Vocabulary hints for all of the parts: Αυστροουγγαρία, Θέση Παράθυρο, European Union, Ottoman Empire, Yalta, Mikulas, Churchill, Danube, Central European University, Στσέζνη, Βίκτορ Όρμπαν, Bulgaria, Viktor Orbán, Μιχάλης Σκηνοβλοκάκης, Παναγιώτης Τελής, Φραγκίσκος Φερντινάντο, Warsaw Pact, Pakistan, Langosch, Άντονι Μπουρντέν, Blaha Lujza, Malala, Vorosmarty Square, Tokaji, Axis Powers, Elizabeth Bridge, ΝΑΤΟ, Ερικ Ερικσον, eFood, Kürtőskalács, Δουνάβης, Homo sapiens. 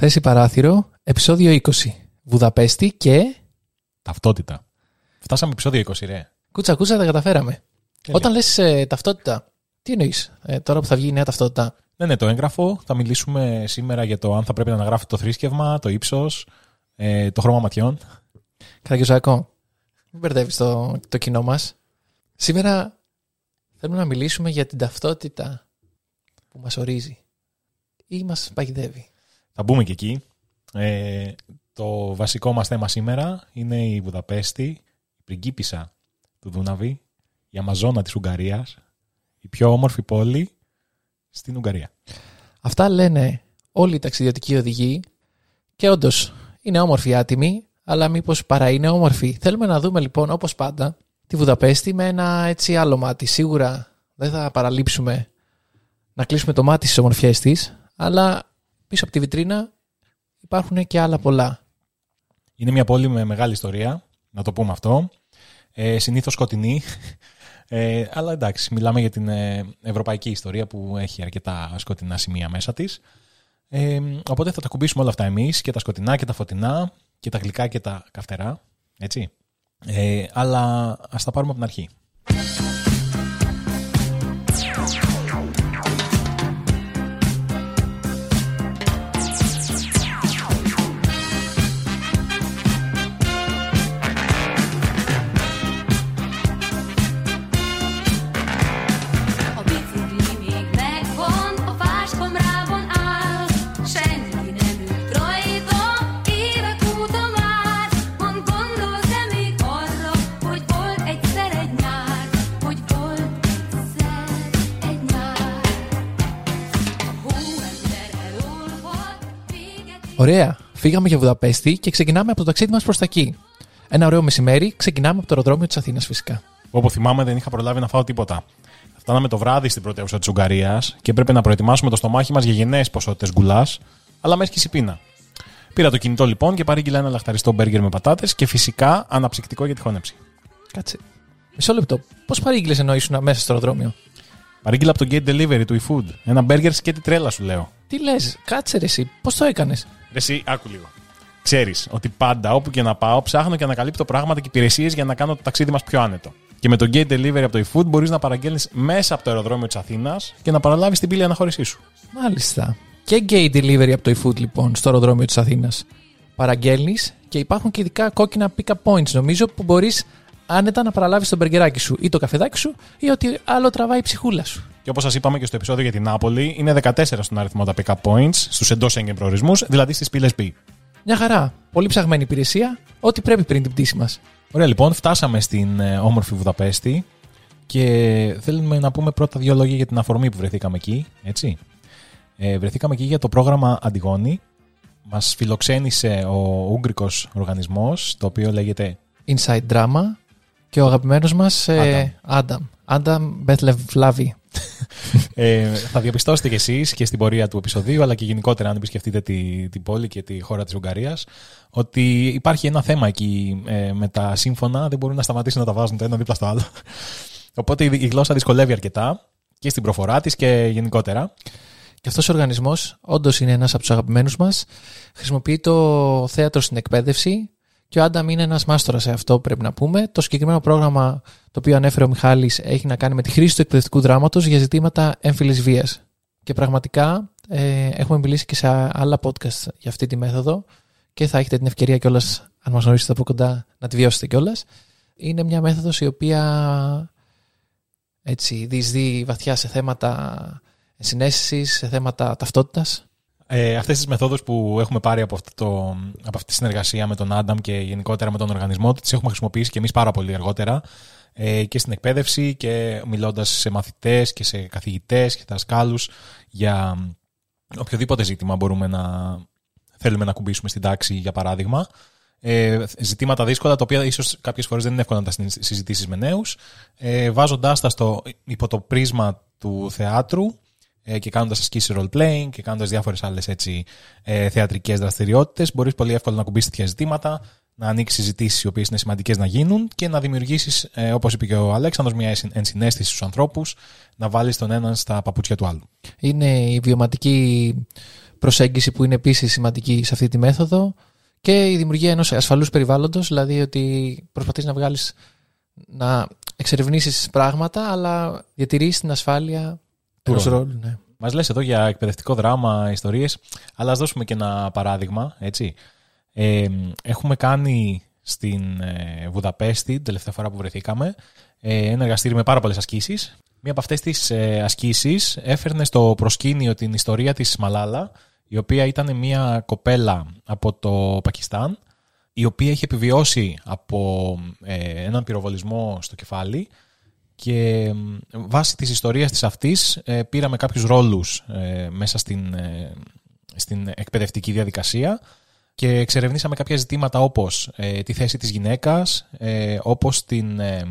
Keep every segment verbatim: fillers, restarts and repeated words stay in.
Θέση Παράθυρο, επεισόδιο είκοσι. Βουδαπέστη και... ταυτότητα. Φτάσαμε επεισόδιο είκοσι, ρε. Κούτσα, κούτσα, τα καταφέραμε. Τέλεια. Όταν λες ε, ταυτότητα, τι εννοείς ε, τώρα που θα βγει η νέα ταυτότητα? Ναι, ναι, το έγγραφο. Θα μιλήσουμε σήμερα για το αν θα πρέπει να αναγράφει το θρήσκευμα, το ύψος, ε, το χρώμα ματιών. Καραγκιουζάκο, μην μπερδεύεις το, το κοινό μας. Σήμερα θέλουμε να μιλήσουμε για την ταυτότητα που μας ορίζει ή μας παγιδεύει. Θα μπούμε και εκεί. Ε, το βασικό μας θέμα σήμερα είναι η Βουδαπέστη, η πριγκίπισσα του Δούναβη, η Αμαζόνα της Ουγγαρίας, η πιο όμορφη πόλη στην Ουγγαρία. Αυτά λένε όλοι οι ταξιδιωτικοί οδηγοί και όντως είναι όμορφη άτιμη, αλλά μήπως παρά είναι όμορφη. Θέλουμε να δούμε λοιπόν, όπως πάντα, τη Βουδαπέστη με ένα έτσι άλλο μάτι. Σίγουρα δεν θα παραλείψουμε να κλείσουμε το μάτι στις ομορφιές της, αλλά... πίσω από τη βιτρίνα υπάρχουν και άλλα πολλά. Είναι μια πόλη με μεγάλη ιστορία, να το πούμε αυτό. Ε, συνήθως σκοτεινή, ε, αλλά εντάξει, μιλάμε για την ευρωπαϊκή ιστορία που έχει αρκετά σκοτεινά σημεία μέσα της. Ε, οπότε θα τα κουμπίσουμε όλα αυτά εμείς, και τα σκοτεινά και τα φωτεινά, και τα γλυκά και τα καυτερά, έτσι. Ε, αλλά ας τα πάρουμε από την αρχή. Ωραία, φύγαμε για Βουδαπέστη και ξεκινάμε από το ταξίδι μας προς τα εκεί. Ένα ωραίο μεσημέρι, ξεκινάμε από το αεροδρόμιο της Αθήνας φυσικά. Όπου θυμάμαι δεν είχα προλάβει να φάω τίποτα. Φτάναμε το βράδυ στην πρωτεύουσα της Ουγγαρίας και έπρεπε να προετοιμάσουμε το στομάχι μας για γενναίες ποσότητες γκουλάς, αλλά με έσκησε η πείνα. Πήρα το κινητό λοιπόν και παρήγγειλα ένα λαχταριστό μπέργκερ με πατάτες και φυσικά αναψυκτικό για τη χώνεψη. Κάτσε. Μισό λεπτό. Πώς παρήγγειλες ενώ ήσουν μέσα στο αεροδρόμιο? Παρήγγειλα από το Gate Delivery του eFood. Ένα μπέργκερ και τη τρέλα σου λέω. Τι λες, κάτσε ρε εσύ, πώς το έκανες? Εσύ, άκου λίγο. Ξέρεις ότι πάντα όπου και να πάω ψάχνω και ανακαλύπτω πράγματα και υπηρεσίες για να κάνω το ταξίδι μας πιο άνετο. Και με το Gate Delivery από το eFood μπορείς να παραγγέλνεις μέσα από το αεροδρόμιο της Αθήνας και να παραλάβεις την πύλη αναχώρησή σου. Μάλιστα. Και Gate Delivery από το eFood λοιπόν στο αεροδρόμιο της Αθήνας. Παραγγέλνεις και υπάρχουν και ειδικά κόκκινα pick-up points νομίζω που μπορείς άνετα να παραλάβεις το μπεργκεράκι σου ή το καφεδάκι σου ή ότι άλλο τραβάει η ψυχούλα σου. Και όπως σας είπαμε και στο επεισόδιο για την Νάπολη, είναι δεκατέσσερα στον αριθμό τα pick-up points, στους εντός έγκεν προορισμούς, δηλαδή στις πύλες B. Μια χαρά. Πολύ ψαγμένη υπηρεσία, ό,τι πρέπει πριν την πτήση μας. Ωραία, λοιπόν, φτάσαμε στην ε, όμορφη Βουδαπέστη και θέλουμε να πούμε πρώτα δύο λόγια για την αφορμή που βρεθήκαμε εκεί. Έτσι. Ε, βρεθήκαμε εκεί για το πρόγραμμα Antigone. Μας φιλοξένησε ο ούγγρικος οργανισμός, το οποίο λέγεται Inside Drama. Και ο αγαπημένος μας Adam. Adam Bethel Βλάβη. Θα διαπιστώσετε κι εσείς και στην πορεία του επεισοδίου, αλλά και γενικότερα αν επισκεφτείτε την τη πόλη και τη χώρα της Ουγγαρίας, ότι υπάρχει ένα θέμα εκεί ε, με τα σύμφωνα. Δεν μπορούν να σταματήσουν να τα βάζουν το ένα δίπλα στο άλλο. Οπότε η γλώσσα δυσκολεύει αρκετά και στην προφορά της και γενικότερα. Και αυτός ο οργανισμός, όντως είναι ένας από τους αγαπημένους μας. Χρησιμοποιεί το θέατρο στην εκπαίδευση. Και ο Άνταμ είναι ένας μάστορας σε αυτό, πρέπει να πούμε. Το συγκεκριμένο πρόγραμμα το οποίο ανέφερε ο Μιχάλης έχει να κάνει με τη χρήση του εκπαιδευτικού δράματος για ζητήματα έμφυλης βίας. Και πραγματικά ε, έχουμε μιλήσει και σε άλλα podcast για αυτή τη μέθοδο και θα έχετε την ευκαιρία κιόλας, αν μας γνωρίσετε από κοντά, να τη βιώσετε κιόλας. Είναι μια μέθοδος η οποία έτσι διεισδύει βαθιά σε θέματα συναίσθησης, σε θέματα ταυτότητας. Ε, αυτές τις μεθόδους που έχουμε πάρει από, αυτό το, από αυτή τη συνεργασία με τον Άνταμ και γενικότερα με τον οργανισμό, τις έχουμε χρησιμοποιήσει και εμείς πάρα πολύ αργότερα ε, και στην εκπαίδευση και μιλώντας σε μαθητές και σε καθηγητές και δασκάλους για οποιοδήποτε ζήτημα μπορούμε να θέλουμε να κουμπίσουμε στην τάξη, για παράδειγμα. Ε, ζητήματα δύσκολα, τα οποία ίσως κάποιες φορές δεν είναι εύκολο να τα συζητήσεις με νέους, ε, βάζοντάς τα στο, υπό το πρίσμα του θεάτρου και κάνοντας ασκήσεις role-playing και κάνοντας διάφορες άλλες έτσι, ε, θεατρικές δραστηριότητες, μπορείς πολύ εύκολα να κουμπίσεις τέτοια ζητήματα, να ανοίξεις συζητήσεις οι οποίες είναι σημαντικές να γίνουν και να δημιουργήσεις, ε, όπως είπε και ο Αλέξανδρος, μια ενσυναίσθηση στους ανθρώπους, να βάλεις τον έναν στα παπούτσια του άλλου. Είναι η βιωματική προσέγγιση που είναι επίσης σημαντική σε αυτή τη μέθοδο, και η δημιουργία ενός ασφαλούς περιβάλλοντος, δηλαδή ότι προσπαθείς να βγάλεις, να εξερευνήσεις πράγματα, αλλά διατηρείς την ασφάλεια ενός ρόλου. Ναι. Μας λες εδώ για εκπαιδευτικό δράμα, ιστορίες, αλλά ας δώσουμε και ένα παράδειγμα, έτσι. Ε, έχουμε κάνει στην ε, Βουδαπέστη, την τελευταία φορά που βρεθήκαμε, ε, ένα εργαστήρι με πάρα πολλές ασκήσεις. Μία από αυτές τις ε, ασκήσεις έφερνε στο προσκήνιο την ιστορία της Μαλάλα, η οποία ήταν μια κοπέλα από το Πακιστάν, η οποία είχε επιβιώσει από ε, έναν πυροβολισμό στο κεφάλι, και βάσει της ιστορίας της αυτής ε, πήραμε κάποιους ρόλους ε, μέσα στην, ε, στην εκπαιδευτική διαδικασία, και εξερευνήσαμε κάποια ζητήματα όπως ε, τη θέση της γυναίκας, ε, όπως την, ε,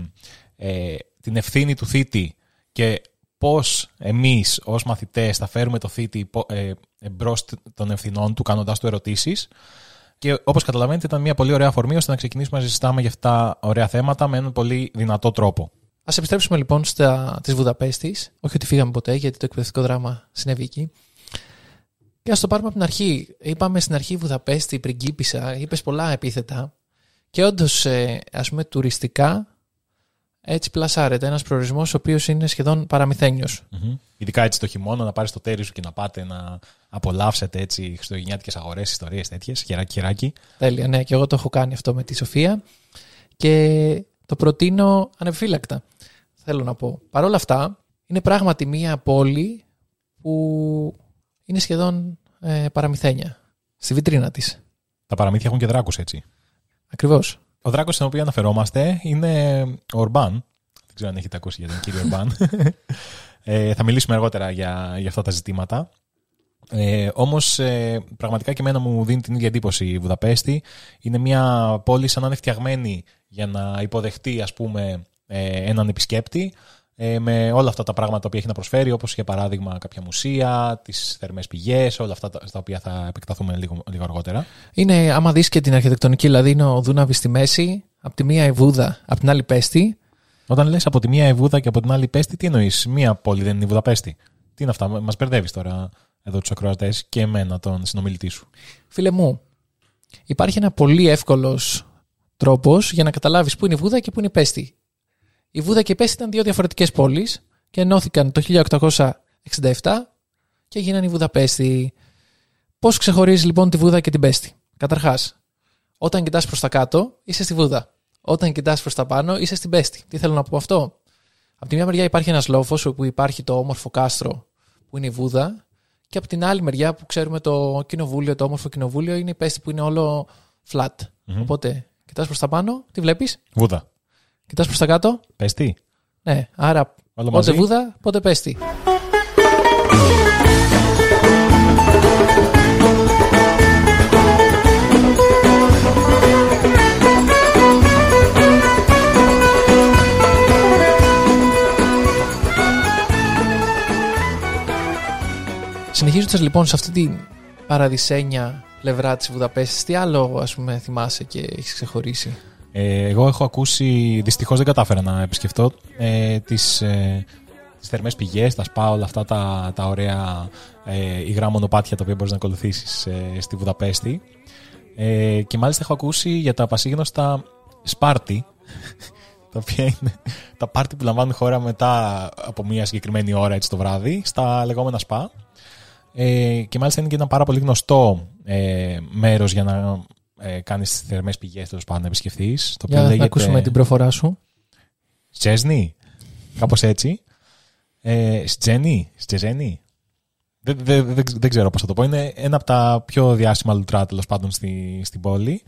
ε, την ευθύνη του θήτη, και πώς εμείς ως μαθητές θα φέρουμε το θήτη ε, μπρος των ευθυνών του, κάνοντάς του ερωτήσεις. Και όπως καταλαβαίνετε, ήταν μια πολύ ωραία αφορμή ώστε να ξεκινήσουμε να συζητάμε για αυτά ωραία θέματα με έναν πολύ δυνατό τρόπο. Ας επιστρέψουμε λοιπόν στα της Βουδαπέστης. Όχι ότι φύγαμε ποτέ, γιατί το εκπαιδευτικό δράμα συνέβη εκεί. Και ας το πάρουμε από την αρχή. Είπαμε στην αρχή Βουδαπέστη, πριγκίπισσα, είπες πολλά επίθετα. Και όντως, ε, ας πούμε, τουριστικά έτσι πλασάρεται. Ένας προορισμός ο οποίος είναι σχεδόν παραμυθένιος. Mm-hmm. Ειδικά έτσι το χειμώνα, να πάρεις το τέρι σου και να πάτε να απολαύσετε έτσι χριστουγεννιάτικες αγορές, ιστορίες τέτοιες. Χεράκι, χεράκι. Τέλεια, ναι, και εγώ το έχω κάνει αυτό με τη Σοφία. Και το προτείνω ανεπιφύλακτα. Θέλω να πω. Παρ' όλα αυτά, είναι πράγματι μία πόλη που είναι σχεδόν ε, παραμυθένια. Στη βιτρίνα της. Τα παραμύθια έχουν και δράκους, έτσι. Ακριβώς. Ο δράκος στον οποίο αναφερόμαστε είναι ο Ορμπάν. Δεν ξέρω αν έχετε ακούσει για τον κύριο Ορμπάν. ε, θα μιλήσουμε αργότερα για, για αυτά τα ζητήματα. Ε, όμως ε, πραγματικά και εμένα μου δίνει την ίδια εντύπωση η Βουδαπέστη. Είναι μια πόλη σαν να είναι φτιαγμένη για να υποδεχτεί, ας πούμε, ε, έναν επισκέπτη, ε, με όλα αυτά τα πράγματα που έχει να προσφέρει, όπως για παράδειγμα κάποια μουσεία, τις θερμές πηγές, όλα αυτά τα, στα οποία θα επεκταθούμε λίγο, λίγο αργότερα. Είναι, άμα δεις και την αρχιτεκτονική, δηλαδή είναι ο Δούναβης στη μέση, από τη μία η Βούδα, από την άλλη Πέστη. Όταν λες από τη μία η Βούδα και από την άλλη Πέστη, τι εννοείς? Μία πόλη δεν είναι η Βουδαπέστη? Τι είναι αυτά, μας μπερδεύεις τώρα εδώ τους ακροατές και εμένα, τον συνομιλητή σου. Φίλε μου, υπάρχει ένα πολύ εύκολος τρόπος για να καταλάβεις πού είναι η Βούδα και πού είναι η Πέστη. Η Βούδα και η Πέστη ήταν δύο διαφορετικές πόλεις και ενώθηκαν το χίλια οκτακόσια εξήντα επτά και γίνανε η Βουδαπέστη. Πώς ξεχωρίζεις λοιπόν τη Βούδα και την Πέστη? Καταρχάς, όταν κοιτάς προς τα κάτω, είσαι στη Βούδα. Όταν κοιτάς προς τα πάνω, είσαι στην Πέστη. Τι θέλω να πω αυτό? Από τη μια μεριά υπάρχει ένας λόφος όπου υπάρχει το όμορφο κάστρο που είναι η Βούδα, και από την άλλη μεριά που ξέρουμε το κοινοβούλιο, το όμορφο κοινοβούλιο, είναι η Πέστη που είναι όλο flat. Mm-hmm. Οπότε κοιτάς προς τα πάνω, τι βλέπεις? Βούδα. Κοιτάς προς τα κάτω? Πέστη. Ναι, άρα όλο πότε μαζί. Βούδα, πότε Πέστη. Συνεχίζοντας λοιπόν σε αυτή την παραδεισένια πλευρά της Βουδαπέστης, τι άλλο, ας πούμε, θυμάσαι και έχεις ξεχωρίσει? Ε, εγώ έχω ακούσει, δυστυχώς δεν κατάφερα να επισκεφτώ, ε, τις, ε, τις θερμές πηγές, τα σπα, όλα αυτά τα, τα ωραία ε, υγρά μονοπάτια τα οποία μπορείς να ακολουθήσεις ε, στη Βουδαπέστη. Ε, και μάλιστα έχω ακούσει για τα πασίγνωστα σπάρτι, τα οποία είναι τα πάρτι που λαμβάνουν χώρα μετά από μια συγκεκριμένη ώρα, έτσι, το βράδυ, στα λεγόμενα σπα. Ε, και μάλιστα είναι και ένα πάρα πολύ γνωστό ε, μέρος για να ε, κάνεις τις θερμές πηγές, τέλος πάντων, να επισκεφθείς. Το για να λέγεται... ακούσουμε την προφορά σου. Στσέζνη, κάπως έτσι. Ε, Στσέζνη, Στσέζνη. Δεν δε, δε, δε ξέρω πώς θα το πω. Είναι ένα από τα πιο διάσημα λουτρά, τέλος πάντων, στη, στην πόλη.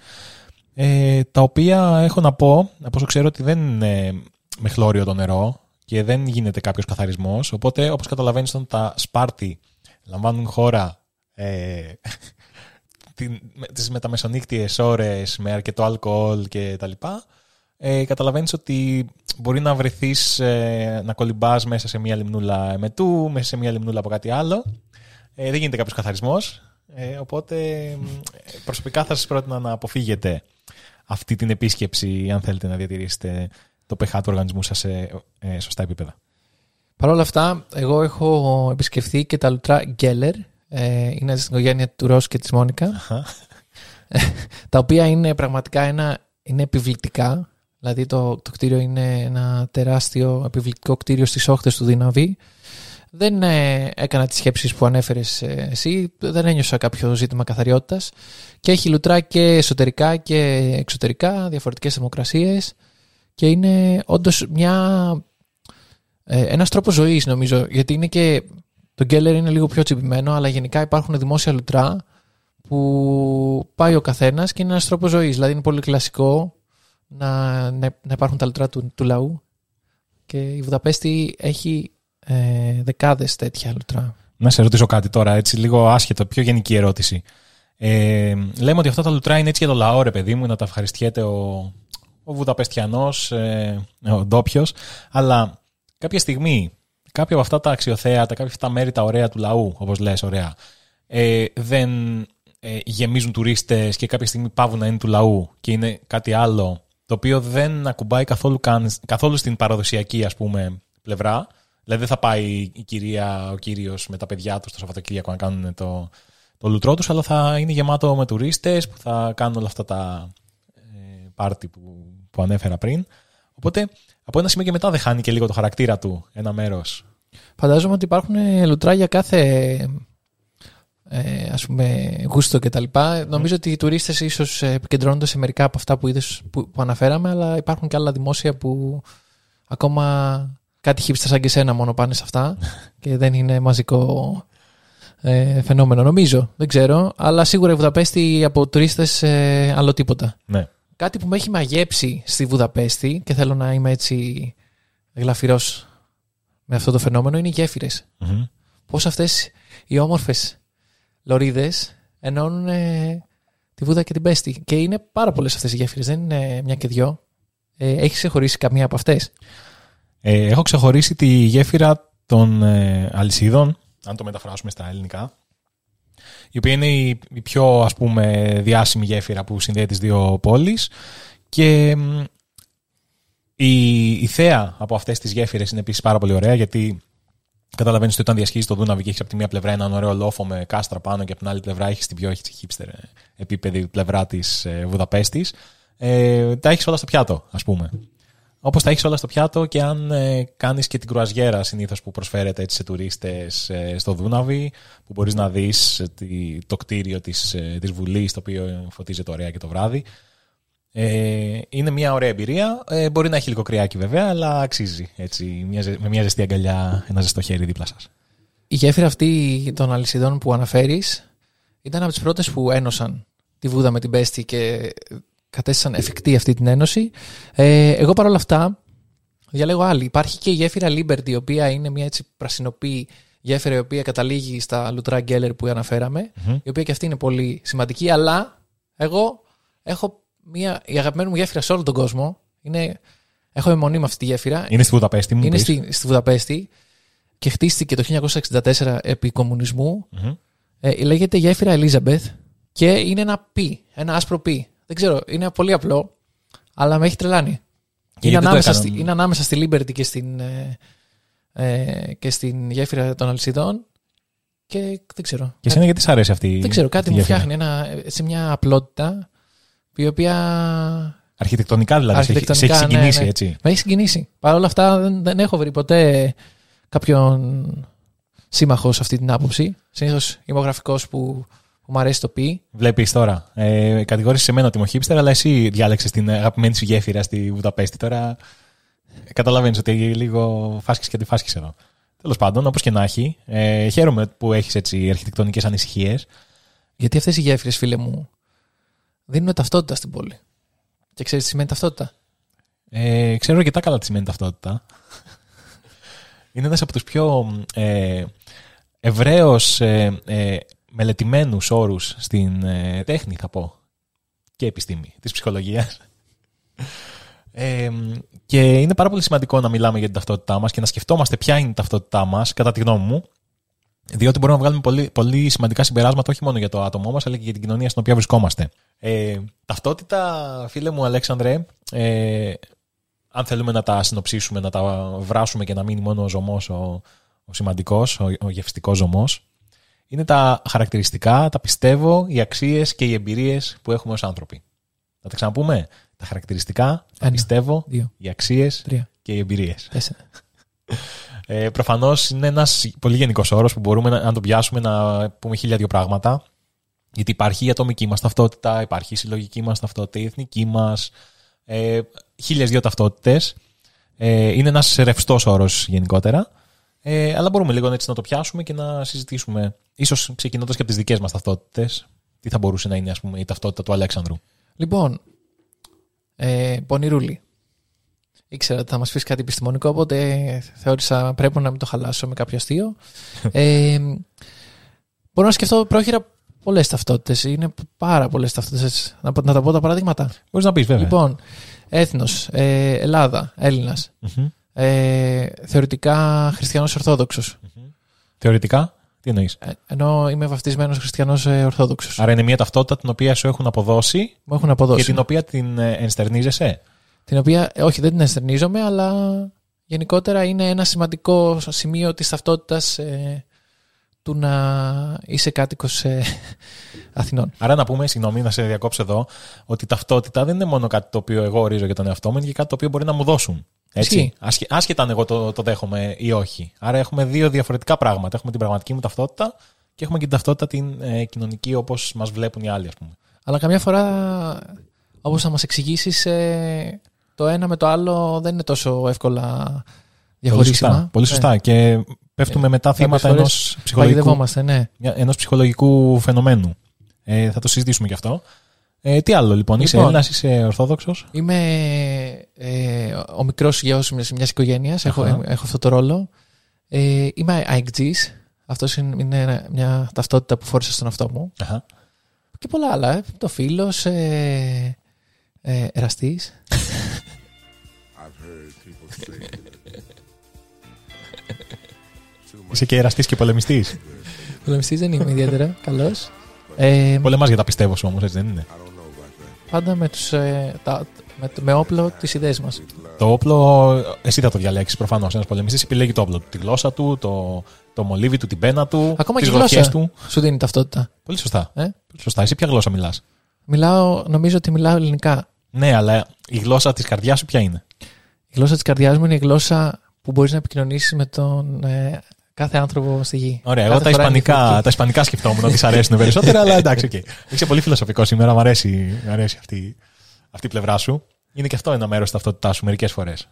Ε, τα οποία έχω να πω, από όσο ξέρω, ότι δεν είναι με χλώριο το νερό και δεν γίνεται κάποιος καθαρισμός. Οπότε, όπως καταλαβαίνεις, όταν τα σπάρτι λαμβάνουν χώρα ε, τις μεταμεσονύκτιες ώρες με αρκετό αλκοόλ και τα λοιπά, ε, καταλαβαίνεις ότι μπορεί να βρεθείς ε, να κολυμπάς μέσα σε μια λιμνούλα εμετού, μέσα σε μια λιμνούλα από κάτι άλλο. Ε, δεν γίνεται κάποιος καθαρισμός, ε, οπότε προσωπικά θα σας πρότεινα να αποφύγετε αυτή την επίσκεψη αν θέλετε να διατηρήσετε το pH του οργανισμού σας σε ε, σωστά επίπεδα. Παρ' όλα αυτά, εγώ έχω επισκεφθεί και τα λουτρά Γκέλερ ε, είναι στην οικογένεια του Ρώσου και της Μόνικα. Τα οποία είναι πραγματικά ένα, είναι επιβλητικά. Δηλαδή το, το κτίριο είναι ένα τεράστιο επιβλητικό κτίριο στις όχθες του Δουναβή. Δεν ε, έκανα τις σκέψεις που ανέφερες ε, εσύ, δεν ένιωσα κάποιο ζήτημα καθαριότητας και έχει λουτρά και εσωτερικά και εξωτερικά, διαφορετικές θερμοκρασίες και είναι όντως μια, ε, ένας τρόπος ζωής νομίζω, γιατί είναι και το Γκέλερ είναι λίγο πιο τσιμπημένο, αλλά γενικά υπάρχουν δημόσια λουτρά που πάει ο καθένας και είναι ένας τρόπος ζωής, δηλαδή είναι πολύ κλασικό να, να, να υπάρχουν τα λουτρά του, του λαού και η Βουδαπέστη έχει... Ε, δεκάδες τέτοια λουτρά. Να σε ρωτήσω κάτι τώρα, έτσι λίγο άσχετο, πιο γενική ερώτηση. Ε, λέμε ότι αυτά τα λουτρά είναι έτσι για το λαό, ρε παιδί μου, να τα ευχαριστιέται ο, ο Βουδαπεστιανός, ε, ο ντόπιος, αλλά κάποια στιγμή, κάποια από αυτά τα αξιοθέατα, κάποια αυτά τα μέρη τα ωραία του λαού, όπως λες, ωραία, ε, δεν ε, γεμίζουν τουρίστες και κάποια στιγμή πάβουν να είναι του λαού και είναι κάτι άλλο, το οποίο δεν ακουμπάει καθόλου, καν, καθόλου στην παραδοσιακή, ας πούμε, πλευρά. Δηλαδή δεν θα πάει η κυρία, ο κύριος με τα παιδιά τους το Σαββατοκύριακο να κάνουν το, το λουτρό τους, αλλά θα είναι γεμάτο με τουρίστες που θα κάνουν όλα αυτά τα ε, πάρτι που, που ανέφερα πριν. Οπότε από ένα σημείο και μετά δεν χάνει και λίγο το χαρακτήρα του ένα μέρος. Φαντάζομαι ότι υπάρχουν λουτρά για κάθε ε, ας πούμε γούστο κτλ. Mm. Νομίζω ότι οι τουρίστες ίσως επικεντρώνονται σε μερικά από αυτά που, είδες, που, που αναφέραμε, αλλά υπάρχουν και άλλα δημόσια που ακόμα... Κάτι χίπστα σαν και σένα μόνο πάνε σε αυτά και δεν είναι μαζικό ε, φαινόμενο, νομίζω. Δεν ξέρω, αλλά σίγουρα η Βουδαπέστη από τουρίστες ε, άλλο τίποτα. Ναι. Κάτι που με έχει μαγέψει στη Βουδαπέστη και θέλω να είμαι έτσι γλαφυρός με αυτό το φαινόμενο είναι οι γέφυρες. Mm-hmm. Πώς αυτές οι όμορφες λωρίδες ενώνουν ε, τη Βούδα και την Πέστη. Και είναι πάρα πολλές αυτές οι γέφυρες, δεν είναι μια και δυο. Ε, έχεις ξεχωρίσει καμία από αυτές? Ε, έχω ξεχωρίσει τη γέφυρα των ε, αλυσίδων, αν το μεταφράσουμε στα ελληνικά, η οποία είναι η, η πιο, ας πούμε, διάσημη γέφυρα που συνδέει τις δύο πόλεις και η, η θέα από αυτές τις γέφυρες είναι επίσης πάρα πολύ ωραία, γιατί καταλαβαίνεις ότι όταν διασχίζεις το Δούναβι και έχεις από τη μία πλευρά έναν ωραίο λόφο με κάστρα πάνω και από την άλλη πλευρά έχεις την πιο hipster επίπεδη πλευρά της ε, Βουδαπέστης, ε, τα έχεις όλα στο πιάτο, ας πούμε. Όπως τα έχεις όλα στο πιάτο και αν ε, κάνεις και την κρουαζιέρα συνήθως που προσφέρεται έτσι, σε τουρίστες ε, στο Δούναβι, που μπορείς να δεις ε, το κτίριο της, ε, της Βουλής, το οποίο φωτίζεται ωραία και το βράδυ. Ε, είναι μια ωραία εμπειρία. Ε, μπορεί να έχει λίγο κρυάκι βέβαια, αλλά αξίζει έτσι, μια, με μια ζεστή αγκαλιά, ένα ζεστό χέρι δίπλα σας. Η γέφυρα αυτή των αλυσιδών που αναφέρεις ήταν από τις πρώτες που ένωσαν τη Βούδα με την Πέστη και... κατέστησαν εφικτή αυτή την ένωση. Ε, εγώ παρόλα αυτά διαλέγω άλλη. Υπάρχει και η γέφυρα Liberty, η οποία είναι μια έτσι πρασινοπή γέφυρα, η οποία καταλήγει στα λουτρά Γκέλερ που αναφέραμε, mm-hmm. η οποία και αυτή είναι πολύ σημαντική, αλλά εγώ έχω μια, η αγαπημένη μου γέφυρα σε όλο τον κόσμο. Είναι, έχω αιμονή με αυτή τη γέφυρα. Είναι στη Βουδαπέστη, μου. Είναι στη, στη Βουδαπέστη και χτίστηκε το χίλια εννιακόσια εξήντα τέσσερα επί κομμουνισμού. Mm-hmm. Ε, λέγεται γέφυρα Elizabeth και είναι ένα πι, ένα άσπρο πι. Δεν ξέρω, είναι πολύ απλό, αλλά με έχει τρελάνει. Είναι ανάμεσα, στη, είναι ανάμεσα στη Liberty και στην, ε, και στην γέφυρα των αλυσιδών και δεν ξέρω. Και κάτι, εσένα γιατί σ' αρέσει αυτή η Δεν ξέρω, κάτι μου γέφυρα. Φτιάχνει ένα, έτσι μια απλότητα η οποία... Αρχιτεκτονικά δηλαδή, αρχιτεκτονικά, σε έχει συγκινήσει ναι, ναι. έτσι. Με έχει συγκινήσει. Παρ' όλα αυτά δεν, δεν έχω βρει ποτέ κάποιον σύμμαχο σε αυτή την άποψη. Συνήθως είμαι ο γραφικός που... που μου αρέσει το πει. Βλέπεις τώρα. Ε, κατηγόρησε εμένα ότι είμαι hipster, αλλά εσύ διάλεξες την αγαπημένη σου γέφυρα στη Βουδαπέστη. Τώρα καταλαβαίνεις ότι λίγο φάσκεις και αντιφάσκεις εδώ. Τέλος πάντων, όπως και να έχει, ε, χαίρομαι που έχεις έτσι αρχιτεκτονικές ανησυχίες. Γιατί αυτές οι γέφυρες, φίλε μου, δίνουν ταυτότητα στην πόλη. Και ξέρεις τι σημαίνει ταυτότητα? Ε, ξέρω και τα καλά τι σημαίνει ταυτότητα. Είναι ένας από τους πιο ε, ευραίος. Ε, ε, μελετημένους όρους στην ε, τέχνη, θα πω, και επιστήμη της ψυχολογίας. Ε, και είναι πάρα πολύ σημαντικό να μιλάμε για την ταυτότητά μας και να σκεφτόμαστε ποια είναι η ταυτότητά μας, κατά τη γνώμη μου, διότι μπορούμε να βγάλουμε πολύ, πολύ σημαντικά συμπεράσματα όχι μόνο για το άτομό μας, αλλά και για την κοινωνία στην οποία βρισκόμαστε. Ε, ταυτότητα, φίλε μου Αλέξανδρε, ε, αν θέλουμε να τα συνοψίσουμε, να τα βράσουμε και να μείνει μόνο ο ζωμός ο, ο σημαντικός, ο, ο γευστικός ζωμός, είναι τα χαρακτηριστικά, τα πιστεύω, οι αξίες και οι εμπειρίες που έχουμε ως άνθρωποι. Να τα ξαναπούμε. Τα χαρακτηριστικά, τα Ένα, πιστεύω, δύο, οι αξίες τρία, και οι εμπειρίες. ε, προφανώς είναι ένας πολύ γενικός όρος που μπορούμε να, να τον πιάσουμε να πούμε χίλια δύο πράγματα. Γιατί υπάρχει η ατομική μας ταυτότητα, υπάρχει η συλλογική μας ταυτότητα, η εθνική μας. Ε, χίλιες δύο ταυτότητες. Ε, είναι ένας ρευστός όρος γενικότερα. Ε, αλλά μπορούμε λίγο έτσι να το πιάσουμε και να συζητήσουμε. Ίσως ξεκινώντας και από τις δικές μας ταυτότητες, τι θα μπορούσε να είναι, ας πούμε, η ταυτότητα του Αλέξανδρου. Λοιπόν, ε, πονηρούλη. Ήξερα ότι θα μας πεις κάτι επιστημονικό, οπότε θεώρησα πρέπει να μην το χαλάσω με κάποιο αστείο. ε, μπορώ να σκεφτώ πρόχειρα πολλές ταυτότητες. Είναι πάρα πολλές ταυτότητες. Να, να τα πω τα παραδείγματα. Μπορείς να πεις, βέβαια. Λοιπόν, έθνος, ε, Ελλάδα, Έλληνας. Mm-hmm. Ε, θεωρητικά χριστιανός Ορθόδοξος. Mm-hmm. Θεωρητικά, τι εννοείς? Ε, ενώ είμαι βαφτισμένος χριστιανός ε, Ορθόδοξος. Άρα είναι μια ταυτότητα την οποία σου έχουν αποδώσει, μου έχουν αποδώσει. Και την οποία την ενστερνίζεσαι. Την οποία, ε, όχι, δεν την ενστερνίζομαι, αλλά γενικότερα είναι ένα σημαντικό σημείο της ταυτότητας ε, του να είσαι κάτοικος ε, Αθηνών. Άρα να πούμε, συγγνώμη να σε διακόψω εδώ, ότι ταυτότητα δεν είναι μόνο κάτι το οποίο εγώ ορίζω για τον εαυτό μου, είναι και κάτι το οποίο μπορεί να μου δώσουν. Έτσι, Άσχε, άσχετα αν εγώ το, το δέχομαι ή όχι. Άρα έχουμε δύο διαφορετικά πράγματα. Έχουμε την πραγματική μου ταυτότητα και έχουμε και την ταυτότητα την ε, κοινωνική, όπως μας βλέπουν οι άλλοι, ας πούμε. Αλλά καμιά φορά, όπως θα μας εξηγήσεις, ε, το ένα με το άλλο δεν είναι τόσο εύκολα διαχωρίσιμα. Πολύ σωστά. Πολύ σωστά. Ε. Και πέφτουμε ε, μετά θύματα ενός ψυχολογικού, ναι. ενός ψυχολογικού φαινομένου. Ε, θα το συζητήσουμε κι αυτό. Ε, τι άλλο λοιπόν, είσαι λοιπόν, Έλληνας, είσαι Ορθόδοξος? Είμαι ε, ο μικρός γιος μιας οικογένειας, έχω, ε, έχω αυτό το ρόλο. Ε, είμαι αεκτζής, αυτός είναι μια ταυτότητα που φόρησα στον εαυτό μου. Αχα. Και πολλά άλλα, ε, το φίλος, ε, ε, εραστής. Είσαι και εραστής και πολεμιστής. Πολεμιστής δεν είμαι ιδιαίτερα, καλός. Ε, Πολεμάς για τα πιστεύω σου όμως, έτσι δεν είναι? Πάντα με, τους, τα, με, με όπλο τις ιδέες μας. Το όπλο εσύ θα το διαλέξεις προφανώς. Ένας πολεμιστής επιλέγει το όπλο του, τη γλώσσα του, το, το μολύβι του, την πένα του, ακόμα τις γλωσσές του. Σου δίνει ταυτότητα. Πολύ σωστά. Ε? Πολύ σωστά. Εσύ ποια γλώσσα μιλάς? Μιλάω, νομίζω ότι μιλάω ελληνικά. Ναι, αλλά η γλώσσα της καρδιάς σου ποια είναι? Η γλώσσα της καρδιάς μου είναι η γλώσσα που μπορείς να επικοινωνήσεις με τον ε, κάθε άνθρωπο στη γη. Ωραία, κάθε εγώ τα ισπανικά, τα ισπανικά σκεφτόμουν ότι σ' αρέσουν περισσότερα, αλλά εντάξει, okay. Είσαι πολύ φιλοσοφικό σήμερα, μου αρέσει, μ' αρέσει αυτή, αυτή η πλευρά σου. Είναι και αυτό ένα μέρος της ταυτότητάς σου μερικές φορές.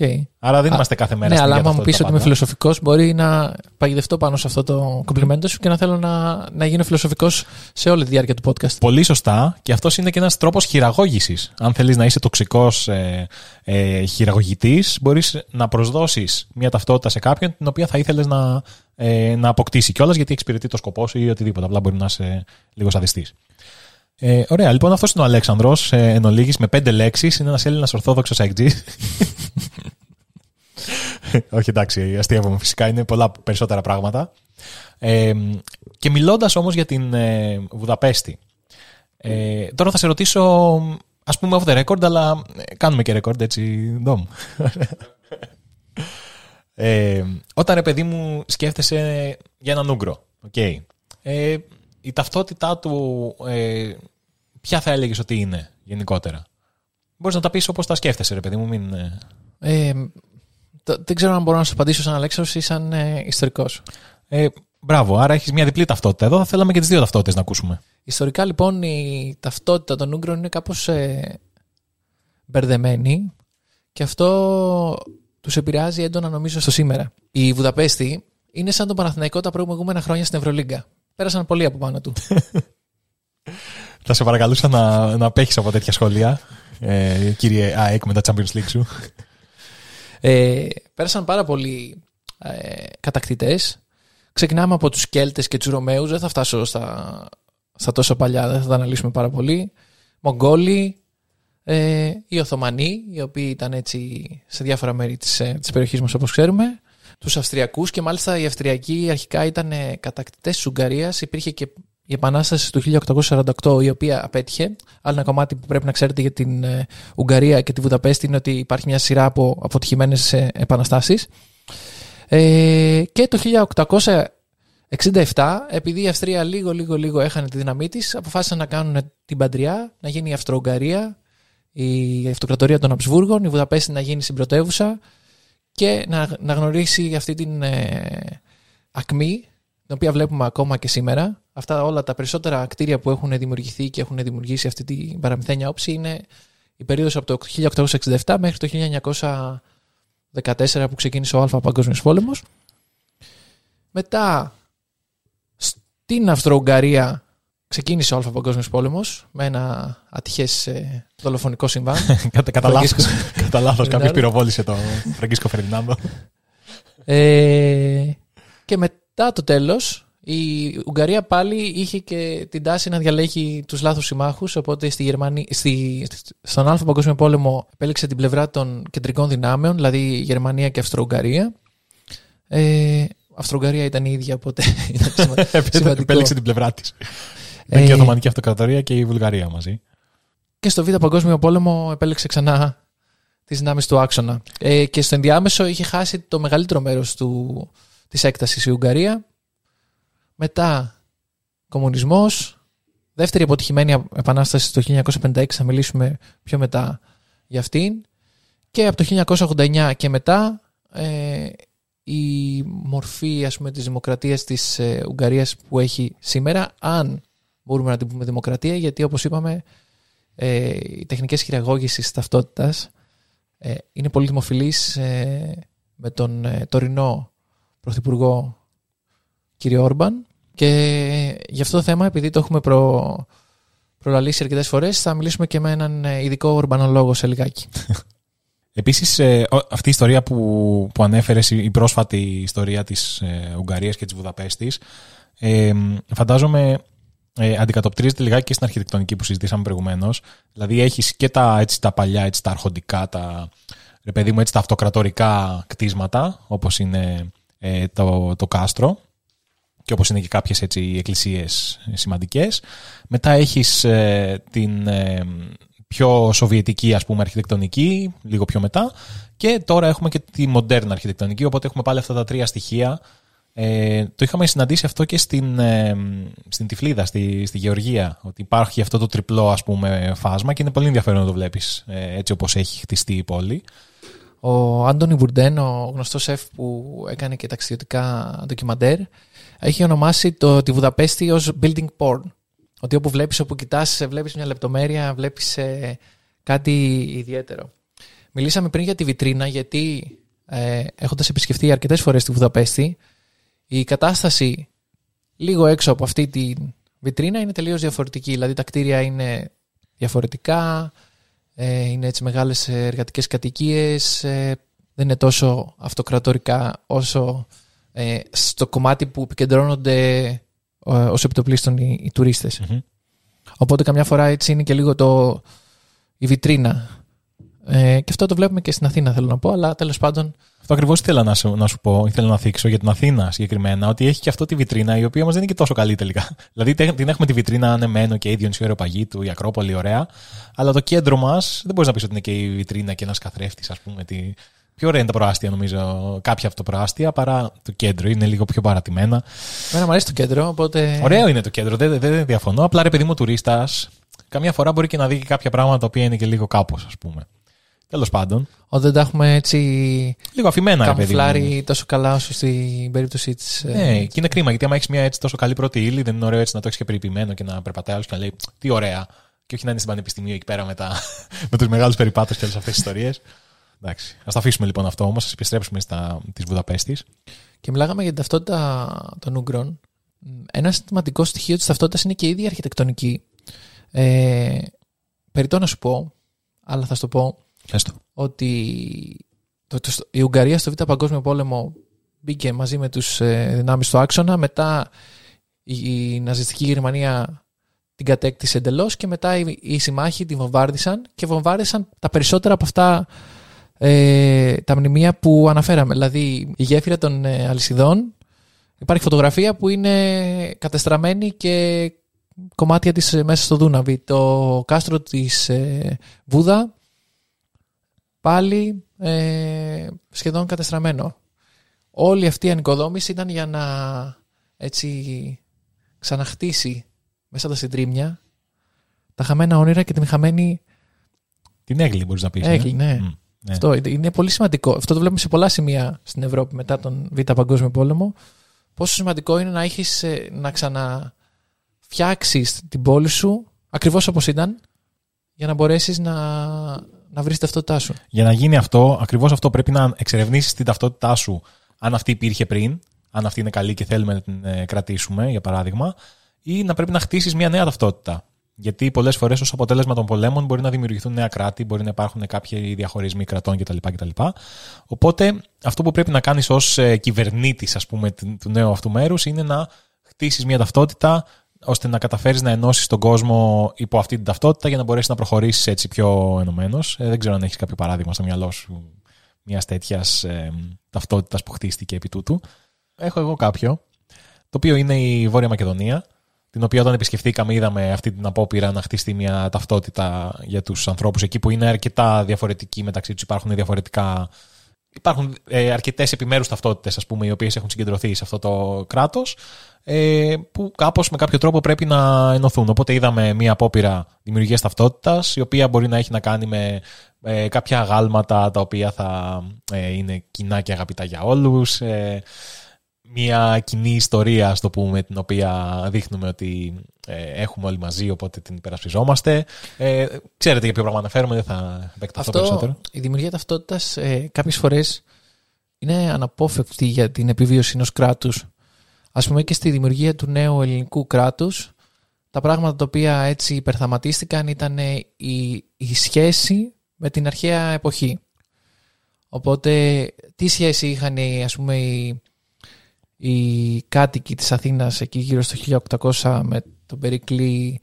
Okay. Άρα δεν Α, είμαστε κάθε μέρα στην ίδια ταυτότητα. Ναι, αλλά άμα μου πεις ότι είμαι φιλοσοφικός, μπορεί να παγιδευτώ πάνω σε αυτό το κομπλιμέντο σου και να θέλω να, να γίνω φιλοσοφικός σε όλη τη διάρκεια του podcast. Πολύ σωστά. Και αυτός είναι και ένας τρόπος χειραγώγησης. Αν θέλεις να είσαι τοξικός ε, ε, χειραγωγητής, μπορείς να προσδώσεις μια ταυτότητα σε κάποιον την οποία θα ήθελες να, ε, να αποκτήσει κιόλας, γιατί εξυπηρετεί το σκοπό σου ή οτιδήποτε. Απλά μπορεί να είσαι λίγο σαδιστής. Ε, ωραία, λοιπόν, αυτός είναι ο Αλέξανδρος ε, εν ολίγης με πέντε λέξεις. Είναι ένας Έλληνας Ορθόδοξος αεκτζής. Όχι, εντάξει, αστείευομαι φυσικά, είναι πολλά περισσότερα πράγματα. Ε, και μιλώντας όμως για την ε, Βουδαπέστη, ε, τώρα θα σε ρωτήσω, ας πούμε off the record, αλλά ε, κάνουμε και record έτσι, ντομ. ε, όταν, ρε παιδί μου, σκέφτεσαι για έναν Ούγκρο, okay, ε, η ταυτότητά του, ε, ποια θα έλεγες ότι είναι γενικότερα? Μπορείς να τα πεις όπως τα σκέφτεσαι, ρε παιδί μου, μην... Ε, δεν ξέρω αν μπορώ να σου απαντήσω σαν Αλέξανδρος ή σαν ε, ιστορικός. Ε, μπράβο, άρα έχεις μια διπλή ταυτότητα. Εδώ θα θέλαμε και τις δύο ταυτότητες να ακούσουμε. Ιστορικά λοιπόν η ταυτότητα των Ούγγρων είναι κάπως ε, μπερδεμένη και αυτό τους επηρεάζει έντονα, νομίζω, στο σήμερα. Η Βουδαπέστη είναι σαν τον Παναθηναϊκό τα προηγούμενα χρόνια στην Ευρωλίγκα. Πέρασαν πολλοί από πάνω του. Θα σε παρακαλούσα να, να παίχεις από τέτοια σχόλια, ε, κύριε ΑΕΚ, με τα Champions League σου. Ε, πέρασαν πάρα πολλοί ε, κατακτητές. Ξεκινάμε από τους Κέλτες και τους Ρωμαίους. Δεν θα φτάσω στα, στα τόσο παλιά, δεν θα τα αναλύσουμε πάρα πολύ. Μογγόλοι, ε, οι Οθωμανοί, οι οποίοι ήταν έτσι σε διάφορα μέρη της, ε, της περιοχής μας, όπως ξέρουμε. Τους Αυστριακούς, και μάλιστα οι Αυστριακοί αρχικά ήταν ε, κατακτητές της Ουγγαρίας. Υπήρχε και η Επανάσταση του χίλια οκτακόσια σαράντα οκτώ, η οποία απέτυχε. Άλλο ένα κομμάτι που πρέπει να ξέρετε για την Ουγγαρία και τη Βουδαπέστη είναι ότι υπάρχει μια σειρά από αποτυχημένες επαναστάσεις. Ε, και το εξήντα επτά, επειδή η Αυστρία λίγο λίγο λίγο έχανε τη δύναμή της, αποφάσισαν να κάνουν την παντριά, να γίνει η Αυστρο-Ουγγαρία, η αυτοκρατορία των Αψβούργων, η Βουδαπέστη να γίνει στην πρωτεύουσα και να, να γνωρίσει αυτή την ε, ακμή, την οποία βλέπουμε ακόμα και σήμερα. Αυτά όλα τα περισσότερα κτίρια που έχουν δημιουργηθεί και έχουν δημιουργήσει αυτή την παραμυθένια όψη είναι η περίοδος από το χίλια οκτακόσια εξήντα επτά μέχρι το χίλια εννιακόσια δεκατέσσερα που ξεκίνησε ο Άλφα Παγκόσμιος Πόλεμος. Μετά στην Αυστρο-Ουγγαρία ξεκίνησε ο Άλφα Παγκόσμιος Πόλεμος με ένα ατυχές δολοφονικό συμβάν. Κατά λάθος, κατά λάθος κάποιος πυροβόλησε τον Φραγκίσκο Φερντινάντο. Ε, και μετά το τέλος, η Ουγγαρία πάλι είχε και την τάση να διαλέγει τους λάθους συμμάχους, οπότε στη Γερμανία, στη, στον Άλφα Παγκόσμιο Πόλεμο επέλεξε την πλευρά των κεντρικών δυνάμεων, δηλαδή Γερμανία και Αυστρο-Ουγγαρία. Ε, Αυστρο-Ουγγαρία ήταν η ίδια, οπότε ήταν σημαντικό. Επέλεξε την πλευρά της. Ε, και η Οθωμανική Αυτοκρατορία και η Βουλγαρία μαζί. Και στο Β' Παγκόσμιο Πόλεμο επέλεξε ξανά τις δυνάμεις του άξονα. Ε, και στο ενδιάμεσο είχε χάσει το μεγαλύτερο μέρος του, της έκτασης η Ουγγαρία. Μετά, κομμουνισμός, δεύτερη αποτυχημένη επανάσταση το χίλια εννιακόσια πενήντα έξι, θα μιλήσουμε πιο μετά για αυτήν. Και από το χίλια εννιακόσια ογδόντα εννιά και μετά ε, η μορφή, ας πούμε, της δημοκρατίας της ε, Ουγγαρίας που έχει σήμερα, αν μπορούμε να την πούμε δημοκρατία, γιατί όπως είπαμε ε, οι τεχνικές χειραγώγησης ταυτότητας ε, είναι πολύ δημοφιλείς ε, με τον ε, τωρινό πρωθυπουργό κύριο Όρμπαν. Και γι' αυτό το θέμα, επειδή το έχουμε προ... προλαλήσει αρκετές φορές, θα μιλήσουμε και με έναν ειδικό ορμπανολόγο σε λιγάκι. Επίσης, αυτή η ιστορία που, που ανέφερες, η πρόσφατη ιστορία της Ουγγαρίας και της Βουδαπέστης, ε, φαντάζομαι ε, αντικατοπτρίζεται λιγάκι και στην αρχιτεκτονική που συζητήσαμε προηγουμένως. Δηλαδή, έχεις και τα, έτσι, τα παλιά, έτσι, τα αρχοντικά, τα, ρε παιδί μου, έτσι, τα αυτοκρατορικά κτίσματα, όπως είναι ε, το, το κάστρο, και όπως είναι και κάποιες έτσι, εκκλησίες σημαντικές. Μετά έχεις ε, την ε, πιο σοβιετική, ας πούμε, αρχιτεκτονική, λίγο πιο μετά. Και τώρα έχουμε και τη μοντέρνα αρχιτεκτονική, οπότε έχουμε πάλι αυτά τα τρία στοιχεία. Ε, το είχαμε συναντήσει αυτό και στην, ε, στην Τυφλίδα, στη, στη Γεωργία, ότι υπάρχει αυτό το τριπλό, ας πούμε, φάσμα και είναι πολύ ενδιαφέρον να το βλέπεις ε, έτσι όπως έχει χτιστεί η πόλη. Ο Άντονι Μπουρντέν, ο γνωστός σεφ που έκανε και ταξιδιωτικά ντοκιμαντέρ, έχει ονομάσει το, τη Βουδαπέστη ως building porn. Ότι όπου βλέπεις, όπου κοιτάς, βλέπεις μια λεπτομέρεια, βλέπεις ε, κάτι ιδιαίτερο. Μιλήσαμε πριν για τη βιτρίνα, γιατί ε, έχοντας επισκεφτεί αρκετές φορές τη Βουδαπέστη, η κατάσταση λίγο έξω από αυτή τη βιτρίνα είναι τελείως διαφορετική. Δηλαδή τα κτίρια είναι διαφορετικά, ε, είναι έτσι μεγάλες εργατικές κατοικίες, ε, δεν είναι τόσο αυτοκρατορικά όσο στο κομμάτι που επικεντρώνονται ως επιτοπλίστων οι, οι τουρίστες. Mm-hmm. Οπότε καμιά φορά έτσι είναι και λίγο το, η βιτρίνα. Ε, και αυτό το βλέπουμε και στην Αθήνα, θέλω να πω, αλλά τέλος πάντων... Αυτό ακριβώς ήθελα να σου, να σου πω, ήθελα να θίξω για την Αθήνα συγκεκριμένα, ότι έχει και αυτό τη βιτρίνα, η οποία όμως δεν είναι και τόσο καλή τελικά. Δηλαδή την έχουμε τη βιτρίνα ανεμένο και ίδιον η ωρεοπαγή του, η Ακρόπολη, ωραία, αλλά το κέντρο μας δεν μπορείς να πεις ότι είναι και η βιτρίνα και ένας καθρέφτης, ας πούμε, τη... Πιο ωραία είναι τα προάστια, νομίζω, κάποια από τα προάστια παρά το κέντρο. Είναι λίγο πιο παρατημένα. Μένα μου αρέσει το κέντρο, οπότε. Ωραίο είναι το κέντρο, δεν, δεν διαφωνώ. Απλά ρε παιδί μου, τουρίστας, καμιά φορά μπορεί και να δει και κάποια πράγματα τα οποία είναι και λίγο κάπως, ας πούμε. Τέλος πάντων. Ό, δεν τα έχουμε έτσι. Λίγο αφημένα, ρε παιδί μου. Καμουφλάρει τόσο καλά όσο στην περίπτωση της. Ναι, ε... και είναι κρίμα, γιατί άμα έχεις μια έτσι τόσο καλή πρώτη ύλη, δεν είναι ωραίο έτσι να το έχεις και περιποιημένο και να περπατάει άλλο και να λέει τι ωραία. Και όχι να είναι στην πανεπιστημίου εκεί πέρα με, τα... με τους μεγάλους περιπάτους και όλες αυτές τις ιστορίες. Εντάξει, ας τα αφήσουμε λοιπόν αυτό όμως, ας επιστρέψουμε στα της Βουδαπέστης. Και μιλάγαμε για την ταυτότητα των Ούγγρων. Ένα σημαντικό στοιχείο της ταυτότητας είναι και η ίδια αρχιτεκτονική. Ε, περιττό να σου πω, αλλά θα σου το πω, Έστω. ότι το, το, η Ουγγαρία στο Β' Παγκόσμιο Πόλεμο μπήκε μαζί με τους ε, δυνάμεις του άξονα, μετά η, η ναζιστική Γερμανία την κατέκτησε εντελώς και μετά οι, οι συμμάχοι την βομβάρδισαν και βομβάρδισαν τα περισσότερα από αυτά Ε, τα μνημεία που αναφέραμε. Δηλαδή η γέφυρα των ε, αλυσιδών, υπάρχει φωτογραφία που είναι κατεστραμμένη και κομμάτια της ε, μέσα στο Δούναβι. Το κάστρο της ε, Βούδα πάλι ε, σχεδόν κατεστραμμένο. Όλη αυτή η ανοικοδόμηση ήταν για να έτσι ξαναχτίσει μέσα τα συντρίμμια τα χαμένα όνειρα και την χαμένη. Την έγκλη, μπορείς να πεις. Έγκλη, ναι. ναι. Mm, ναι. Αυτό είναι πολύ σημαντικό. Αυτό το βλέπουμε σε πολλά σημεία στην Ευρώπη μετά τον Β' Παγκόσμιο Πόλεμο. Πόσο σημαντικό είναι να έχεις, να ξαναφτιάξεις την πόλη σου ακριβώς όπως ήταν, για να μπορέσεις να, να βρεις ταυτότητά σου. Για να γίνει αυτό, ακριβώς αυτό, πρέπει να εξερευνήσεις την ταυτότητά σου, αν αυτή υπήρχε πριν, αν αυτή είναι καλή και θέλουμε να την κρατήσουμε, για παράδειγμα, ή να πρέπει να χτίσεις μια νέα ταυτότητα. Γιατί πολλές φορές ως αποτέλεσμα των πολέμων μπορεί να δημιουργηθούν νέα κράτη, μπορεί να υπάρχουν κάποιοι διαχωρισμοί κρατών κτλ. κτλ. Οπότε αυτό που πρέπει να κάνεις ως κυβερνήτης, ας πούμε, του νέου αυτού μέρους, είναι να χτίσεις μια ταυτότητα, ώστε να καταφέρεις να ενώσεις τον κόσμο υπό αυτή την ταυτότητα για να μπορέσεις να προχωρήσεις έτσι πιο ενωμένος. Ε, δεν ξέρω αν έχεις κάποιο παράδειγμα στο μυαλό σου μιας τέτοιας ε, ταυτότητας που χτίστηκε επί τούτου. Έχω εγώ κάποιο, το οποίο είναι η Βόρεια Μακεδονία, την οποία όταν επισκεφτήκαμε είδαμε αυτή την απόπειρα να χτιστεί μια ταυτότητα για τους ανθρώπους εκεί, που είναι αρκετά διαφορετική μεταξύ τους. Υπάρχουν διαφορετικά... Υπάρχουν ε, αρκετές επιμέρους ταυτότητες, ας πούμε, οι οποίες έχουν συγκεντρωθεί σε αυτό το κράτος, ε, που κάπως με κάποιο τρόπο πρέπει να ενωθούν. Οπότε είδαμε μία απόπειρα δημιουργίας ταυτότητας, η οποία μπορεί να έχει να κάνει με ε, κάποια αγάλματα τα οποία θα ε, είναι κοινά και αγαπητά για όλους, ε, μία κοινή ιστορία, ας το πούμε, την οποία δείχνουμε ότι ε, έχουμε όλοι μαζί, οπότε την υπερασπιζόμαστε. Ε, ξέρετε για ποιο πράγμα αναφέρομαι, δεν θα επεκταθώ περισσότερο. Η δημιουργία ταυτότητας ε, κάποιες φορές είναι αναπόφευκτη για την επιβίωση ενός κράτους. Ας πούμε και στη δημιουργία του νέου ελληνικού κράτους, τα πράγματα τα οποία έτσι υπερθαματίστηκαν ήταν η, η σχέση με την αρχαία εποχή. Οπότε τι σχέση είχαν, ας πούμε, οι οι κάτοικοι της Αθήνας εκεί γύρω στο χίλια οκτακόσια με τον Περικλή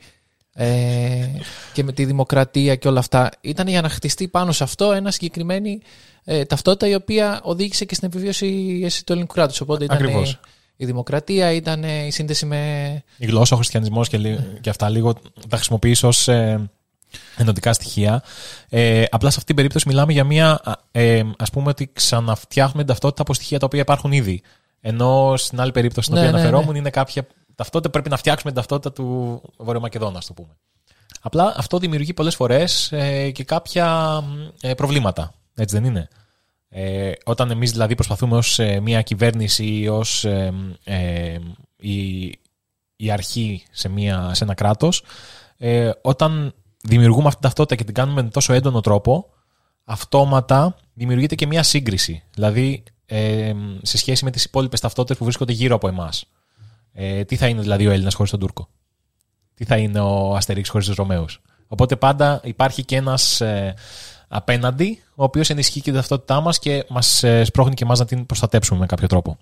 ε, και με τη Δημοκρατία και όλα αυτά, ήταν για να χτιστεί πάνω σε αυτό ένα συγκεκριμένη ε, ταυτότητα, η οποία οδήγησε και στην επιβίωση του ελληνικού κράτους. Οπότε ήταν η, η Δημοκρατία, ήταν η σύνδεση με... Η γλώσσα, ο χριστιανισμός και, λι... και αυτά λίγο τα χρησιμοποιείς ως ε, ενωτικά στοιχεία. Ε, απλά σε αυτή την περίπτωση μιλάμε για μια... Ε, ας πούμε ότι ξαναφτιάχνουμε την ταυτότητα από στοιχεία τα οποία υπάρχουν ήδη. Ενώ στην άλλη περίπτωση στην ναι, οποία ναι, αναφερόμουν ναι. είναι κάποια ταυτότητα, πρέπει να φτιάξουμε την ταυτότητα του Βορειομακεδόνα, ας το πούμε. Απλά αυτό δημιουργεί πολλές φορές ε, και κάποια ε, προβλήματα. Έτσι δεν είναι? Ε, όταν εμείς δηλαδή προσπαθούμε ως ε, μια κυβέρνηση ή ως ε, ε, η, η αρχή σε, μια, σε ένα κράτος, ε, όταν δημιουργούμε αυτή την ταυτότητα και την κάνουμε με τόσο έντονο τρόπο, αυτόματα δημιουργείται και μια σύγκριση. Δηλαδή... σε σχέση με τις υπόλοιπες ταυτότητες που βρίσκονται γύρω από εμάς. Ε, τι θα είναι δηλαδή ο Έλληνας χωρίς τον Τούρκο? Τι θα είναι ο Αστερίξ χωρίς τους Ρωμαίους? Οπότε πάντα υπάρχει και ένας ε, απέναντι, ο οποίος ενισχύει και την ταυτότητά μας και μας ε, σπρώχνει και εμάς να την προστατέψουμε με κάποιο τρόπο.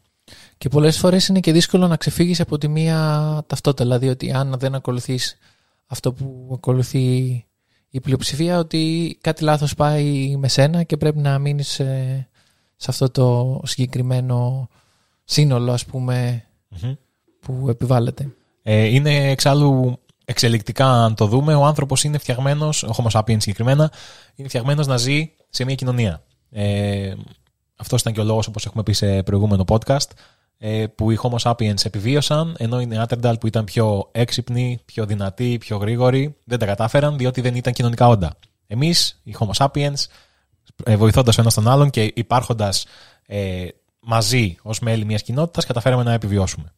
Και πολλές φορές είναι και δύσκολο να ξεφύγεις από τη μία ταυτότητα. Δηλαδή ότι αν δεν ακολουθείς αυτό που ακολουθεί η πλειοψηφία, ότι κάτι λάθος πάει με σένα και πρέπει να μείνεις... Ε, σε αυτό το συγκεκριμένο σύνολο, ας πούμε, mm-hmm. που επιβάλλεται. Ε, είναι εξάλλου εξελικτικά, αν το δούμε, ο άνθρωπος είναι φτιαγμένος, ο Homo sapiens συγκεκριμένα, είναι φτιαγμένος να ζει σε μια κοινωνία. Ε, αυτός ήταν και ο λόγος, όπως έχουμε πει σε προηγούμενο podcast, ε, που οι Homo sapiens επιβίωσαν, ενώ οι Neanderthal που ήταν πιο έξυπνοι, πιο δυνατοί, πιο γρήγοροι, δεν τα κατάφεραν, διότι δεν ήταν κοινωνικά όντα. Εμείς, οι Homo sapiens, βοηθώντας ο ένας τον άλλον και υπάρχοντας ε, μαζί ως μέλη μιας κοινότητας, καταφέραμε να επιβιώσουμε.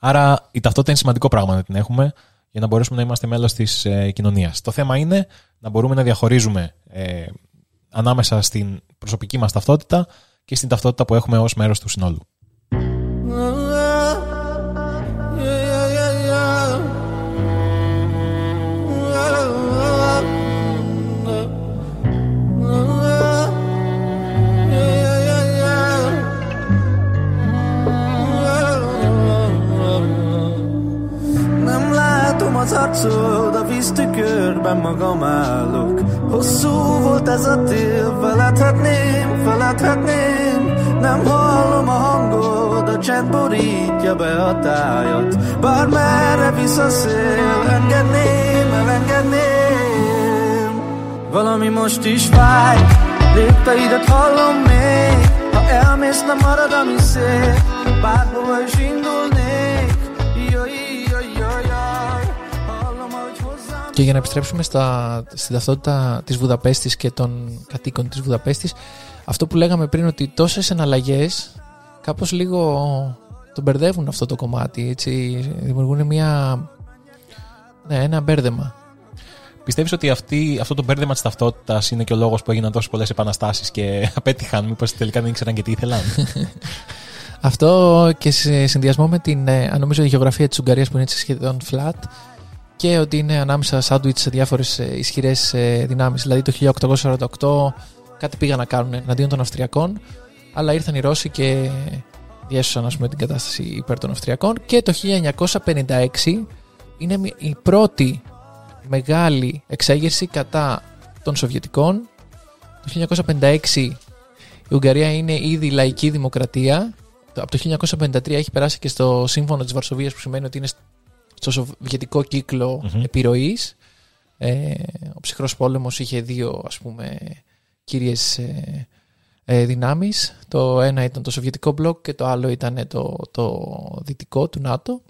Άρα η ταυτότητα είναι σημαντικό πράγμα να την έχουμε για να μπορέσουμε να είμαστε μέλος της ε, κοινωνίας. Το θέμα είναι να μπορούμε να διαχωρίζουμε ε, ανάμεσα στην προσωπική μας ταυτότητα και στην ταυτότητα που έχουμε ως μέρος του συνόλου. Az arcod, a víztükörben magam állok. Hosszú volt ez a tél, feledhetném, feledhetném. Nem hallom a hangod, a csend borítja be a tájat. Bármerre visz a szél, engedném, elengedném. Valami most is fáj, lépteidet hallom még. Ha elmész, nem marad, ami szép, bárhova is indulnék. Και για να επιστρέψουμε στα, στην ταυτότητα της Βουδαπέστης και των κατοίκων της Βουδαπέστης, αυτό που λέγαμε πριν, ότι τόσες εναλλαγές κάπως λίγο τον μπερδεύουν αυτό το κομμάτι, έτσι, δημιουργούν μια, ναι, ένα μπέρδεμα. Πιστεύεις ότι αυτή, αυτό το μπέρδεμα της ταυτότητας είναι και ο λόγος που έγιναν τόσες πολλές επαναστάσεις και απέτυχαν, μήπως τελικά δεν ήξεραν και τι ήθελαν? Αυτό και σε συνδυασμό με την, νομίζω, η γεωγραφία της Ουγγαρίας που είναι σχεδόν flat, και ότι είναι ανάμεσα σάντουιτς σε διάφορες ισχυρές δυνάμεις. Δηλαδή το χίλια οκτακόσια σαράντα οκτώ κάτι πήγαν να κάνουν εναντίον των Αυστριακών, αλλά ήρθαν οι Ρώσοι και διέσωσαν, ας πούμε, την κατάσταση υπέρ των Αυστριακών. Και το χίλια εννιακόσια πενήντα έξι είναι η πρώτη μεγάλη εξέγερση κατά των Σοβιετικών. Το χίλια εννιακόσια πενήντα έξι η Ουγγαρία είναι ήδη λαϊκή δημοκρατία. Από το χίλια εννιακόσια πενήντα τρία έχει περάσει και στο Σύμφωνο της Βαρσοβίας, που σημαίνει ότι είναι στο σοβιετικό κύκλο mm-hmm. επιρροής. Ε, ο ψυχρός πόλεμος είχε δύο, ας πούμε, κύριες ε, ε, δυνάμεις. Το ένα ήταν το σοβιετικό μπλοκ και το άλλο ήταν το, το δυτικό του ΝΑΤΟ.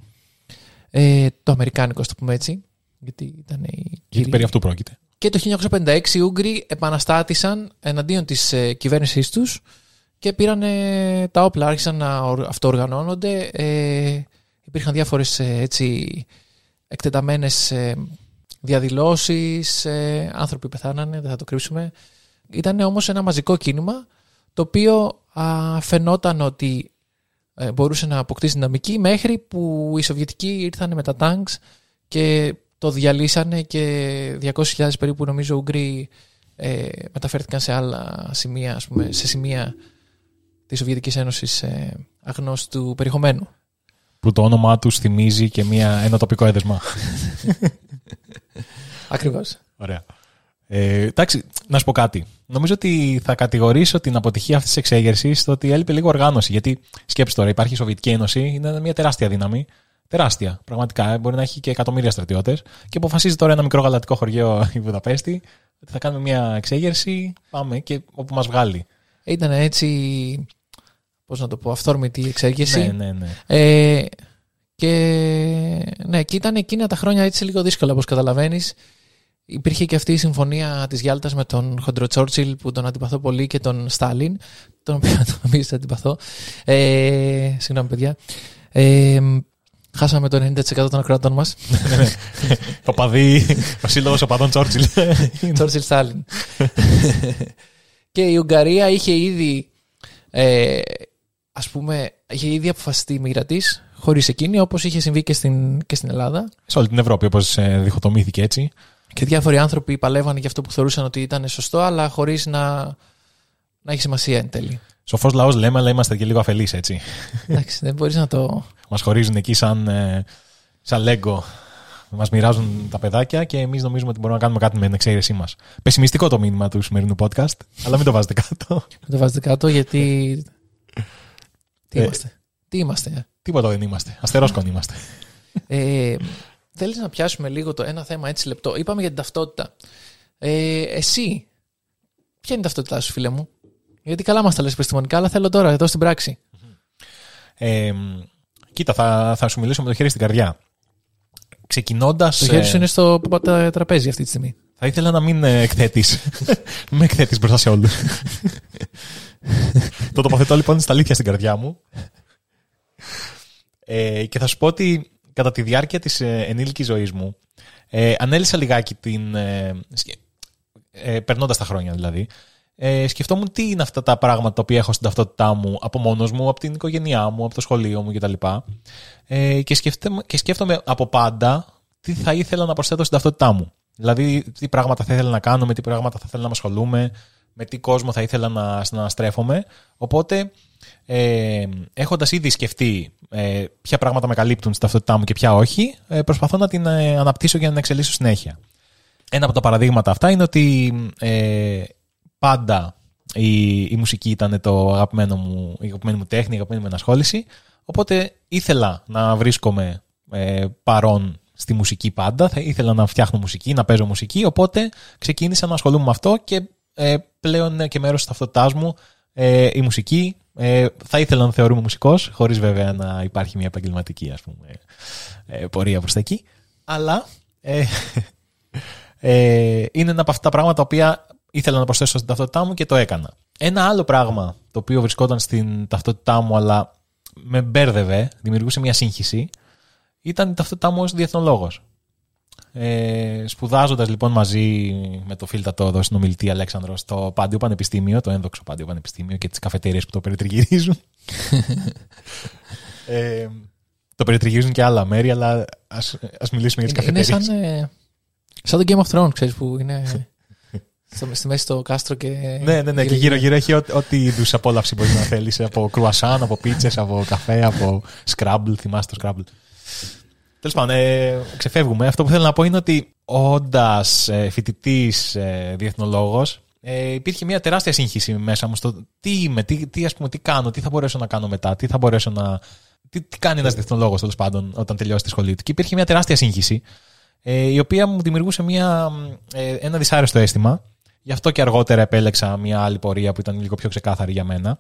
Ε, το αμερικάνικο, ας το πούμε έτσι. Γιατί ήταν οι κύριοι. Γιατί περί αυτού πρόκειται. Και το χίλια εννιακόσια πενήντα έξι οι Ούγγροι επαναστάτησαν εναντίον της ε, κυβέρνησής τους και πήραν ε, τα όπλα, άρχισαν να αυτοοργανώνονται. Ε, Υπήρχαν διάφορες έτσι, εκτεταμένες διαδηλώσεις, άνθρωποι πεθάνανε, δεν θα το κρύψουμε. Ήταν όμως ένα μαζικό κίνημα, το οποίο α, φαινόταν ότι ε, μπορούσε να αποκτήσει δυναμική, μέχρι που οι Σοβιετικοί ήρθαν με τα τάγκς και το διαλύσανε, και διακόσιες χιλιάδες περίπου, νομίζω, Ούγγροι ε, μεταφέρθηκαν σε άλλα σημεία, ας πούμε, σε σημεία της Σοβιετικής Ένωσης ε, αγνώστου περιεχομένου. Που το όνομά τους θυμίζει και μια, ένα τοπικό έδεσμα. Ακριβώς. Ωραία. Ε, εντάξει, να σου πω κάτι. Νομίζω ότι θα κατηγορήσω την αποτυχία αυτής της εξέγερσης στο ότι έλειπε λίγο οργάνωση. Γιατί σκέψτε τώρα, υπάρχει η Σοβιετική Ένωση, είναι μια τεράστια δύναμη. Τεράστια, πραγματικά. Μπορεί να έχει και εκατομμύρια στρατιώτες. Και αποφασίζει τώρα ένα μικρό γαλατικό χωριό η Βουδαπέστη ότι θα κάνουμε μια εξέγερση. Πάμε και όπου μας βγάλει. Ήταν έτσι. Πώς να το πω, αυθόρμητη εξέγερση. Ναι, ναι, ναι. Ε, και, ναι, και ήταν εκείνα τα χρόνια έτσι λίγο δύσκολα, όπως καταλαβαίνεις. Υπήρχε και αυτή η συμφωνία της Γιάλτας με τον χοντρό Τσόρτσιλ, που τον αντιπαθώ πολύ, και τον Στάλιν, τον οποίο τον νομίζω αντιπαθώ. Ε, συγγνώμη, παιδιά. Ε, χάσαμε το ενενήντα τοις εκατό των ακροατών μας. Το παδί, ο σύλλογος οπαδών Τσόρτσιλ. Τσόρτσιλ Στάλιν. Και η Ουγγαρία είχε ήδη. Ε, ας πούμε, είχε ήδη αποφασιστεί η μοίρα της χωρίς εκείνη, όπως είχε συμβεί και στην, και στην Ελλάδα. Σε όλη την Ευρώπη, όπως ε, διχοτομήθηκε έτσι. Και διάφοροι άνθρωποι παλεύανε για αυτό που θεωρούσαν ότι ήταν σωστό, αλλά χωρίς να, να έχει σημασία εν τέλει. Σοφός λαός λέμε, αλλά είμαστε και λίγο αφελείς, έτσι. Εντάξει, δεν μπορείς να το. Μας χωρίζουν εκεί σαν, ε, σαν λέγκο. Μας μοιράζουν τα παιδάκια και εμείς νομίζουμε ότι μπορούμε να κάνουμε κάτι με την εξαίρεσή μας. Πεσημιστικό το μήνυμα του σημερινού podcast, αλλά μην το βάζετε κάτω. Μην το βάζετε κάτω, γιατί. Τι είμαστε. Ε, Τι είμαστε. Τίποτα δεν είμαστε. Αστερόσκον είμαστε. Ε, Θέλεις να πιάσουμε λίγο το ένα θέμα έτσι λεπτό. Είπαμε για την ταυτότητα. Ε, εσύ, ποια είναι η ταυτότητά σου, φίλε μου? Γιατί καλά μας τα λες επιστημονικά, αλλά θέλω τώρα εδώ στην πράξη. Ε, κοίτα, θα, θα σου μιλήσω με το χέρι στην καρδιά. Ξεκινώντας. Το χέρι σου είναι στο τραπέζι αυτή τη στιγμή. Θα ήθελα να μην εκθέτεις. Μην με εκθέτεις μπροστά σε όλους. Το τοποθετώ λοιπόν στα αλήθεια στην καρδιά μου. Ε, και θα σου πω ότι κατά τη διάρκεια της ενήλικης ζωής μου ε, ανέλυσα λιγάκι την. Ε, ε, περνώντας τα χρόνια δηλαδή. Ε, σκεφτόμουν τι είναι αυτά τα πράγματα τα οποία έχω στην ταυτότητά μου από μόνος μου, από την οικογένειά μου, από το σχολείο μου κτλ. Ε, και, και σκέφτομαι από πάντα τι θα ήθελα να προσθέτω στην ταυτότητά μου. Δηλαδή, τι πράγματα θα ήθελα να κάνω, με τι πράγματα θα ήθελα να ασχολούμαι, με τι κόσμο θα ήθελα να, να στρέφομαι. Οπότε, ε, έχοντας ήδη σκεφτεί ε, ποια πράγματα με καλύπτουν στην ταυτότητά μου και ποια όχι, ε, προσπαθώ να την ε, αναπτύσσω για να εξελίσσω συνέχεια. Ένα από τα παραδείγματα αυτά είναι ότι. Ε, Πάντα η, η μουσική ήταν το αγαπημένο μου, η αγαπημένη μου τέχνη, η αγαπημένη μου ενασχόληση. Οπότε ήθελα να βρίσκομαι ε, παρόν στη μουσική πάντα. Θα ήθελα να φτιάχνω μουσική, να παίζω μουσική. Οπότε ξεκίνησα να ασχολούμαι με αυτό και ε, πλέον είναι και μέρος της ταυτότητάς μου ε, η μουσική. Ε, θα ήθελα να θεωρούμε μουσικός, χωρίς βέβαια να υπάρχει μια επαγγελματική, ας πούμε, ε, πορεία προς τα εκεί. Αλλά. Ε, Ε, είναι ένα από αυτά τα πράγματα τα οποία ήθελα να προσθέσω στην ταυτότητά μου και το έκανα. Ένα άλλο πράγμα το οποίο βρισκόταν στην ταυτότητά μου αλλά με μπέρδευε, δημιουργούσε μια σύγχυση, ήταν η ταυτότητά μου ως διεθνολόγος. Ε, σπουδάζοντας λοιπόν μαζί με το φίλτατο εδώ συνομιλητή Αλέξανδρο στο Πάντιο Πανεπιστήμιο, το ένδοξο Πάντιο Πανεπιστήμιο και τις καφετέρειες που το περιτριγυρίζουν. ε, το περιτριγυρίζουν και άλλα μέρη, αλλά ας, ας μιλήσουμε για τις καφετέρειες. Είναι σαν, ε, σαν το Game of Thrones, ξέρεις, που είναι στο, στη μέση το κάστρο και... ναι, ναι, ναι, και γύρω-γύρω έχει ό,τι είδους απόλαυση μπορεί να θέλεις, από κρουασάν, από πίτσες, από καφέ, από σκράμπλ, θυμάσαι το σκράμπλ. Τέλος πάντων, ε, ξεφεύγουμε. Αυτό που θέλω να πω είναι ότι όντας ε, φοιτητής ε, διεθνολόγος, ε, υπήρχε μια τεράστια σύγχυση μέσα μου στο τι είμαι, τι, τι, ας πούμε, τι κάνω, τι θα μπορέσω να κάνω μετά, τι θα μπορέσω να... Τι, τι κάνει ένας διεθνολόγος, τέλος πάντων, όταν τελειώσει τη σχολή του. Και υπήρχε μια τεράστια σύγχυση, ε, η οποία μου δημιουργούσε μια, ε, ένα δυσάρεστο αίσθημα. Γι' αυτό και αργότερα επέλεξα μια άλλη πορεία που ήταν λίγο πιο ξεκάθαρη για μένα.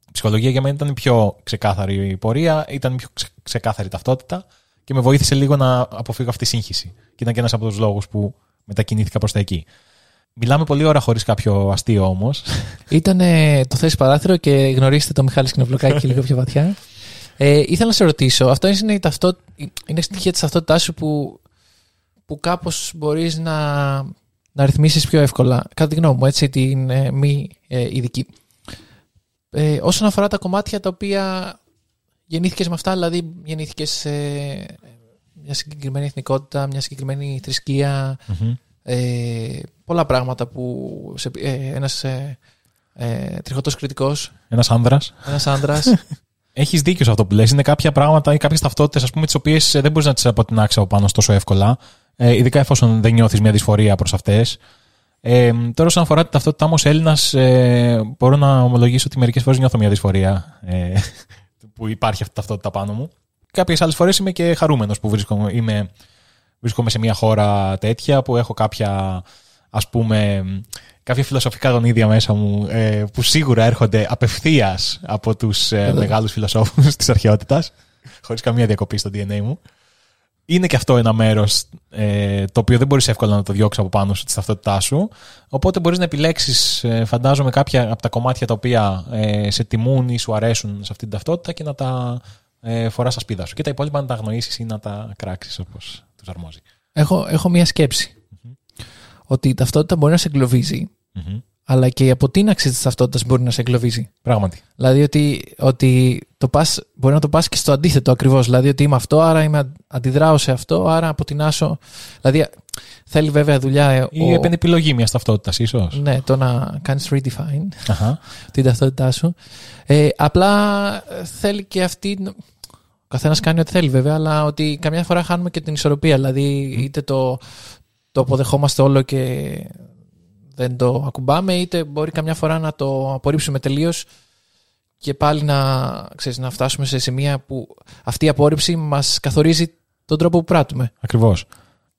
Η ψυχολογία για μένα ήταν η πιο ξεκάθαρη πορεία, ήταν η πιο ξεκάθαρη ταυτότητα. Και με βοήθησε λίγο να αποφύγω αυτή τη σύγχυση. Και ήταν και ένας από τους λόγους που μετακινήθηκα προς τα εκεί. Μιλάμε πολλή ώρα χωρίς κάποιο αστείο όμως. Ήταν το Θέση Παράθυρο και γνωρίζετε το Μιχάλη Σκηνοβλοκάκη λίγο πιο βαθιά. Ε, ήθελα να σε ρωτήσω, αυτό είναι, η ταυτό, είναι στοιχεία της ταυτότητάς σου που, που κάπως μπορείς να, να ρυθμίσεις πιο εύκολα. Κατά τη γνώμη μου, έτσι, την ε, μη ε, ειδική. Ε, όσον αφορά τα κομμάτια τα οποία... γεννήθηκες με αυτά, δηλαδή γεννήθηκες σε μια συγκεκριμένη εθνικότητα, μια συγκεκριμένη θρησκεία, mm-hmm. ε, πολλά πράγματα που σε, ε, ένας ε, ε, τριχωτός κριτικός... Ένας άνδρας. Ένας άνδρας. Έχεις δίκιο σε αυτό που λες. Είναι κάποια πράγματα ή κάποιες ταυτότητες, ας πούμε, τις οποίες δεν μπορείς να τις αποτινάξεις από πάνω τόσο εύκολα, ε, ειδικά εφόσον δεν νιώθεις μια δυσφορία προς αυτές. Ε, τώρα, όσον αφορά την ταυτότητά μου ως Έλληνας, ε, μπορώ να ομολογήσω ότι μερικές φορές νιώθω μια δυσφορία. Ε, που υπάρχει αυτή η ταυτότητα πάνω μου. Κάποιες άλλες φορές είμαι και χαρούμενος που βρίσκομαι, είμαι, βρίσκομαι σε μια χώρα τέτοια, που έχω κάποια, ας πούμε, κάποια φιλοσοφικά γονίδια μέσα μου, ε, που σίγουρα έρχονται απευθείας από τους ε, μεγάλους φιλοσόφους της αρχαιότητας, χωρίς καμία διακοπή στο ντι εν έι μου. Είναι και αυτό ένα μέρος ε, το οποίο δεν μπορείς εύκολα να το διώξεις από πάνω σου, τη ταυτότητά σου. Οπότε μπορείς να επιλέξεις, ε, φαντάζομαι, κάποια από τα κομμάτια τα οποία ε, σε τιμούν ή σου αρέσουν σε αυτή την ταυτότητα και να τα ε, φοράς στα σπίδα σου. Και τα υπόλοιπα να τα αγνοήσεις ή να τα κράξεις όπως τους αρμόζει. Έχω, έχω μία σκέψη. Mm-hmm. Ότι η ταυτότητα μπορεί να σε εγκλωβίζει, mm-hmm. αλλά και η αποτείναξη της ταυτότητας μπορεί να σε εγκλωβίζει. Πράγματι. Δηλαδή ότι, ότι το πας, μπορεί να το πας και στο αντίθετο ακριβώς. Δηλαδή ότι είμαι αυτό, άρα είμαι, αντιδράω σε αυτό, άρα αποτινάσω. Δηλαδή θέλει βέβαια δουλειά. Η ο... επενεπιλογή μιας ταυτότητας, ίσως. Ναι, το να κάνεις redefine Αχα. την ταυτότητά σου. Ε, απλά θέλει και αυτή. Ο καθένας κάνει ό,τι θέλει βέβαια, αλλά ότι καμιά φορά χάνουμε και την ισορροπία. Δηλαδή mm. είτε το, το αποδεχόμαστε όλο και δεν το ακουμπάμε, είτε μπορεί καμιά φορά να το απορρίψουμε τελείως και πάλι να, ξέρεις, να φτάσουμε σε σημεία που αυτή η απόρριψη μας καθορίζει τον τρόπο που πράττουμε. Ακριβώς.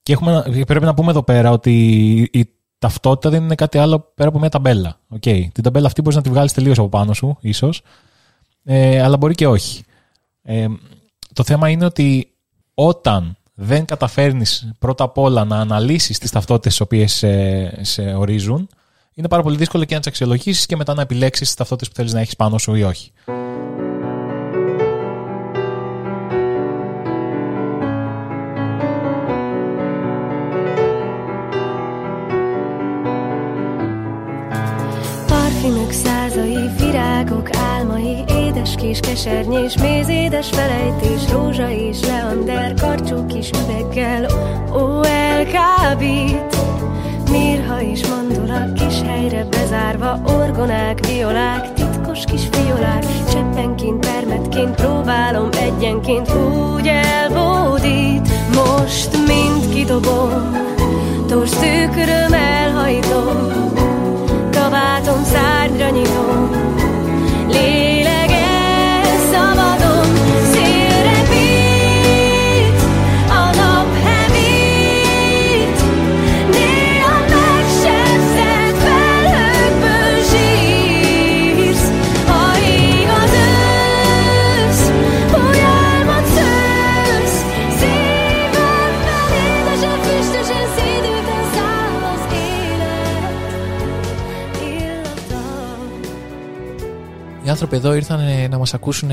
Και έχουμε, πρέπει να πούμε εδώ πέρα ότι η ταυτότητα δεν είναι κάτι άλλο πέρα από μια ταμπέλα. Okay. Την ταμπέλα αυτή μπορείς να τη βγάλεις τελείως από πάνω σου, ίσως, ε, αλλά μπορεί και όχι. Ε, το θέμα είναι ότι όταν δεν καταφέρνεις πρώτα απ' όλα να αναλύσεις τις ταυτότητες τις οποίες σε, σε ορίζουν, είναι πάρα πολύ δύσκολο και να τις αξιολογήσεις και μετά να επιλέξεις τις ταυτότητες που θέλεις να έχεις πάνω σου ή όχι. Parfümök százai, virágok álmai, édes kis kesernyés, mézédes felejtés, rózsa és leander, karcsú kis üveggel, ó, elkábít. Mirha és mandula, kis helyre bezárva, orgonák, violák, titkos kis fiolák, cseppenként, permetként, próbálom egyenként, úgy elbódít. Most mind kidobom, torz tükröm elhajtom, kabátom szárnyra nyitom, lélegel szabadom. Οι άνθρωποι εδώ ήρθαν να μας ακούσουν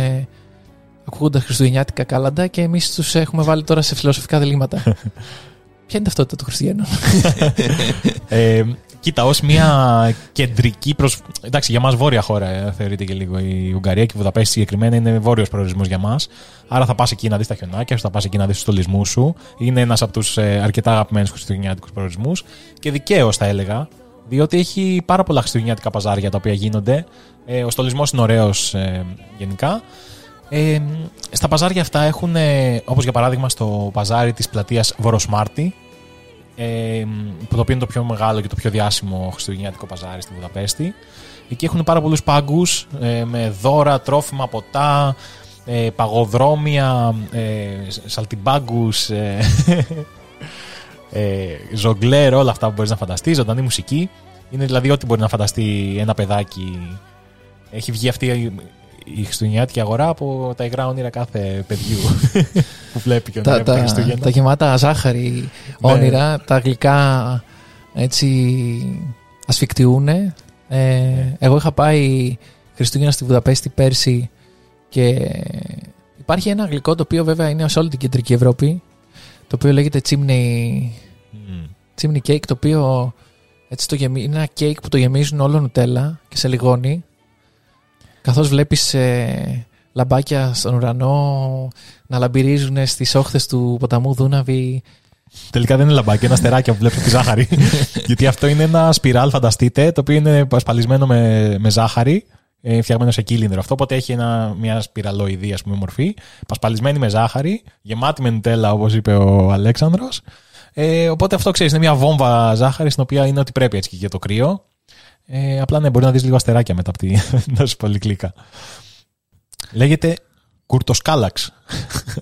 ακούγοντας χριστουγεννιάτικα κάλαντα και εμείς τους έχουμε βάλει τώρα σε φιλοσοφικά διλήμματα. Ποια είναι η ταυτότητα των χριστιανών? ε, κοίτα, ως μια κεντρική προς... Εντάξει, για μας βόρεια χώρα θεωρείται και λίγο η Ουγγαρία και η Βουδαπέστη συγκεκριμένα είναι βόρειος προορισμός για μας. Άρα θα πας εκεί να δεις τα χιονάκια σου, θα πας εκεί να δεις τους στολισμούς σου. Είναι ένας από τους αρκετά αγαπημένους χριστουγεννιάτικους προορισμούς και δικαίως θα έλεγα. Διότι έχει πάρα πολλά χριστουγεννιάτικα παζάρια τα οποία γίνονται. Ε, ο στολισμός είναι ωραίος ε, γενικά. Ε, στα παζάρια αυτά έχουν, ε, όπως για παράδειγμα στο παζάρι της πλατείας Βοροσμάρτη, ε, που το οποίο είναι το πιο μεγάλο και το πιο διάσημο χριστουγεννιάτικο παζάρι στη Βουδαπέστη. Εκεί έχουν πάρα πολλούς πάγκους ε, με δώρα, τρόφιμα, ποτά, ε, παγοδρόμια, ε, σαλτιμπάγκους... Ε, Ε, ζογκλέρ, όλα αυτά που μπορείς να φανταστείς, ζωντανή μουσική. Είναι δηλαδή ό,τι μπορεί να φανταστεί ένα παιδάκι. Έχει βγει αυτή η, η χριστουγεννιάτικη αγορά από τα υγρά όνειρα κάθε παιδιού που βλέπει και όνειρα τα, τα, τα, τα γεμάτα ζάχαρη όνειρα, ναι. Τα γλυκά έτσι ασφικτιούνε. ε, ναι. Εγώ είχα πάει Χριστούγεννα στη Βουδαπέστη πέρσι και υπάρχει ένα γλυκό το οποίο βέβαια είναι σε όλη την κεντρική Ευρώπη, το οποίο λέγεται chimney, mm. chimney cake, το οποίο έτσι το γεμι... είναι ένα cake που το γεμίζουν όλο νουτέλα και σε λιγώνει, καθώς βλέπεις ε, λαμπάκια στον ουρανό να λαμπυρίζουν στις όχθες του ποταμού Δούναβη. Τελικά δεν είναι λαμπάκια, είναι αστεράκια που βλέπω τη ζάχαρη. Γιατί αυτό είναι ένα σπιράλ, φανταστείτε, το οποίο είναι ασπαλισμένο με, με ζάχαρη, φτιαγμένο σε κύλινδρο. Αυτό οπότε έχει ένα, μια σπιραλοειδή ας πούμε μορφή, πασπαλισμένη με ζάχαρη, γεμάτη με νουτέλα όπως είπε ο Αλέξανδρος. Ε, οπότε αυτό ξέρεις, είναι μια βόμβα ζάχαρη στην οποία είναι ό,τι πρέπει έτσι και για το κρύο. Ε, απλά ναι, μπορεί να δεις λίγο αστεράκια μετά από τη να σου πολυκλίκα. Λέγεται Κουρτοσκάλαξ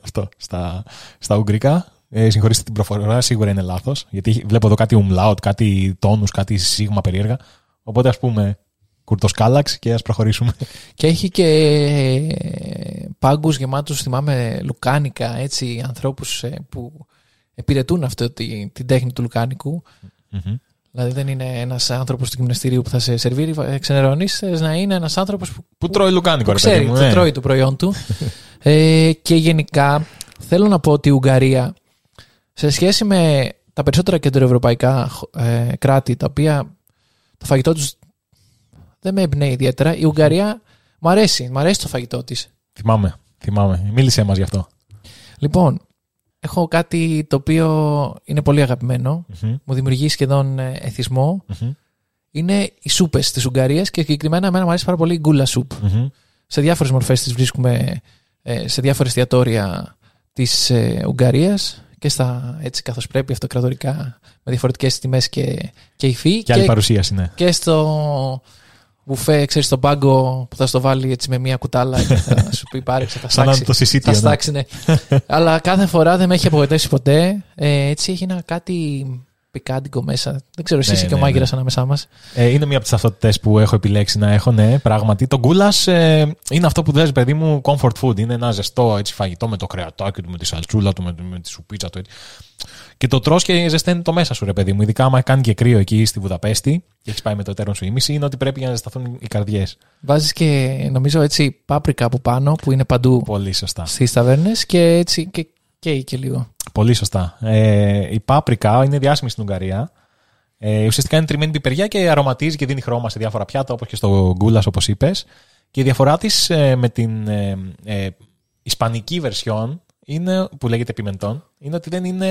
αυτό στα, στα ουγγρικά. Ε, συγχωρήστε την προφορά, σίγουρα είναι λάθος, γιατί βλέπω εδώ κάτι umlaut, κάτι τόνους, κάτι σίγμα περίεργα. Οπότε ας πούμε Κουρτοσκάλαξ και ας προχωρήσουμε. Και έχει και πάγκους γεμάτους, θυμάμαι, λουκάνικα, έτσι, ανθρώπους που επιρετούν αυτή την, την τέχνη του λουκάνικου. Mm-hmm. Δηλαδή δεν είναι ένας άνθρωπος του γυμναστηρίου που θα σε σερβίρει, ξενερώνεις, να είναι ένας άνθρωπος που, που τρώει λουκάνικο, που ρε παιδί μου, ξέρει, ναι. Τρώει το προϊόν του. ε, και γενικά θέλω να πω ότι η Ουγγαρία σε σχέση με τα περισσότερα κεντροευρωπαϊκά ε, κράτη, τα οποία το φαγητό τους δεν με εμπνέει ιδιαίτερα. Η Ουγγαρία μου αρέσει. Μου αρέσει το φαγητό της. Θυμάμαι. Θυμάμαι. Μίλησέ μας γι' αυτό. Λοιπόν, έχω κάτι το οποίο είναι πολύ αγαπημένο. Mm-hmm. Μου δημιουργεί σχεδόν εθισμό. Mm-hmm. Είναι οι σούπες της Ουγγαρίας και συγκεκριμένα εμένα μου αρέσει πάρα πολύ η γκούλα σούπ. Mm-hmm. Σε διάφορες μορφές τις βρίσκουμε σε διάφορες εστιατόρια της Ουγγαρίας και στα έτσι καθώς πρέπει αυτοκρατορικά με διαφορετικές τιμές και, και υφή. Και άλλη παρουσίαση, ναι. Και στο. Μπουφέ, ξέρεις τον πάγκο που θα στο βάλει έτσι με μία κουτάλα και θα σου πει πάρεξε, θα στάξει. Το συσίτιο, θα στάξει, ναι. Αλλά κάθε φορά δεν με έχει απογοητεύσει ποτέ. Ε, έτσι έχει ένα κάτι πικάντικο μέσα. Δεν ξέρω, εσύ ναι, είσαι ναι, και ο μάγειρας ναι. ανάμεσά μας. Ε, είναι μία από τις ταυτότητες που έχω επιλέξει να έχω, ναι, πράγματι. Το γκούλας ε, είναι αυτό που δες, παιδί μου, comfort food. Είναι ένα ζεστό έτσι, φαγητό με το κρεατάκι του, με τη σαλτσούλα του, με, με τη σουπίτσα του. Έτσι. Και το τρως και ζεσταίνει το μέσα σου, ρε παιδί μου. Ειδικά άμα κάνει και κρύο εκεί στη Βουδαπέστη και έχει πάει με το εταίρον σου ήμιση, είναι ότι πρέπει για να ζεσταθούν οι καρδιές. Βάζεις και νομίζω έτσι πάπρικα από πάνω που είναι παντού. Πολύ σωστά. Στις ταβέρνες και έτσι και καίει και λίγο. Πολύ σωστά. Ε, η πάπρικα είναι διάσημη στην Ουγγαρία. Ε, ουσιαστικά είναι τριμμένη πιπεριά και αρωματίζει και δίνει χρώμα σε διάφορα πιάτα όπως και στο γκούλας όπως είπες. Και η διαφορά της ε, με την ε, ε, ισπανική βερσιόν. Είναι, που λέγεται πιμεντών, είναι ότι δεν είναι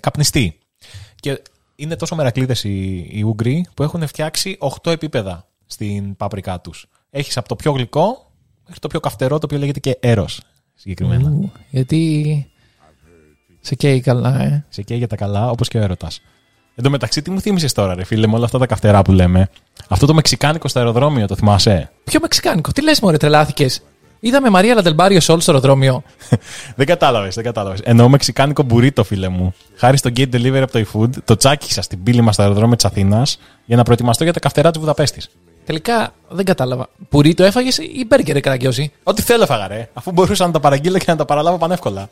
καπνιστή. Και είναι τόσο μερακλείτες οι, οι Ούγγροι που έχουν φτιάξει οκτώ επίπεδα στην πάπρικά τους. Έχεις από το πιο γλυκό μέχρι το πιο καυτερό, το οποίο λέγεται και έρος συγκεκριμένα. Ου, γιατί σε καίει καλά, ε. Σε καίει για τα καλά, όπως και ο έρωτας. Εν τω μεταξύ, τι μου θύμισες τώρα, ρε φίλε, με όλα αυτά τα καυτερά που λέμε. Αυτό το μεξικάνικο στο αεροδρόμιο, το θυμάσαι? Ποιο μεξικάνικο, τι λες, μωρέ, τρελάθηκες? Είδαμε Μαρία Λαντελμπάριο σε όλο το αεροδρόμιο. δεν κατάλαβες, δεν κατάλαβες. Εννοώ μεξικάνικο μπουρίτο, φίλε μου. Χάρη στο Gate Delivery από το eFood, το τσάκισα στην πύλη μας στο αεροδρόμιο της Αθήνας για να προετοιμαστώ για τα καυτερά της Βουδαπέστης. Τελικά δεν κατάλαβα. Μπουρίτο έφαγες ή μπέργκερ, καραγκιόζη? Ό,τι θέλω έφαγα, ρε. Αφού μπορούσα να τα παραγγείλω και να τα παραλάβω πανεύκολα.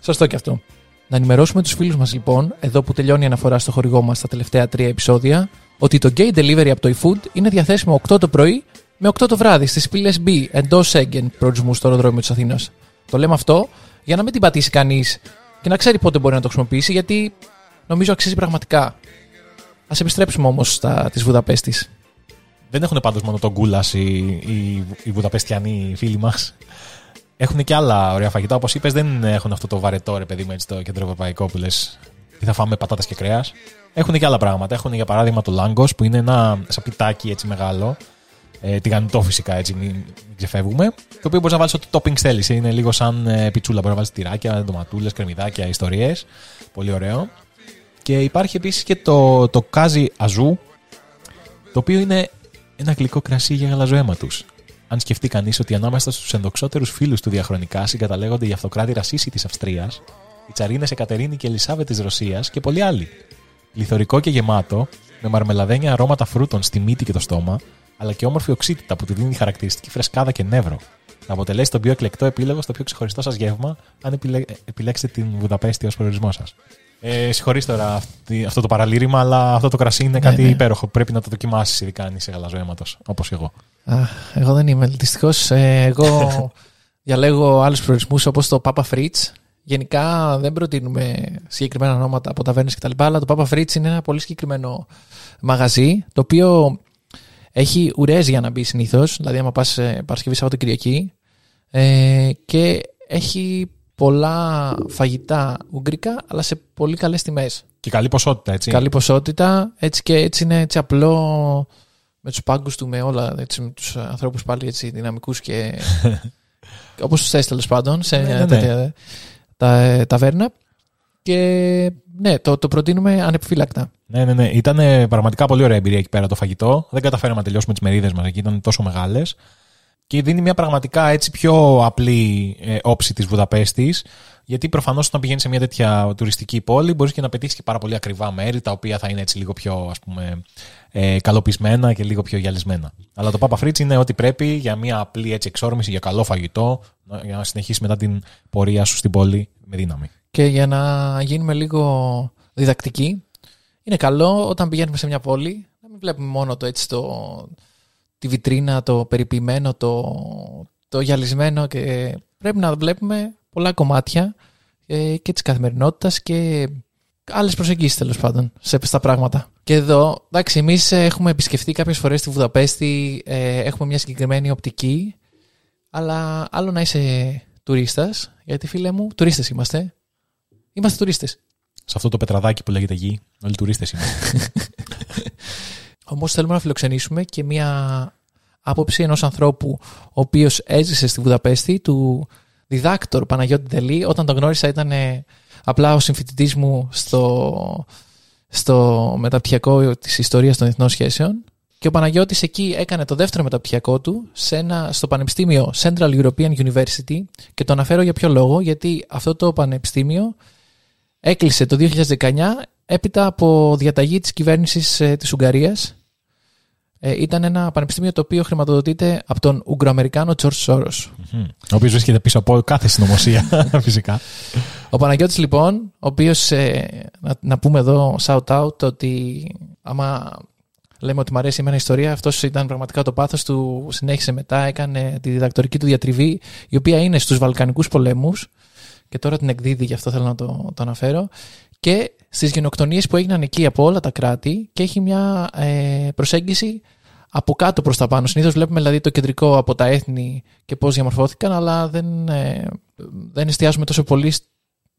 Σωστό και αυτό. Να ενημερώσουμε τους φίλους μας λοιπόν, εδώ που τελειώνει η αναφορά στο χορηγό μας στα τελευταία τρία επεισόδια, ότι το Gate Delivery από το eFood είναι διαθέσιμο οκτώ το πρωί με οκτώ το βράδυ στις πύλες B εντός Σέγγεν προορισμού στο αεροδρόμιο της Αθήνας. Το λέμε αυτό για να μην την πατήσει κανείς και να ξέρει πότε μπορεί να το χρησιμοποιήσει, γιατί νομίζω αξίζει πραγματικά. Ας επιστρέψουμε όμως στα της Βουδαπέστης. Δεν έχουν πάντως μόνο τον Goulash οι, οι, οι Βουδαπεστιανοί φίλοι μας. Έχουν και άλλα ωραία φαγητά. Όπως είπες, δεν έχουν αυτό το βαρετό, ρε παιδί μου, έτσι το κεντροευρωπαϊκό που λες τι θα φάμε, πατάτες και κρέας. Έχουν και άλλα πράγματα. Έχουν για παράδειγμα το Langosch, που είναι ένα σαπιτάκι έτσι μεγάλο. Ε, τηγανιτό φυσικά, έτσι, μην, μην ξεφεύγουμε. Το οποίο μπορείς να βάλεις ό,τι toppings θέλεις. Είναι λίγο σαν ε, πιτσούλα. Μπορείς να βάλεις τυράκια, ντοματούλες, κρεμμυδάκια, ιστορίες. Πολύ ωραίο. Και υπάρχει επίσης και το, το κάζι αζού, το οποίο είναι ένα γλυκό κρασί για γαλαζοαίματους. Αν σκεφτεί κανείς ότι ανάμεσα στους ενδοξότερους φίλους του διαχρονικά συγκαταλέγονται η αυτοκράτηρα Σίσι της Αυστρίας, οι τσαρίνες Εκατερίνη και Ελισάβετ της Ρωσίας και πολλοί άλλοι. Πληθωρικό και γεμάτο, με μαρμελαδένια αρώματα φρούτων στη μύτη και το στόμα, αλλά και όμορφη οξύτητα που του δίνει χαρακτηριστική φρεσκάδα και νεύρο. Να αποτελέσει τον πιο εκλεκτό επίλογο στο πιο ξεχωριστό σας γεύμα, αν επιλέξετε την Βουδαπέστη ως προορισμό σας. Ε, Συγχωρείς τώρα αυτή, αυτό το παραλήρημα, αλλά αυτό το κρασί είναι ναι, κάτι ναι. υπέροχο. Πρέπει να το δοκιμάσεις, ειδικά αν είσαι γαλαζοαίματος, όπως εγώ. Α, εγώ δεν είμαι. Δυστυχώς, εγώ διαλέγω άλλους προορισμούς όπως το Papa Frici. Γενικά δεν προτείνουμε συγκεκριμένα ονόματα από ταβέρνες κτλ. Αλλά το Papa Frici είναι ένα πολύ συγκεκριμένο μαγαζί, το οποίο έχει ουρές για να μπει συνήθως. Δηλαδή, άμα πας Παρασκευή, Σάββατο, Κυριακή. Ε, και έχει πολλά φαγητά ουγγρικά, αλλά σε πολύ καλές τιμές. Και καλή ποσότητα, έτσι. Καλή ποσότητα, έτσι, και έτσι είναι, έτσι απλό, με τους πάγκους του, με όλα, έτσι, με τους ανθρώπους πάλι, έτσι, δυναμικούς και όπως τους θες, τέλος πάντων, σε ναι, ναι, τέτοια ναι. τα, ταβέρνα. Και ναι, το, το προτείνουμε ανεπιφύλακτα. Ναι, ναι, ναι. Ήταν πραγματικά πολύ ωραία εμπειρία εκεί πέρα το φαγητό. Δεν καταφέραμε να τελειώσουμε τις μερίδες μας εκεί, ήταν τόσο μεγάλες. Και δίνει μια πραγματικά έτσι πιο απλή ε, όψη της Βουδαπέστης, γιατί προφανώς όταν πηγαίνεις σε μια τέτοια τουριστική πόλη μπορείς και να πετύχεις και πάρα πολύ ακριβά μέρη, τα οποία θα είναι έτσι λίγο πιο, ας πούμε, ε, καλοπισμένα και λίγο πιο γυαλισμένα. Αλλά το Papa Frici είναι ό,τι πρέπει για μια απλή έτσι εξόρμηση, για καλό φαγητό, για να συνεχίσεις μετά την πορεία σου στην πόλη με δύναμη. Και για να γίνουμε λίγο διδακτικοί, είναι καλό όταν πηγαίνουμε σε μια πόλη να μην βλέπουμε μόνο το έτσι το... τη βιτρίνα, το περιποιημένο, το, το γυαλισμένο, και πρέπει να βλέπουμε πολλά κομμάτια ε, και της καθημερινότητας και άλλες προσεγγίσεις, τέλος πάντων, σε, στα πράγματα. Και εδώ, εντάξει, εμείς έχουμε επισκεφτεί κάποιες φορές τη Βουδαπέστη, ε, έχουμε μια συγκεκριμένη οπτική, αλλά άλλο να είσαι τουρίστας, γιατί φίλε μου, τουρίστες είμαστε. Είμαστε τουρίστες. Σε αυτό το πετραδάκι που λέγεται γη, όλοι τουρίστες είμαστε. Όμως θέλουμε να φιλοξενήσουμε και μία άποψη ενός ανθρώπου ο οποίος έζησε στη Βουδαπέστη, του διδάκτορ Παναγιώτη Τελή. Όταν τον γνώρισα ήταν απλά ο συμφοιτητής μου στο, στο μεταπτυχιακό της Ιστορίας των Εθνών Σχέσεων, και ο Παναγιώτης εκεί έκανε το δεύτερο μεταπτυχιακό του σε ένα, στο Πανεπιστήμιο Central European University, και το αναφέρω για ποιο λόγο, γιατί αυτό το πανεπιστήμιο έκλεισε το δύο χιλιάδες δεκαεννιά έπειτα από διαταγή της κυβέρνησης ε, της Ουγγαρίας. Ε, ήταν ένα πανεπιστήμιο το οποίο χρηματοδοτείται από τον Ουγγροαμερικάνο Τζορτζ Σόρος. Mm-hmm. Ο οποίος βρίσκεται πίσω από κάθε συνωμοσία, φυσικά. Ο Παναγιώτης, λοιπόν, ο οποίος, ε, να, να πούμε εδώ shout-out, ότι άμα λέμε ότι μου αρέσει εμένα η ιστορία, αυτός ήταν πραγματικά το πάθος του, συνέχισε μετά, έκανε τη διδακτορική του διατριβή, η οποία είναι στους Βαλκανικούς πολέμους, και τώρα την εκδίδει, γι' αυτό θέλω να το, το αναφέρω, και στις γενοκτονίες που έγιναν εκεί από όλα τα κράτη, και έχει μια ε, προσέγγιση από κάτω προς τα πάνω. Συνήθως βλέπουμε δηλαδή το κεντρικό από τα έθνη και πώς διαμορφώθηκαν, αλλά δεν, ε, δεν εστιάζουμε τόσο πολύ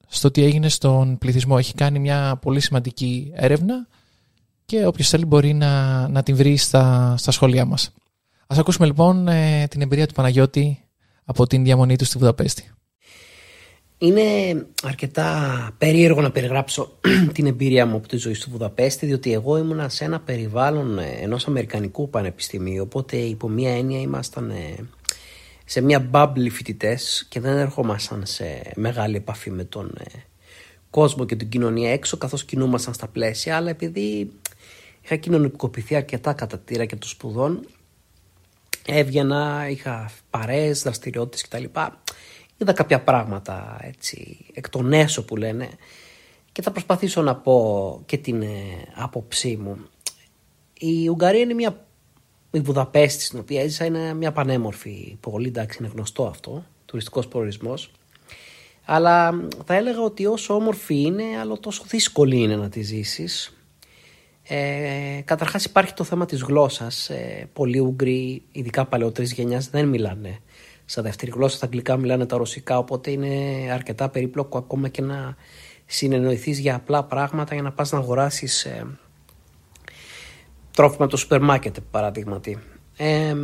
στο τι έγινε στον πληθυσμό. Έχει κάνει μια πολύ σημαντική έρευνα και όποιος θέλει μπορεί να, να την βρει στα, στα σχόλιά μας. Ας ακούσουμε λοιπόν ε, την εμπειρία του Παναγιώτη από την διαμονή του στη Βουδαπέστη. Είναι αρκετά περίεργο να περιγράψω την εμπειρία μου από τη ζωή στη Βουδαπέστη, διότι εγώ ήμουνα σε ένα περιβάλλον ενός αμερικανικού πανεπιστημίου, οπότε υπό μία έννοια ήμασταν σε μία bubble φοιτητές και δεν ερχόμασταν σε μεγάλη επαφή με τον κόσμο και την κοινωνία έξω, καθώς κινούμασταν στα πλαίσια, αλλά επειδή είχα κοινωνικοποιηθεί αρκετά κατά τη διάρκεια των σπουδών, έβγαινα, είχα παρέες, δραστηριότητες κτλ. Είδα κάποια πράγματα έτσι, εκ των έσω που λένε, και θα προσπαθήσω να πω και την ε, άποψή μου. Η Ουγγαρία είναι μια η Βουδαπέστη, στην οποία έζησα, είναι μια πανέμορφη πόλη. Εντάξει, είναι γνωστό αυτό, τουριστικός προορισμός. Αλλά θα έλεγα ότι όσο όμορφη είναι, αλλά τόσο δύσκολη είναι να τη ζήσεις. Ε, καταρχάς υπάρχει το θέμα της γλώσσας. Ε, πολλοί Ούγγροι, ειδικά παλαιότερης γενιάς, δεν μιλάνε στα δεύτερη γλώσσα. Τα αγγλικά μιλάνε, τα ρωσικά, οπότε είναι αρκετά περίπλοκο ακόμα και να συνεννοηθείς για απλά πράγματα, για να πας να αγοράσεις ε, τρόφιμα από το σούπερ μάρκετ, παραδείγματι. Ε,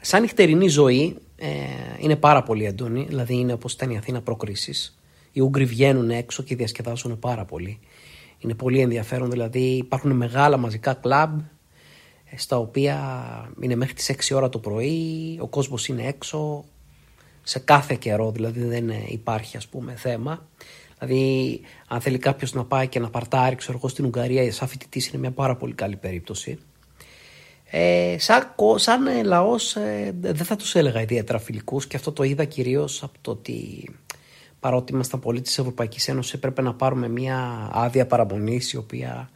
σαν νυχτερινή ζωή ε, είναι πάρα πολύ έντονη, δηλαδή είναι όπως ήταν η Αθήνα προκρίσεις. Οι Ούγγροι βγαίνουν έξω και διασκεδάζουν πάρα πολύ. Είναι πολύ ενδιαφέρον, δηλαδή υπάρχουν μεγάλα μαζικά κλαμπ στα οποία είναι μέχρι τις έξι ώρα το πρωί, ο κόσμος είναι έξω σε κάθε καιρό, δηλαδή δεν υπάρχει ας πούμε θέμα. Δηλαδή αν θέλει κάποιος να πάει και να παρτάρει, ξέρω εγώ, στην Ουγγαρία σαν φοιτητής, είναι μια πάρα πολύ καλή περίπτωση. Ε, σαν σαν λαός ε, δεν θα τους έλεγα ιδιαίτερα φιλικούς, και αυτό το είδα κυρίως από το ότι, παρότι ήμασταν πολίτες της Ευρωπαϊκής Ένωσης, έπρεπε να πάρουμε μια άδεια παραμονής, η οποία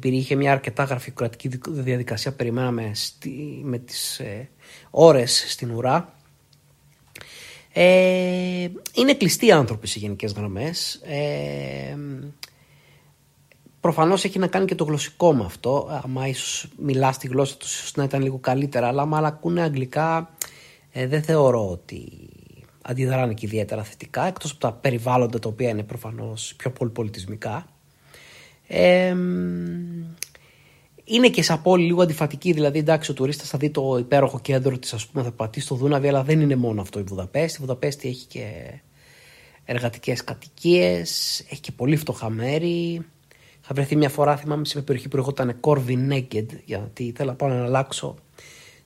περιείχε μια αρκετά γραφειοκρατική διαδικασία. Περιμέναμε στη, με τις ε, ώρες στην ουρά. Ε, είναι κλειστοί άνθρωποι σε γενικές γραμμές. Ε, προφανώς έχει να κάνει και το γλωσσικό με αυτό. Άμα ίσως μιλάς τη γλώσσα τους, ίσως να ήταν λίγο καλύτερα, αλλά άμα ακούνε αγγλικά ε, δεν θεωρώ ότι αντιδράνε και ιδιαίτερα θετικά, εκτός από τα περιβάλλοντα τα οποία είναι προφανώς πιο πολυπολιτισμικά. Ε, είναι και σαν πόλη λίγο αντιφατική, δηλαδή εντάξει, ο τουρίστας θα δει το υπέροχο κέντρο της, ας πούμε, θα πατήσει το Δούναβι, αλλά δεν είναι μόνο αυτό η Βουδαπέστη. Η Βουδαπέστη έχει και εργατικές κατοικίες, έχει και πολύ φτωχά μέρη. Θα βρεθεί μια φορά, θυμάμαι, σε μια περιοχή που ερχόταν Corby Naked, γιατί ήθελα να πάω να αλλάξω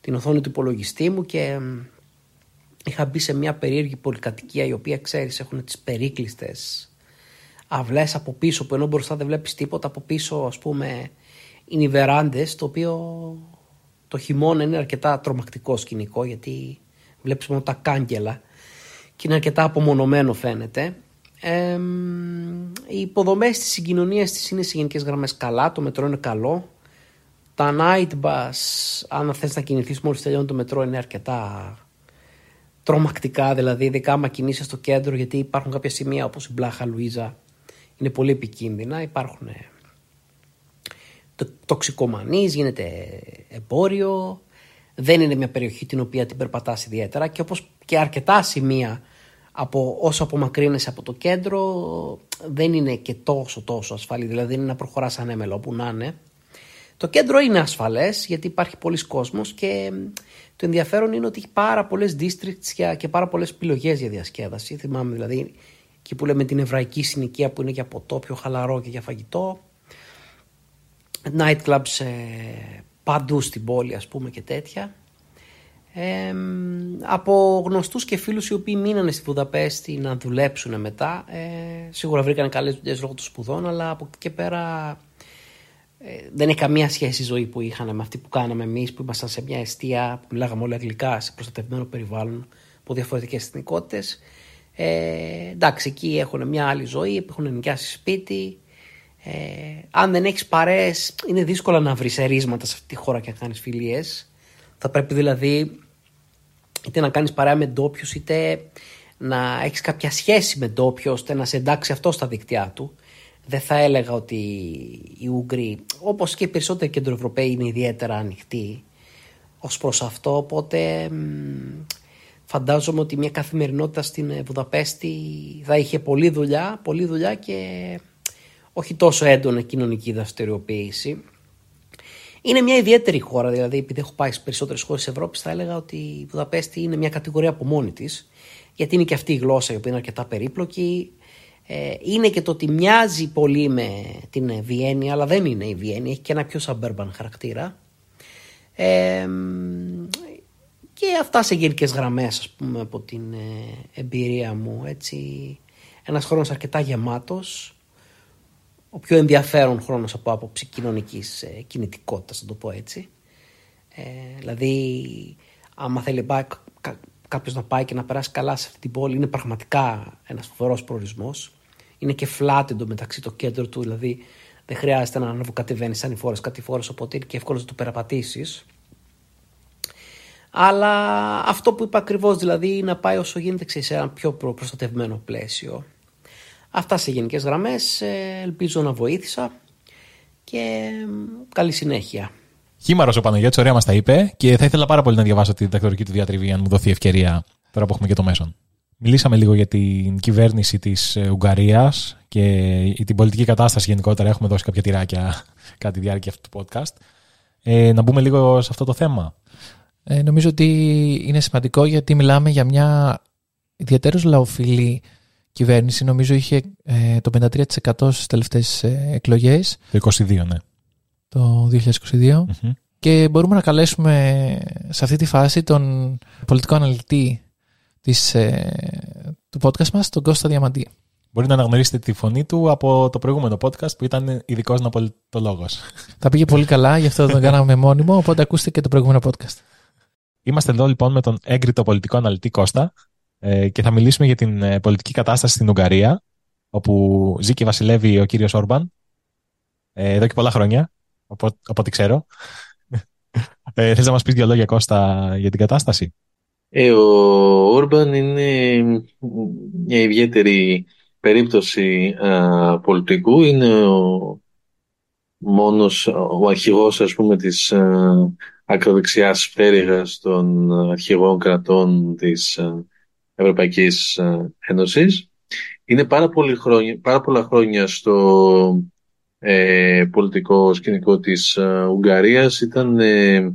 την οθόνη του υπολογιστή μου και είχα μπει σε μια περίεργη πολυκατοικία, η οποία, ξέρεις, έχουν τις περίκλειστες αυλές από πίσω, που ενώ μπροστά δεν βλέπεις τίποτα, από πίσω, ας πούμε, είναι οι βεράντες, το οποίο το χειμώνα είναι αρκετά τρομακτικό σκηνικό, γιατί βλέπεις μόνο τα κάγκελα και είναι αρκετά απομονωμένο φαίνεται. Ε, οι υποδομές της συγκοινωνίας της είναι σε γενικές γραμμές καλά, το μετρό είναι καλό. Τα night bus, αν θες να κινηθείς μόλις τελειώνει το μετρό, είναι αρκετά τρομακτικά, δηλαδή ειδικά άμα κινείσαι στο κέντρο, γιατί υπάρχουν κάποια σημεία όπως η Μπλάχα Λουίζα, είναι πολύ επικίνδυνα, υπάρχουν το, τοξικομανείς, γίνεται εμπόριο, δεν είναι μια περιοχή την οποία την περπατάς ιδιαίτερα, και όπως και αρκετά σημεία από όσο απομακρύνεσαι από το κέντρο δεν είναι και τόσο τόσο ασφαλή, δηλαδή είναι να προχωράς ανέμελο όπου να είναι. Το κέντρο είναι ασφαλές γιατί υπάρχει πολλής κόσμος, και το ενδιαφέρον είναι ότι έχει πάρα πολλές districts και πάρα πολλές επιλογές για διασκέδαση. Θυμάμαι δηλαδή εκεί που λέμε την εβραϊκή συνοικία, που είναι για ποτό, πιο χαλαρό και για φαγητό. Night clubs ε, παντού στην πόλη, ας πούμε, και τέτοια. Ε, από γνωστούς και φίλους οι οποίοι μείνανε στη Βουδαπέστη να δουλέψουν μετά, ε, σίγουρα βρήκανε καλές δουλειές λόγω των σπουδών, αλλά από εκεί και πέρα δεν έχει καμία σχέση η ζωή που είχαν με αυτή που κάναμε εμείς, που ήμασταν σε μια εστία που μιλάγαμε όλα αγγλικά, σε προστατευμένο περιβάλλον από διαφορετικές εθνικότητες. Ε, εντάξει, εκεί έχουν μια άλλη ζωή, έχουν νοικιάσει σπίτι. Ε, αν δεν έχεις παρέες, είναι δύσκολο να βρεις ερίσματα σε αυτή τη χώρα και να κάνεις φιλίες. Θα πρέπει δηλαδή είτε να κάνεις παρέα με ντόπιους, είτε να έχεις κάποια σχέση με ντόπιο, ώστε να σε εντάξει αυτό στα δίκτυά του. Δεν θα έλεγα ότι οι Ούγγροι, όπως και οι περισσότεροι κεντροευρωπαίοι, είναι ιδιαίτερα ανοιχτοί ως προς αυτό. Οπότε φαντάζομαι ότι μια καθημερινότητα στην Βουδαπέστη θα είχε πολλή δουλειά, πολλή δουλειά και όχι τόσο έντονα κοινωνική δραστηριοποίηση. Είναι μια ιδιαίτερη χώρα, δηλαδή επειδή έχω πάει σε περισσότερες χώρες της Ευρώπης, θα έλεγα ότι η Βουδαπέστη είναι μια κατηγορία από μόνη της, γιατί είναι και αυτή η γλώσσα η οποία είναι αρκετά περίπλοκη. Είναι και το ότι μοιάζει πολύ με την Βιέννη, αλλά δεν είναι η Βιέννη, έχει και ένα πιο suburban χαρακτήρα. Ε, και αυτά σε γενικές γραμμές, ας πούμε, από την εμπειρία μου. Έτσι, ένας χρόνος αρκετά γεμάτος, ο πιο ενδιαφέρον χρόνος από άποψη κοινωνικής κινητικότητας, να το πω έτσι. Ε, δηλαδή, άμα θέλει πάει κάποιος να πάει και να περάσει καλά σε αυτή την πόλη, είναι πραγματικά ένας φοβερός προορισμός. Είναι και flat εντωμεταξύ το κέντρο του, δηλαδή δεν χρειάζεται να ανεβοκατεβαίνεις ανηφόρες κατηφόρες, οπότε είναι και εύκολο να το περαπατήσεις. Αλλά αυτό που είπα ακριβώς, δηλαδή να πάει όσο γίνεται σε ένα πιο προστατευμένο πλαίσιο. Αυτά σε γενικές γραμμές, ελπίζω να βοήθησα και καλή συνέχεια. Χήμαρος ο Παναγιώτης, ωραία μας τα είπε και θα ήθελα πάρα πολύ να διαβάσω την διδακτορική του διατριβή, αν μου δοθεί ευκαιρία τώρα που έχουμε και το μέσον. Μιλήσαμε λίγο για την κυβέρνηση της Ουγγαρίας και την πολιτική κατάσταση γενικότερα. Έχουμε δώσει κάποια τυράκια κατά τη διάρκεια αυτού του podcast. Ε, να μπούμε λίγο σε αυτό το θέμα. Ε, νομίζω ότι είναι σημαντικό γιατί μιλάμε για μια ιδιαίτερως λαοφιλή κυβέρνηση. Νομίζω είχε ε, το πενήντα τρία τοις εκατό στις τελευταίες εκλογές. Το είκοσι δύο, ναι. Το είκοσι είκοσι δύο. Mm-hmm. Και μπορούμε να καλέσουμε σε αυτή τη φάση τον πολιτικό αναλυτή της, ε, του podcast μας, τον Κώστα Διαμαντή. Μπορείτε να αναγνωρίσετε τη φωνή του από το προηγούμενο podcast που ήταν ειδικός ναπολιτολόγος. Τα πήγε πολύ καλά, γι' αυτό τον κάναμε μόνιμο, οπότε ακούστε και το προηγούμενο podcast. Είμαστε εδώ λοιπόν με τον έγκριτο πολιτικό αναλυτή Κώστα και θα μιλήσουμε για την πολιτική κατάσταση στην Ουγγαρία, όπου ζει και βασιλεύει ο κύριος Όρμπαν εδώ και πολλά χρόνια, από ό,τι ξέρω. ε, θες να μας πεις δύο λόγια, Κώστα, για την κατάσταση? Ε, ο Όρμπαν είναι μια ιδιαίτερη περίπτωση α, πολιτικού. Είναι ο μόνος, ο αρχηγός, ας πούμε, της α, ακροδεξιάς πτέρυγας των αρχηγών κρατών της α, Ευρωπαϊκής α, Ένωσης. Είναι πάρα, πολύ χρόνια, πάρα πολλά χρόνια στο ε, πολιτικό σκηνικό της α, Ουγγαρίας. Ήταν ε,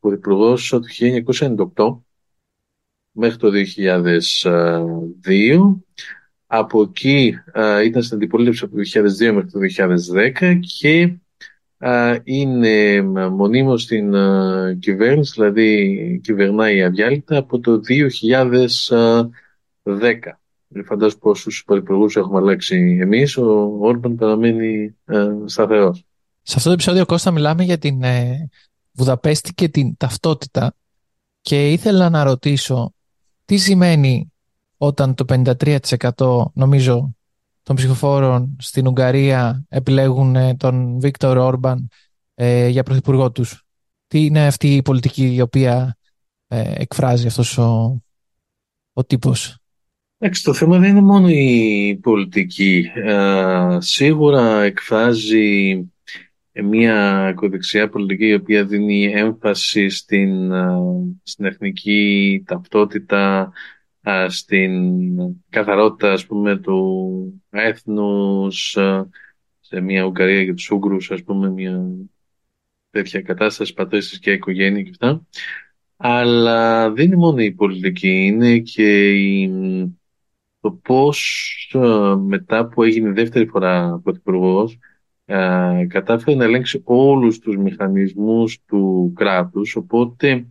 πρωθυπουργός το χίλια εννιακόσια ενενήντα οκτώ μέχρι το δύο χιλιάδες δύο. Από εκεί α, ήταν στην αντιπολίτευση από το δύο χιλιάδες δύο μέχρι το δύο χιλιάδες δέκα και α, είναι μονίμως στην α, κυβέρνηση, δηλαδή κυβερνάει αδιάλειπτα από το δύο χιλιάδες δέκα. Φαντάζομαι πόσους υπουργούς έχουμε αλλάξει εμείς, ο Όρμπαν παραμένει α, σταθερός. Σε αυτό το επεισόδιο, Κώστα, μιλάμε για την ε, Βουδαπέστη και την ταυτότητα και ήθελα να ρωτήσω τι σημαίνει όταν το πενήντα τρία τοις εκατό νομίζω των ψηφοφόρων στην Ουγγαρία επιλέγουν τον Βίκτορ Όρμπαν ε, για πρωθυπουργό τους. Τι είναι αυτή η πολιτική η οποία ε, εκφράζει αυτός ο, ο τύπος? Εντάξει, το θέμα δεν είναι μόνο η πολιτική. Α, σίγουρα εκφράζει μια ακροδεξιά πολιτική η οποία δίνει έμφαση στην, στην εθνική ταυτότητα, στην καθαρότητα, ας πούμε, του έθνους, σε μια Ουγγαρία για τους Ούγγρους, ας πούμε, μια τέτοια κατάσταση, πατρίστες και οικογένεια και αυτά. Αλλά δεν είναι μόνο η πολιτική, είναι και η... το πώς μετά που έγινε δεύτερη φορά πρωθυπουργός κατάφερε να ελέγξει όλους τους μηχανισμούς του κράτους, οπότε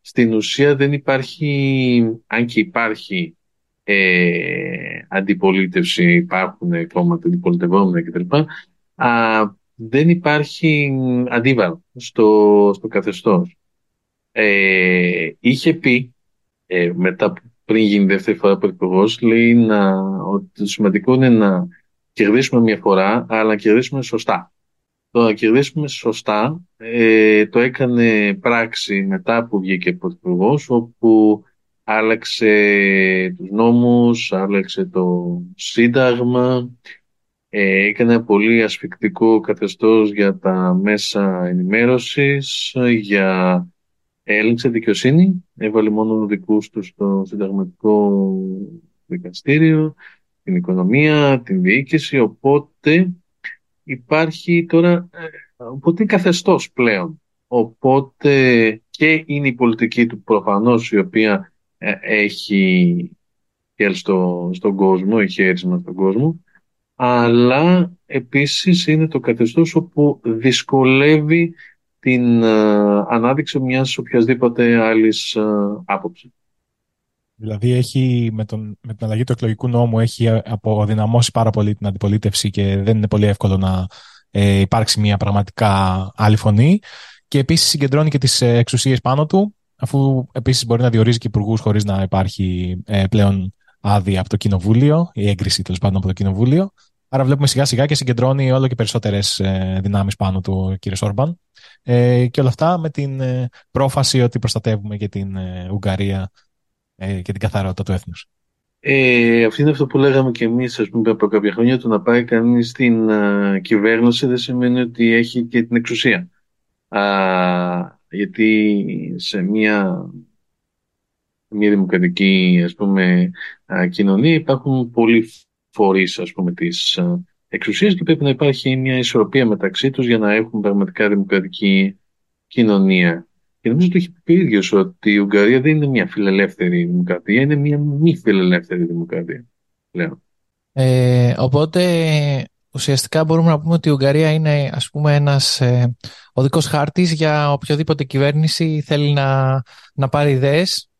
στην ουσία δεν υπάρχει, αν και υπάρχει ε, αντιπολίτευση, υπάρχουν κόμματα αντιπολιτευόμενα κτλ. Α, δεν υπάρχει αντίβαρο στο, στο καθεστώς. Ε, είχε πει, ε, μετά πριν γίνει δεύτερη φορά πρωθυπουργός, λέει να, ότι σημαντικό είναι να κερδίσουμε μια φορά, αλλά να κερδίσουμε σωστά. Το να κερδίσουμε σωστά ε, το έκανε πράξη μετά που βγήκε πρωθυπουργός, όπου άλλαξε τους νόμους, άλλαξε το σύνταγμα, ε, έκανε ένα πολύ ασφικτικό καθεστώς για τα μέσα ενημέρωσης, για έλεγξε δικαιοσύνη, έβαλε μόνο δικούς του στο συνταγματικό δικαστήριο, την οικονομία, την διοίκηση, οπότε... Υπάρχει τώρα, οπότε είναι καθεστώς πλέον, οπότε και είναι η πολιτική του προφανώς η οποία έχει χέρι στο, στον κόσμο, έχει έρισμα στον κόσμο, αλλά επίσης είναι το καθεστώς όπου δυσκολεύει την α, ανάδειξη μιας οποιασδήποτε άλλης α, άποψης. Δηλαδή έχει, με, τον, με την αλλαγή του εκλογικού νόμου έχει αποδυναμώσει πάρα πολύ την αντιπολίτευση και δεν είναι πολύ εύκολο να ε, υπάρξει μια πραγματικά άλλη φωνή και επίσης συγκεντρώνει και τις εξουσίες πάνω του, αφού επίσης μπορεί να διορίζει και υπουργούς χωρίς να υπάρχει ε, πλέον άδεια από το κοινοβούλιο, η έγκριση τέλος πάντων από το κοινοβούλιο, Άρα βλέπουμε σιγά σιγά και συγκεντρώνει όλο και περισσότερες δυνάμεις πάνω του κ. Όρμπαν. Και όλα αυτά με την πρόφαση ότι προστατεύουμε και την Ουγγαρία και την καθαρότητα του έθνους. Ε, αυτό είναι αυτό που λέγαμε και εμείς, ας πούμε, από κάποια χρόνια. Το να πάει κανείς στην α, κυβέρνηση δεν σημαίνει ότι έχει και την εξουσία. Α, γιατί σε μια, μια δημοκρατική, ας πούμε, α, κοινωνία υπάρχουν πολλοί φορείς, ας πούμε, της εξουσίας και πρέπει να υπάρχει μια ισορροπία μεταξύ τους για να έχουν πραγματικά δημοκρατική κοινωνία. Και νομίζω ότι έχει πει ο ίδιος ότι η Ουγγαρία δεν είναι μια φιλελεύθερη δημοκρατία, είναι μια μη φιλελεύθερη δημοκρατία. Λέω. Ε, οπότε ουσιαστικά μπορούμε να πούμε ότι η Ουγγαρία είναι, ας πούμε, ένας ε, οδικός χάρτης για οποιοδήποτε κυβέρνηση θέλει να, να πάρει ιδέες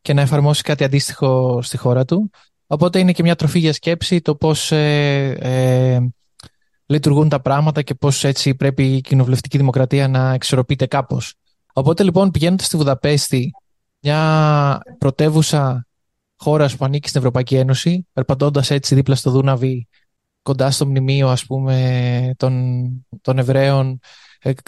και να εφαρμόσει κάτι αντίστοιχο στη χώρα του. Οπότε είναι και μια τροφή για σκέψη το πώς ε, ε, λειτουργούν τα πράγματα και πώς έτσι πρέπει η κοινοβουλευτική δημοκρατία να εξορροπείται κάπως. Οπότε λοιπόν πηγαίνοντας στη Βουδαπέστη, μια πρωτεύουσα χώρας που ανήκει στην Ευρωπαϊκή Ένωση, περπατώντας έτσι δίπλα στο Δούναβι, κοντά στο μνημείο, ας πούμε, των, των Εβραίων,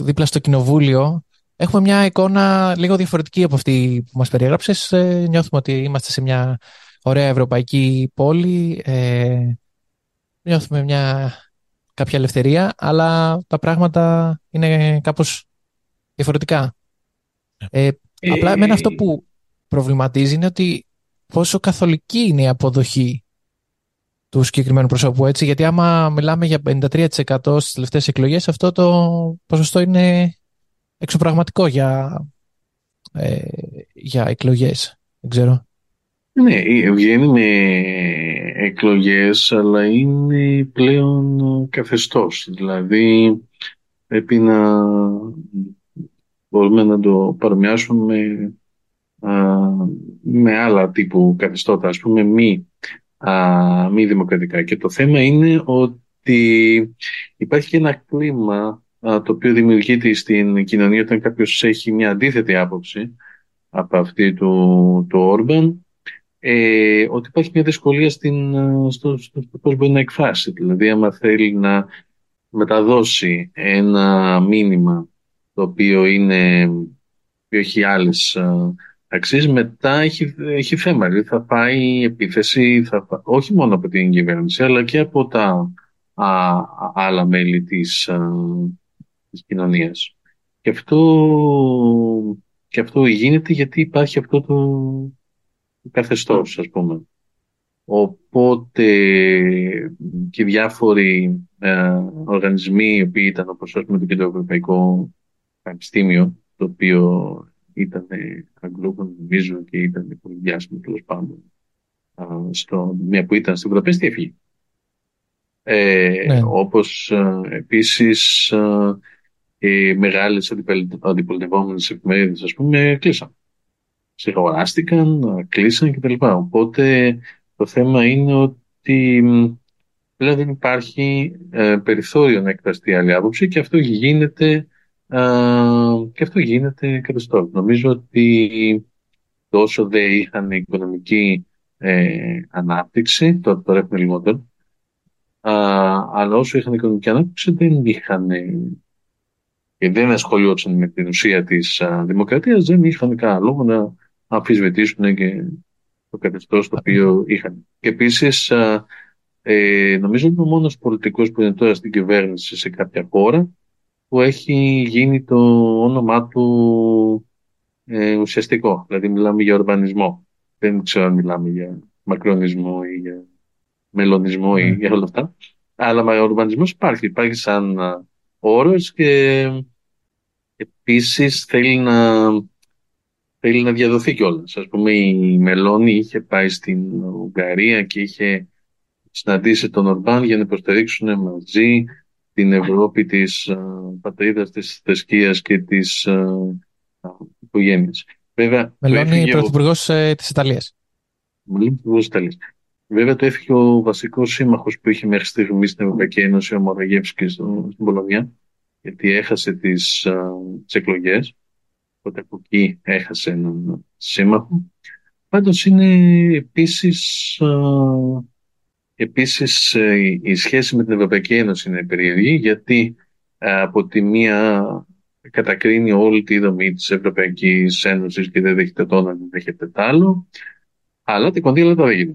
δίπλα στο κοινοβούλιο, έχουμε μια εικόνα λίγο διαφορετική από αυτή που μας περιέγραψες. Νιώθουμε ότι είμαστε σε μια ωραία ευρωπαϊκή πόλη, ε, νιώθουμε μια, κάποια ελευθερία, αλλά τα πράγματα είναι κάπως διαφορετικά. Ε, ε, απλά εμένα αυτό που προβληματίζει είναι ότι πόσο καθολική είναι η αποδοχή του συγκεκριμένου προσώπου, έτσι, γιατί άμα μιλάμε για πενήντα τρία τοις εκατό στις τελευταίες εκλογές, αυτό το ποσοστό είναι εξωπραγματικό για, ε, για εκλογές, δεν ξέρω. Ναι, βγαίνει με εκλογές, αλλά είναι πλέον καθεστώς, δηλαδή πρέπει να... Μπορούμε να το παρομοιάσουμε α, με άλλα τύπου καθεστώτα, ας πούμε, μη, α, μη δημοκρατικά. Και το θέμα είναι ότι υπάρχει και ένα κλίμα α, το οποίο δημιουργείται στην κοινωνία όταν κάποιος έχει μια αντίθετη άποψη από αυτή του, του Όρμπαν, ε, ότι υπάρχει μια δυσκολία στην, στο, στο πώς μπορεί να εκφράσει. Δηλαδή, άμα θέλει να μεταδώσει ένα μήνυμα το οποίο είναι, που έχει άλλες αξίες, μετά έχει, έχει θέμα. Δηλαδή θα πάει επίθεση, θα, όχι μόνο από την κυβέρνηση, αλλά και από τα α, α, άλλα μέλη της, α, της κοινωνίας. Και αυτό, και αυτό γίνεται γιατί υπάρχει αυτό το, το καθεστώς, ας πούμε. Οπότε και διάφοροι α, οργανισμοί, οι οποίοι ήταν, όπως ας πούμε, το Κέντρο Ευρωπαϊκό Πανεπιστήμιο, το οποίο ήταν Αγγλόφωνο, νομίζω, και ήταν πολύ διάσημο, τέλος πάντων, στο μια που ήταν στην Βουδαπέστη, έφυγε. Ε, ναι. Όπως επίσης οι μεγάλες αντιπολιτευόμενες εφημερίδες, ας πούμε, κλείσαν. Συγχωράστηκαν, κλείσαν κτλ. Οπότε το θέμα είναι ότι πλέον δεν υπάρχει περιθώριο να εκφραστεί άλλη άποψη και αυτό γίνεται. Uh, και αυτό γίνεται καθεστώς. Νομίζω ότι τόσο δεν είχαν οικονομική ε, ανάπτυξη, τώρα το έχουν λιγότερο, uh, αλλά όσο είχαν οικονομική ανάπτυξη δεν είχαν, και δεν ασχολιόντουσαν με την ουσία της uh, δημοκρατίας, δεν είχαν κανένα λόγο να αμφισβητήσουν και το καθεστώς το οποίο είχαν. Και επίσης, uh, ε, νομίζω ότι ο μόνος πολιτικός που είναι τώρα στην κυβέρνηση σε κάποια χώρα, που έχει γίνει το όνομά του ε, ουσιαστικό. Δηλαδή μιλάμε για ορμπανισμό. Δεν ξέρω αν μιλάμε για μακρονισμό ή για μελονισμό mm. ή για όλα αυτά. Αλλά ο ορμπανισμός υπάρχει. Υπάρχει σαν όρος και επίσης θέλει να, θέλει να διαδοθεί κιόλας. Ας πούμε, η Μελόνη είχε πάει στην Ουγγαρία και είχε συναντήσει τον Ορμπάν για να υποστηρίξουν μαζί την Ευρώπη της uh, πατρίδας, της θρησκείας και της uh, οικογένειας. Βέβαια, Μελώνει πρωθυπουργός ε, της Ιταλίας. Μελώνει πρωθυπουργός της Ιταλίας. Βέβαια, το έφυγε ο βασικός σύμμαχος που είχε μέχρι στιγμή στην Ευρωπαϊκή Ένωση, ο Μοραγεύσκης, στην Πολωνία, γιατί έχασε τις, uh, τις εκλογές. Οπότε από εκεί έχασε έναν σύμμαχο. Πάντως είναι επίσης uh, Επίσης, η σχέση με την Ευρωπαϊκή Ένωση είναι περίεργη, γιατί από τη μία κατακρίνει όλη τη δομή της Ευρωπαϊκής Ένωσης και δεν δέχεται το ένα, δεν δέχεται το άλλο, αλλά τα κονδύλια τα δέχεται.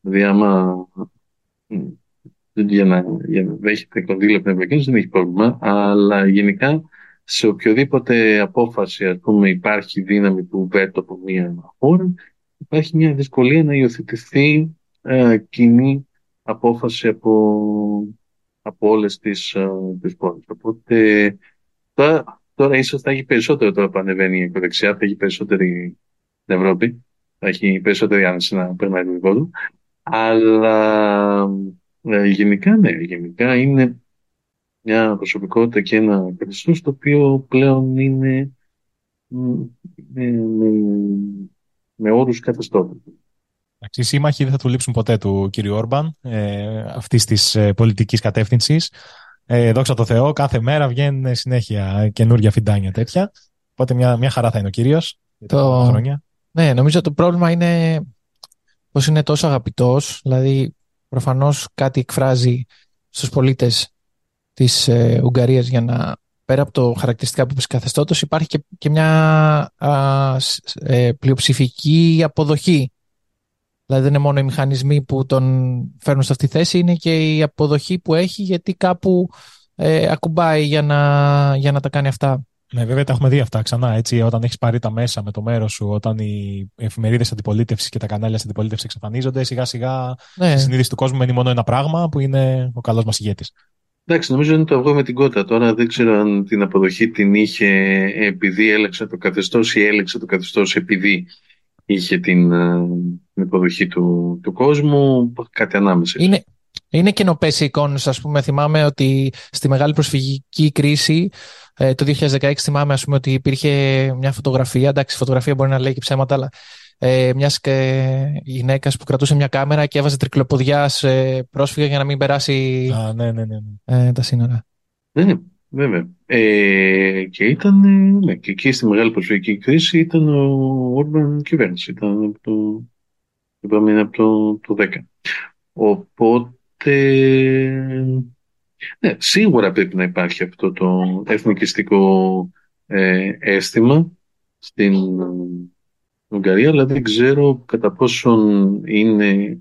Δηλαδή, άμα για να, για να δέχεται κονδύλια από την Ευρωπαϊκή Ένωση δεν έχει πρόβλημα, αλλά γενικά σε οποιοδήποτε απόφαση, ας πούμε, υπάρχει δύναμη του βέτο από μία χώρα, υπάρχει μια δυσκολία να υιοθετηθεί ε, κοινή απόφαση από, από όλες τις, ε, τις χώρες. Οπότε τώρα, τώρα ίσως θα έχει περισσότερο, τώρα που ανεβαίνει η ακροδεξιά, θα έχει περισσότερη την Ευρώπη, θα έχει περισσότερη άνεση να περνάει το δικό του. Αλλά ε, γενικά ναι, γενικά είναι μια προσωπικότητα και ένα καθεστώς το οποίο πλέον είναι με, με, με όρους καθεστώτες. Οι σύμμαχοι δεν θα του λείψουν ποτέ του κ. Όρμπαν, ε, αυτής της ε, πολιτικής κατεύθυνσης. Ε, δόξα τω Θεώ, κάθε μέρα βγαίνουν συνέχεια καινούργια φιντάνια τέτοια. Οπότε μια, μια χαρά θα είναι ο κύριος για τα χρόνια. Ναι, νομίζω το πρόβλημα είναι πως είναι τόσο αγαπητός. Δηλαδή, προφανώς κάτι εκφράζει στους πολίτες της ε, Ουγγαρίας για να, πέρα από το χαρακτηριστικά που καθεστώτος, υπάρχει και, και μια α, ε, πλειοψηφική αποδοχή. Δηλαδή δεν είναι μόνο οι μηχανισμοί που τον φέρνουν σε αυτή τη θέση, είναι και η αποδοχή που έχει γιατί κάπου ε, ακουμπάει για να, για να τα κάνει αυτά. Ναι, βέβαια τα έχουμε δει αυτά ξανά, έτσι, όταν έχεις πάρει τα μέσα με το μέρος σου, όταν οι εφημερίδες αντιπολίτευσης και τα κανάλια αντιπολίτευσης εξαφανίζονται, σιγά σιγά ναι. Η συνείδηση του κόσμου μένει μόνο ένα πράγμα που είναι ο καλός μας ηγέτης. Εντάξει, νομίζω είναι το αυγό με την κότα. Τώρα δεν ξέρω αν την αποδοχή την είχε επειδή έλεξε το καθεστώς ή έλεξε το καθεστώς επειδή είχε την, την αποδοχή του, του κόσμου. Κάτι ανάμεσα. Είναι, είναι καινοπές οι εικόνες. Ας πούμε, θυμάμαι ότι στη μεγάλη προσφυγική κρίση το δύο χιλιάδες δεκαέξι, θυμάμαι ας πούμε, ότι υπήρχε μια φωτογραφία. Εντάξει, η φωτογραφία μπορεί να λέει και ψέματα, αλλά ε, μιας γυναίκας που κρατούσε μια κάμερα και έβαζε τρικλοποδιά σε πρόσφυγα για να μην περάσει Α, ναι, ναι, ναι, ναι. Ε, τα σύνορα. Ναι, ναι, βέβαια. Ε, και ήταν, ναι, και εκεί στη μεγάλη προσφυγική κρίση ήταν ο Όρμπαν κυβέρνηση. Ήταν από το, είπαμε, από το, το δέκα. Οπότε, ναι, σίγουρα πρέπει να υπάρχει αυτό το εθνικιστικό ε, αίσθημα στην Ουγγαρία, αλλά δεν ξέρω κατά πόσον είναι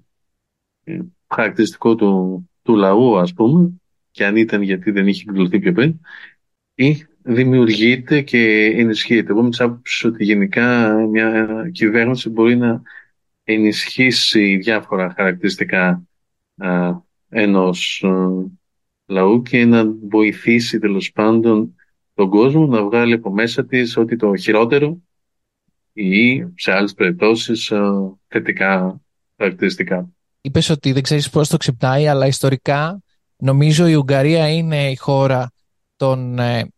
χαρακτηριστικό του, του λαού, ας πούμε, και αν ήταν γιατί δεν είχε εκδηλωθεί πιο πριν, ή δημιουργείται και ενισχύεται. Εγώ με τις άποψεις ότι γενικά μια κυβέρνηση μπορεί να ενισχύσει διάφορα χαρακτηριστικά α, ενός α, λαού και να βοηθήσει τέλος πάντων τον κόσμο να βγάλει από μέσα της ότι το χειρότερο ή σε άλλες περιπτώσεις θετικά χαρακτηριστικά. Είπες ότι δεν ξέρεις πώς το ξυπνάει, αλλά ιστορικά νομίζω η Ουγγαρία είναι η χώρα των ε,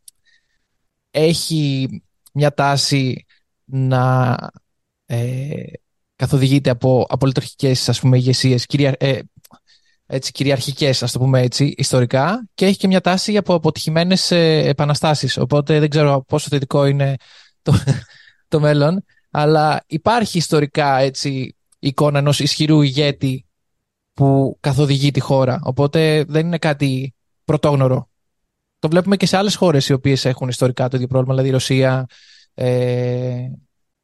έχει μια τάση να ε, καθοδηγείται από απολυτορχικές, ας πούμε, ηγεσίες κυρία, ε, έτσι, κυριαρχικές, ας το πούμε έτσι, ιστορικά, και έχει και μια τάση από αποτυχημένες ε, επαναστάσεις, οπότε δεν ξέρω πόσο θετικό είναι το... το μέλλον, αλλά υπάρχει ιστορικά έτσι εικόνα ενός ισχυρού ηγέτη που καθοδηγεί τη χώρα, οπότε δεν είναι κάτι πρωτόγνωρο. Το βλέπουμε και σε άλλες χώρες οι οποίες έχουν ιστορικά το ίδιο πρόβλημα, δηλαδή η Ρωσία ε,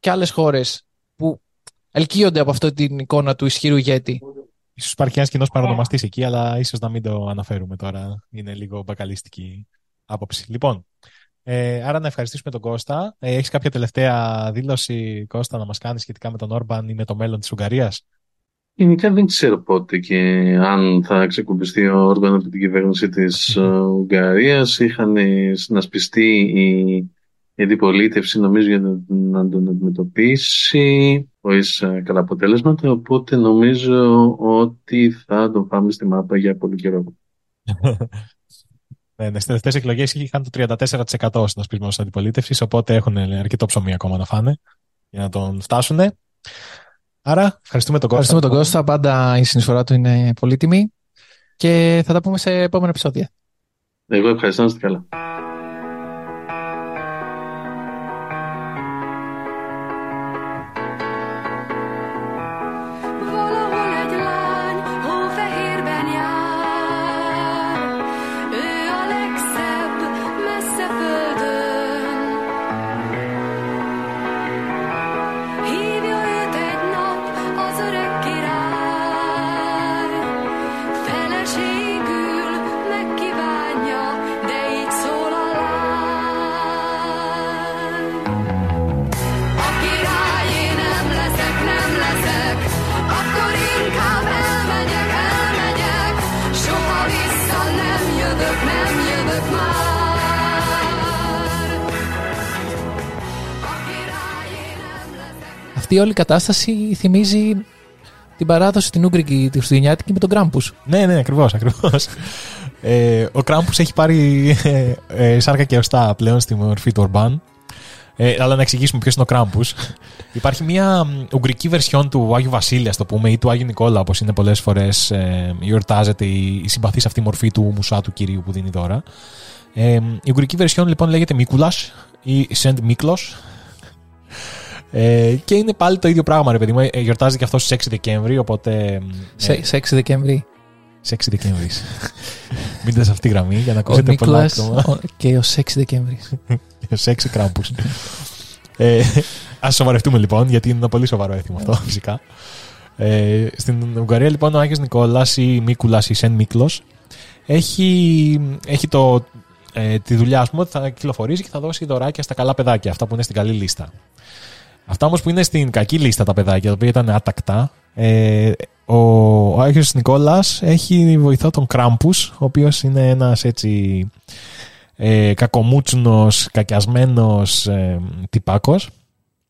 και άλλες χώρες που ελκύονται από αυτή την εικόνα του ισχυρού ηγέτη. Ίσως υπάρχει ένας κοινός παρονομαστής εκεί, αλλά ίσως να μην το αναφέρουμε τώρα, είναι λίγο μπακαλιστική άποψη. Λοιπόν, Ε, άρα να ευχαριστήσουμε τον Κώστα. Ε, έχεις κάποια τελευταία δήλωση, Κώστα, να μας κάνεις σχετικά με τον Όρμπαν ή με το μέλλον της Ουγγαρίας? Γενικά δεν ξέρω πότε και αν θα ξεκουμπιστεί ο Όρμπαν από την κυβέρνηση της Ουγγαρίας. Είχαν συνασπιστεί η αντιπολίτευση, νομίζω, για να τον αντιμετωπίσει χωρίς καλά αποτέλεσματα. Οπότε νομίζω ότι θα τον πάμε στη μάπα για πολύ καιρό. Στις τελευταίες εκλογές είχαν το τριάντα τέσσερα τοις εκατό συνασπισμό της αντιπολίτευσης, οπότε έχουν αρκετό ψωμί ακόμα να φάνε για να τον φτάσουν. Άρα, ευχαριστούμε τον Κώστα. Ευχαριστούμε τον Κώστα. Πάντα η συνεισφορά του είναι πολύτιμη και θα τα πούμε σε επόμενα επεισόδια. Εγώ ευχαριστώ, να είστε καλά. αυτή η όλη κατάσταση θυμίζει την παράδοση την Ούγγρικη, τη Χριστουγεννιάτικη με τον Krampus. Ναι, ναι, ακριβώς, ακριβώς. Ε, ο Krampus έχει πάρει ε, ε, σάρκα και οστά πλέον στη μορφή του Ορμπάν. Ε, αλλά να εξηγήσουμε ποιος είναι ο Krampus. Υπάρχει μια ουγγρική βερσιόν του Άγιου Βασίλη, ας το πούμε, ή του Άγιου Νικόλα, όπως είναι πολλές φορές ε, γιορτάζεται η, η συμπαθής αυτή μορφή του μουσάτου κυρίου που δίνει δώρα. Ε, η ουγγρική βερσιόν λοιπόν λέγεται Mikulas ή Σεντ Μίκλος. Ε, και είναι πάλι το ίδιο πράγμα, ρε παιδί μου. Γιορτάζει και αυτό στις έξι Δεκέμβρη, οπότε. Ε, σε έξι Δεκέμβρη. Σε έξι Δεκέμβρη. Μείνετε σε αυτή τη γραμμή για να ακούσετε πολλά ακόμα. Ο, και ως έξι Δεκέμβρη. Ως έξι Krampus. ε, ας σοβαρευτούμε λοιπόν, γιατί είναι ένα πολύ σοβαρό έθιμο αυτό, φυσικά. Ε, στην Ουγγαρία λοιπόν ο Άγιος Νικόλας ή Μίκουλας ή Σεν Μίκλος έχει, έχει το, ε, τη δουλειά, ας πούμε, ότι θα κυκλοφορήσει και θα δώσει δωράκια στα καλά παιδάκια, αυτά που είναι στην καλή λίστα. Αυτά όμως που είναι στην κακή λίστα τα παιδάκια, τα οποία ήταν άτακτα, ε, ο, ο Άγιος Νικόλας έχει βοηθό τον Krampus, ο οποίος είναι ένας έτσι ε, κακομούτσουνος, κακιασμένος ε, τυπάκος,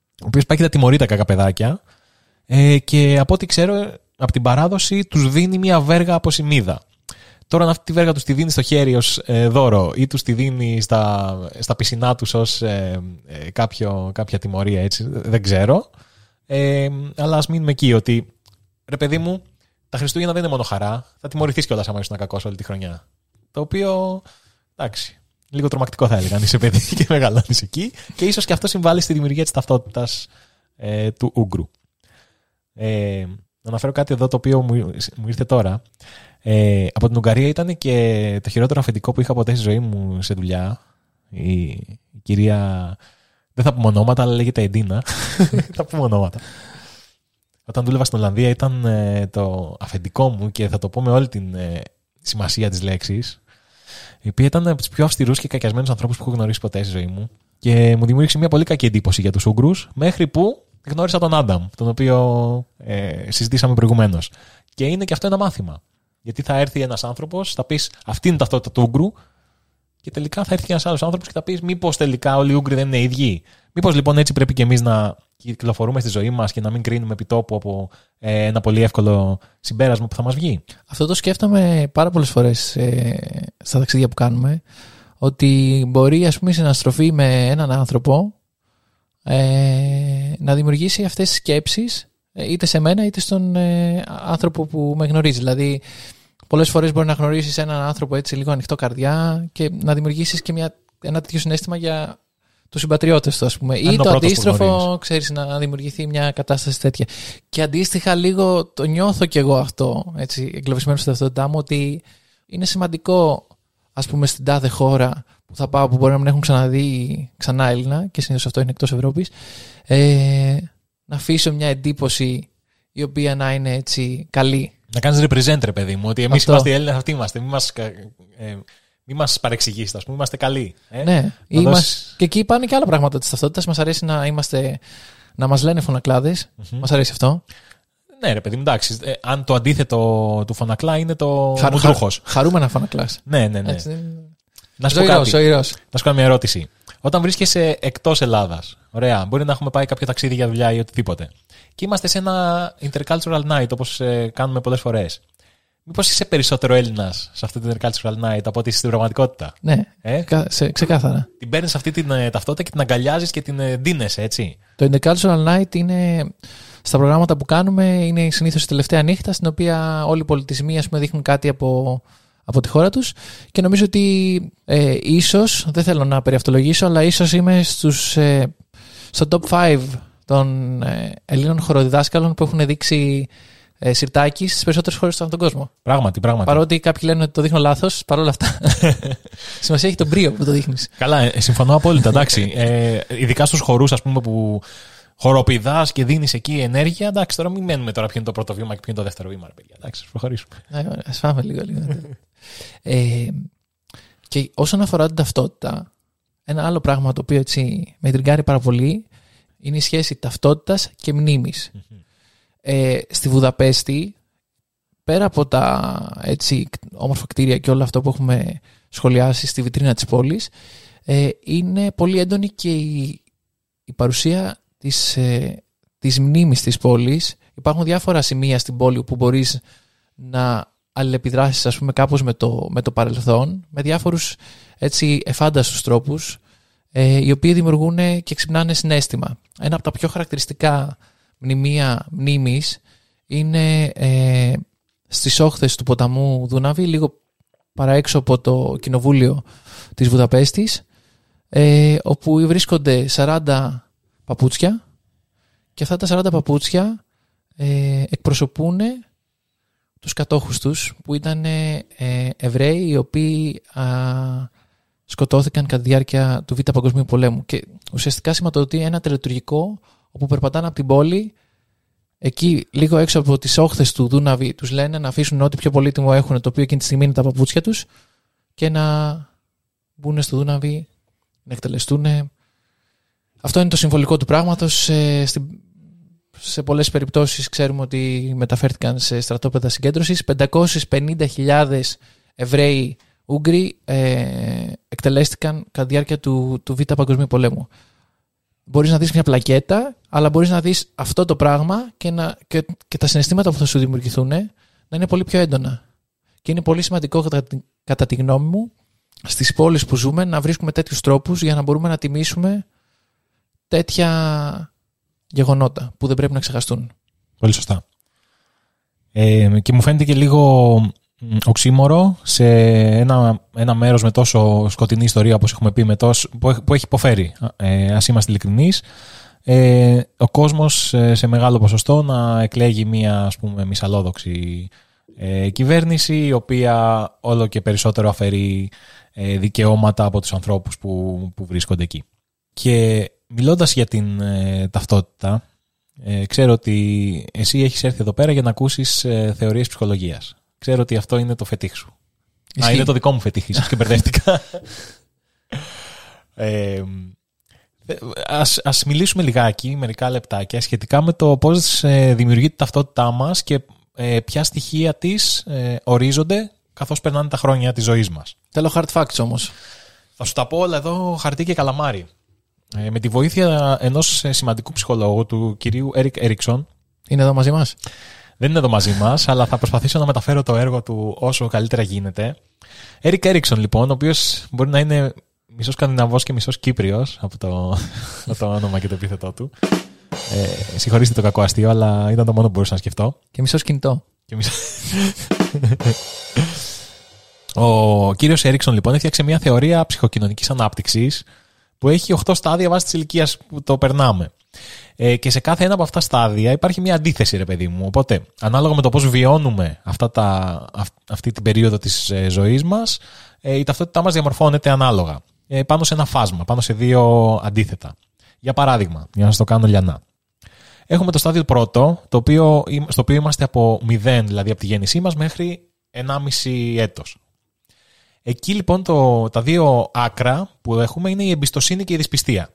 ο οποίος πάει και τα τιμωρεί τα κακά παιδάκια, ε, και από ό,τι ξέρω από την παράδοση τους δίνει μια βέργα από σημίδα. Τώρα, αν αυτή τη βέργα τους τη δίνει στο χέρι ως ε, δώρο ή τους τη δίνει στα, στα πισινά τους ως ε, ε, κάποιο, κάποια τιμωρία, έτσι, δεν ξέρω. Ε, αλλά ας μείνουμε εκεί ότι, ρε παιδί μου, τα Χριστούγεννα δεν είναι μόνο χαρά. Θα τιμωρηθείς κιόλας άμα ήσουν κακός όλη τη χρονιά. Το οποίο, εντάξει, λίγο τρομακτικό θα έλεγα αν είσαι παιδί και μεγαλώνεις εκεί. Και ίσως και αυτό συμβάλλει στη δημιουργία της ταυτότητας ε, του Ούγκρου. Ε, να αναφέρω κάτι εδώ το οποίο μου, μου ήρθε τώρα. Ε, από την Ουγγαρία ήταν και το χειρότερο αφεντικό που είχα ποτέ στη ζωή μου σε δουλειά. Η, η κυρία, δεν θα πούμε ονόματα, αλλά λέγεται Εντίνα. Θα πούμε ονόματα. Όταν δούλευα στην Ολλανδία ήταν ε, το αφεντικό μου, και θα το πω με όλη την ε, σημασία της λέξης, η οποία ήταν από τους πιο αυστηρούς και κακιασμένους ανθρώπους που έχω γνωρίσει ποτέ στη ζωή μου, και μου δημιούργησε μια πολύ κακή εντύπωση για τους Ούγγρους, μέχρι που γνώρισα τον Άνταμ, τον οποίο ε, συζητήσαμε προηγουμένως. Και είναι και αυτό ένα μάθημα. Γιατί θα έρθει ένας άνθρωπος, θα πεις αυτή είναι η ταυτότητα του Ούγγρου, και τελικά θα έρθει ένας άλλος άνθρωπος και θα πεις μήπως τελικά όλοι οι Ούγγροι δεν είναι ίδιοι. Μήπως λοιπόν έτσι πρέπει και εμείς να κυκλοφορούμε στη ζωή μας και να μην κρίνουμε επιτόπου από ε, ένα πολύ εύκολο συμπέρασμα που θα μας βγει. Αυτό το σκέφτομαι πάρα πολλές φορές ε, στα ταξίδια που κάνουμε. Ότι μπορεί, ας πούμε, η συναστροφή με έναν άνθρωπο ε, να δημιουργήσει αυτές τις σκέψεις. Είτε σε μένα είτε στον ε, άνθρωπο που με γνωρίζει. Δηλαδή, πολλές φορές μπορεί να γνωρίσεις έναν άνθρωπο έτσι λίγο ανοιχτό καρδιά και να δημιουργήσεις και μια, ένα τέτοιο συναίσθημα για τους συμπατριώτες του, ας πούμε. Αν ή το αντίστροφο, ξέρεις, να δημιουργηθεί μια κατάσταση τέτοια. Και αντίστοιχα, λίγο το νιώθω κι εγώ αυτό, έτσι, εγκλωβισμένο στην ταυτότητά μου, ότι είναι σημαντικό, ας πούμε, στην τάδε χώρα που θα πάω, που μπορεί να μην έχουν ξαναδεί ξανά Έλληνα, και συνήθως αυτό είναι εκτός Ευρώπης. Ε, Να αφήσω μια εντύπωση η οποία να είναι έτσι καλή. Να κάνεις represent, ρε παιδί μου, ότι εμείς αυτό. Είμαστε οι Έλληνες, αυτοί είμαστε. Μην μας, ε, μη μας παρεξηγήσετε, ας πούμε, είμαστε καλοί. Ε? Ναι, είμαστε... Δώσεις... και εκεί πάνε και άλλα πράγματα της ταυτότητας. Μας αρέσει να, είμαστε... να μας λένε φωνακλάδες. Mm-hmm. Μας αρέσει αυτό. Ναι, ρε παιδί μου, εντάξει. Ε, αν το αντίθετο του φωνακλά είναι το Χαρ... μουτρούχος. Χαρούμενα φωνακλάς. Ναι, ναι, ναι. Έτσι... Να σου ζωηρός, πω κάτι. Να σου κάνω μια ερώτηση. Όταν βρίσκεσαι εκτός Ελλάδας, ωραία, μπορεί να έχουμε πάει κάποιο ταξίδι για δουλειά ή οτιδήποτε, και είμαστε σε ένα intercultural night, όπως ε, κάνουμε πολλές φορές. Μήπως είσαι περισσότερο Έλληνας σε αυτό το intercultural night από ότι είσαι στην πραγματικότητα? Ναι, ε? σε, ξεκάθαρα. Την παίρνεις αυτή την ε, ταυτότητα και την αγκαλιάζεις και την ε, ντύνεσαι, έτσι. Το intercultural night είναι στα προγράμματα που κάνουμε, είναι συνήθως η τελευταία νύχτα, στην οποία όλοι οι πολιτισμοί, ας πούμε, δείχνουν κάτι από. από τη χώρα τους, και νομίζω ότι ε, ίσως, δεν θέλω να περιαυτολογήσω, αλλά ίσως είμαι στους, ε, στο top πέντε των ε, Ελλήνων χοροδιδάσκαλων που έχουν δείξει ε, σιρτάκι στις περισσότερες χώρες στον κόσμο. Πράγματι, πράγματι. Παρότι κάποιοι λένε ότι το δείχνω λάθος, παρόλα αυτά. Σημασία έχει τον πρίο που το δείχνεις. Καλά, ε, συμφωνώ απόλυτα, εντάξει. Ε, ειδικά στους χορούς, ας πούμε, που χοροπηδάς και δίνεις εκεί ενέργεια. Εντάξει, τώρα μην μένουμε τώρα ποιο είναι το πρώτο βήμα και ποιο είναι το δεύτερο βήμα, ρε παιδιά. Εντάξει, ας προχωρήσουμε. Ας φάμε λίγο, λίγο. ε, και όσον αφορά την ταυτότητα, ένα άλλο πράγμα το οποίο έτσι με τριγκάρει πάρα πολύ είναι η σχέση ταυτότητας και μνήμης. ε, στη Βουδαπέστη, πέρα από τα έτσι, όμορφα κτίρια και όλο αυτό που έχουμε σχολιάσει στη βιτρίνα της πόλης, ε, είναι πολύ έντονη και η, η παρουσία της ε, της μνήμης της πόλης. Υπάρχουν διάφορα σημεία στην πόλη που μπορείς να αλληλεπιδράσεις, ας πούμε, κάπως με το, με το παρελθόν, με διάφορους έτσι εφάνταστους τρόπους, ε, οι οποίοι δημιουργούν και ξυπνάνε συναίσθημα. Ένα από τα πιο χαρακτηριστικά μνημεία μνήμης είναι ε, στις όχθες του ποταμού Δούναβη, λίγο παραέξω από το κοινοβούλιο της Βουδαπέστης, ε, όπου βρίσκονται σαράντα παπούτσια, και αυτά τα σαράντα παπούτσια ε, εκπροσωπούν τους κατόχους τους, που ήταν ε, Εβραίοι, οι οποίοι α, σκοτώθηκαν κατά τη διάρκεια του Β' Παγκοσμίου Πολέμου, και ουσιαστικά σηματοδοτεί ένα τελετουργικό όπου περπατάνε από την πόλη, εκεί λίγο έξω από τις όχθες του Δούναβη, τους λένε να αφήσουν ό,τι πιο πολύτιμο έχουν, το οποίο εκείνη τη στιγμή είναι τα παπούτσια τους, και να μπουν στο Δούναβη να εκτελεστούν. Αυτό είναι το συμβολικό του πράγματος. Ε, στην Σε πολλές περιπτώσεις ξέρουμε ότι μεταφέρθηκαν σε στρατόπεδα συγκέντρωσης. πεντακόσιες πενήντα χιλιάδες Εβραίοι Ούγγροι ε, εκτελέστηκαν κατά τη διάρκεια του, του Β' Παγκοσμίου Πολέμου. Μπορείς να δεις μια πλακέτα, αλλά μπορείς να δεις αυτό το πράγμα και, να, και, και τα συναισθήματα που θα σου δημιουργηθούν να είναι πολύ πιο έντονα. Και είναι πολύ σημαντικό, κατά, κατά τη γνώμη μου, στις πόλεις που ζούμε να βρίσκουμε τέτοιους τρόπους για να μπορούμε να τιμήσουμε τέτοια γεγονότα που δεν πρέπει να ξεχαστούν. Πολύ σωστά. Ε, και μου φαίνεται και λίγο οξύμορο σε ένα, ένα μέρος με τόσο σκοτεινή ιστορία, όπως έχουμε πει, με τόσο, που, που έχει υποφέρει, ε, ας είμαστε ειλικρινείς, ε, ο κόσμος σε μεγάλο ποσοστό να εκλέγει μία, ας πούμε, μυσαλλόδοξη ε, κυβέρνηση, η οποία όλο και περισσότερο αφαιρεί ε, δικαιώματα από τους ανθρώπους που, που βρίσκονται εκεί. Και μιλώντας για την ε, ταυτότητα, ε, ξέρω ότι εσύ έχεις έρθει εδώ πέρα για να ακούσεις ε, θεωρίες ψυχολογίας. Ξέρω ότι αυτό είναι το φετίχ σου. Ισχύει. Α, είναι το δικό μου φετίχ, ίσως και μπερδεύτηκα. ε, ας, ας μιλήσουμε λιγάκι, μερικά λεπτάκια, σχετικά με το πώς ε, δημιουργείται η ταυτότητά μας και ε, ποια στοιχεία της ε, ορίζονται καθώς περνάνε τα χρόνια της ζωής μας. Θέλω hard facts όμως. Θα σου τα πω όλα εδώ, χαρτί και καλαμάρι. Με τη βοήθεια ενός σημαντικού ψυχολόγου, του κυρίου Ερικ Ερικσον. Είναι εδώ μαζί μας? Δεν είναι εδώ μαζί μας, αλλά θα προσπαθήσω να μεταφέρω το έργο του όσο καλύτερα γίνεται. Ερικ Ερικσον, λοιπόν, ο οποίος μπορεί να είναι μισός Σκανδιναβός και μισός Κύπριος από το, το όνομα και το επίθετό του. Ε, συγχωρήστε το κακό αστείο, αλλά ήταν το μόνο που μπορούσα να σκεφτώ. Και μισός κινητό. Και μισός... Ο κύριος Ερικσον, λοιπόν, έφτιαξε μια θεωρία ψυχοκοινωνικής ανάπτυξης, που έχει οκτώ στάδια βάσει της ηλικίας που το περνάμε. Ε, και σε κάθε ένα από αυτά στάδια υπάρχει μια αντίθεση, ρε παιδί μου. Οπότε, ανάλογα με το πώς βιώνουμε αυτά τα, αυ, αυτή την περίοδο της ε, ζωής μας, ε, η ταυτότητά μας διαμορφώνεται ανάλογα. Ε, πάνω σε ένα φάσμα, πάνω σε δύο αντίθετα. Για παράδειγμα, για να σας το κάνω λιανά. Έχουμε το στάδιο πρώτο, το οποίο, στο οποίο είμαστε από μηδέν, δηλαδή από τη γέννησή μας, μέχρι ενάμιση έτος. Εκεί λοιπόν το, τα δύο άκρα που έχουμε είναι η εμπιστοσύνη και η δυσπιστία.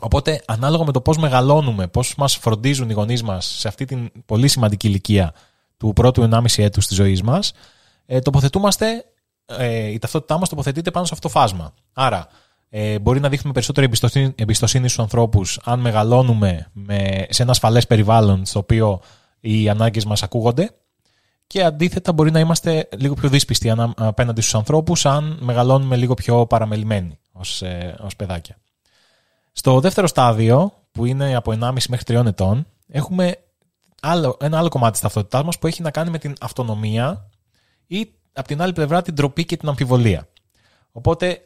Οπότε ανάλογα με το πώς μεγαλώνουμε, πώς μας φροντίζουν οι γονείς μας σε αυτή την πολύ σημαντική ηλικία του πρώτου ενάμιση έτους της ζωής μας, ε, τοποθετούμαστε, ε, η ταυτότητά μας τοποθετείται πάνω σε αυτό το φάσμα. Άρα ε, μπορεί να δείχνουμε περισσότερη εμπιστοσύνη, εμπιστοσύνη στους ανθρώπους αν μεγαλώνουμε με, σε ένα ασφαλές περιβάλλον στο οποίο οι ανάγκες μας ακούγονται. Και αντίθετα μπορεί να είμαστε λίγο πιο δύσπιστοι απέναντι στους ανθρώπους αν μεγαλώνουμε λίγο πιο παραμελημένοι ως, ε, ως παιδάκια. Στο δεύτερο στάδιο, που είναι από ενάμιση μέχρι τριών ετών, έχουμε άλλο, ένα άλλο κομμάτι της ταυτότητάς μας που έχει να κάνει με την αυτονομία ή, από την άλλη πλευρά, την ντροπή και την αμφιβολία. Οπότε,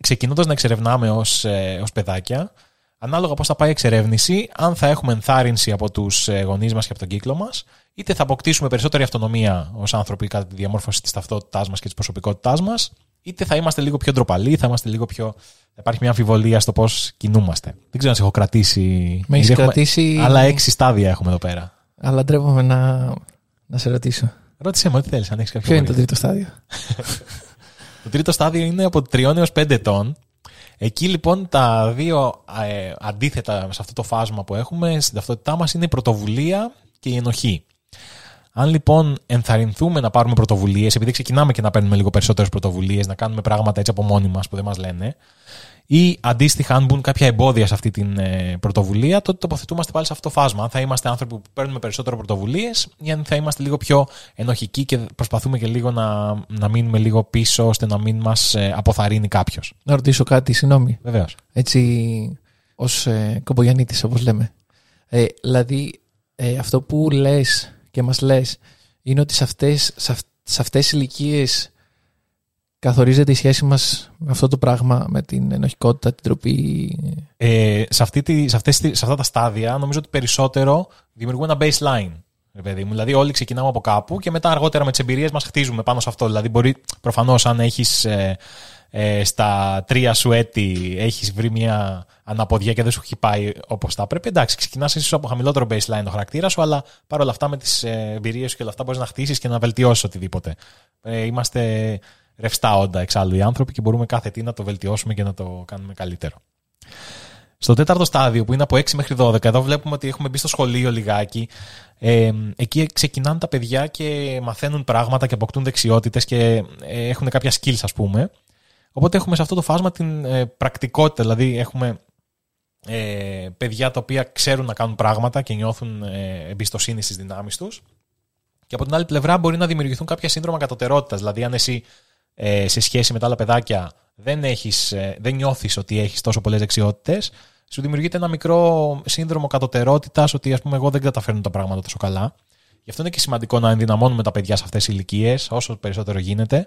ξεκινώντας να εξερευνάμε ως, ε, ως παιδάκια, ανάλογα πώς θα πάει η εξερεύνηση, αν θα έχουμε ενθάρρυνση από τους γονείς μας και από τον κύκλο μας, είτε θα αποκτήσουμε περισσότερη αυτονομία ως άνθρωποι κατά τη διαμόρφωση της ταυτότητάς μας και της προσωπικότητάς μας, είτε θα είμαστε λίγο πιο ντροπαλοί, θα είμαστε λίγο πιο... υπάρχει μια αμφιβολία στο πώς κινούμαστε. Δεν ξέρω αν σε έχω κρατήσει. Με έχεις κρατήσει. Άλλα έξι στάδια έχουμε εδώ πέρα. Αλλά ντρέπομαι να, να σε ρωτήσω. Ρώτησέ με ό,τι θέλεις, αν έχεις κάποιο. Ποιο είναι το τρίτο στάδιο? Το τρίτο στάδιο είναι από τριών έως πέντε ετών. Εκεί λοιπόν τα δύο ε, αντίθετα σε αυτό το φάσμα που έχουμε στην ταυτότητά μας είναι η πρωτοβουλία και η ενοχή. Αν λοιπόν ενθαρρυνθούμε να πάρουμε πρωτοβουλίες, επειδή ξεκινάμε και να παίρνουμε λίγο περισσότερες πρωτοβουλίες, να κάνουμε πράγματα έτσι από μόνοι μας που δεν μας λένε, ή αντίστοιχα αν μπουν κάποια εμπόδια σε αυτή την ε, πρωτοβουλία, τότε τοποθετούμαστε πάλι σε αυτό το φάσμα. Αν θα είμαστε άνθρωποι που παίρνουμε περισσότερο πρωτοβουλίες ή αν θα είμαστε λίγο πιο ενοχικοί και προσπαθούμε και λίγο να, να μείνουμε λίγο πίσω ώστε να μην μας ε, αποθαρρύνει κάποιος. Να ρωτήσω κάτι, συγγνώμη. Βεβαίως. Έτσι, ως ε, κομπογιανίτης, όπως λέμε. Ε, δηλαδή, ε, αυτό που λες και μας λες είναι ότι σε αυτές, σε αυτές οι ηλικίες καθορίζεται η σχέση μας με αυτό το πράγμα, με την ενοχικότητα, την τροπή. Ε, σε, αυτή τη, σε, αυτές, σε αυτά τα στάδια νομίζω ότι περισσότερο δημιουργούμε ένα baseline. Παιδί μου. Δηλαδή, όλοι ξεκινάμε από κάπου και μετά αργότερα με τις εμπειρίες μας χτίζουμε πάνω σε αυτό. Δηλαδή, μπορεί προφανώς αν έχεις ε, ε, στα τρία σου έτη έχεις βρει μια αναποδιά και δεν σου έχει πάει όπως θα πρέπει. Εντάξει, ξεκινάς ίσως από χαμηλότερο baseline ο χαρακτήρα σου, αλλά παρόλα αυτά με τις εμπειρίες σου και όλα αυτά μπορείς να χτίσεις και να βελτιώσεις οτιδήποτε. Ε, είμαστε ρευστά όντα εξάλλου οι άνθρωποι και μπορούμε κάθε τι να το βελτιώσουμε και να το κάνουμε καλύτερο. Στο τέταρτο στάδιο που είναι από έξι μέχρι δώδεκα, εδώ βλέπουμε ότι έχουμε μπει στο σχολείο λιγάκι. Ε, εκεί ξεκινάνε τα παιδιά και μαθαίνουν πράγματα και αποκτούν δεξιότητες και έχουν κάποια skills, ας πούμε. Οπότε έχουμε σε αυτό το φάσμα την ε, πρακτικότητα, δηλαδή έχουμε ε, παιδιά τα οποία ξέρουν να κάνουν πράγματα και νιώθουν ε, εμπιστοσύνη στις δυνάμεις τους. Και από την άλλη πλευρά μπορεί να δημιουργηθούν κάποια σύνδρομα κατωτερότητας, δηλαδή αν εσύ ε, σε σχέση με τα άλλα παιδάκια δεν, έχεις, ε, δεν νιώθεις ότι έχεις τόσο πολλές δεξιότητες, σου δημιουργείται ένα μικρό σύνδρομο κατωτερότητας ότι ας πούμε εγώ δεν καταφέρνω τα πράγματα τόσο καλά. Γι' αυτό είναι και σημαντικό να ενδυναμώνουμε τα παιδιά σε αυτές τις ηλικίες όσο περισσότερο γίνεται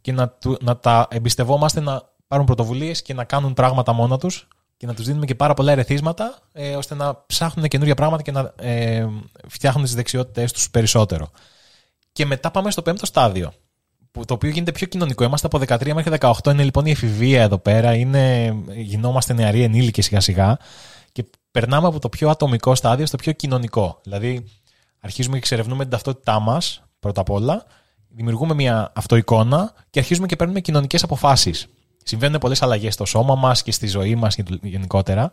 και να, του, να τα εμπιστευόμαστε να πάρουν πρωτοβουλίες και να κάνουν πράγματα μόνα τους και να τους δίνουμε και πάρα πολλά ερεθίσματα ε, ώστε να ψάχνουν καινούργια πράγματα και να ε, φτιάχνουν τις δεξιότητες τους περισσότερο. Και μετά πάμε στο πέμπτο στάδιο, που, το οποίο γίνεται πιο κοινωνικό. Είμαστε από δεκατρία μέχρι δεκαοκτώ, είναι λοιπόν η εφηβεία εδώ πέρα, είναι, γινόμαστε νεαροί ενήλικες σιγά σιγά και περνάμε από το πιο ατομικό στάδιο στο πιο κοινωνικό. Δηλαδή, αρχίζουμε και εξερευνούμε την ταυτότητά μας, πρώτα απ' όλα, δημιουργούμε μια αυτοεικόνα και αρχίζουμε και παίρνουμε κοινωνικές αποφάσεις. Συμβαίνουν πολλές αλλαγές στο σώμα μας και στη ζωή μας γενικότερα.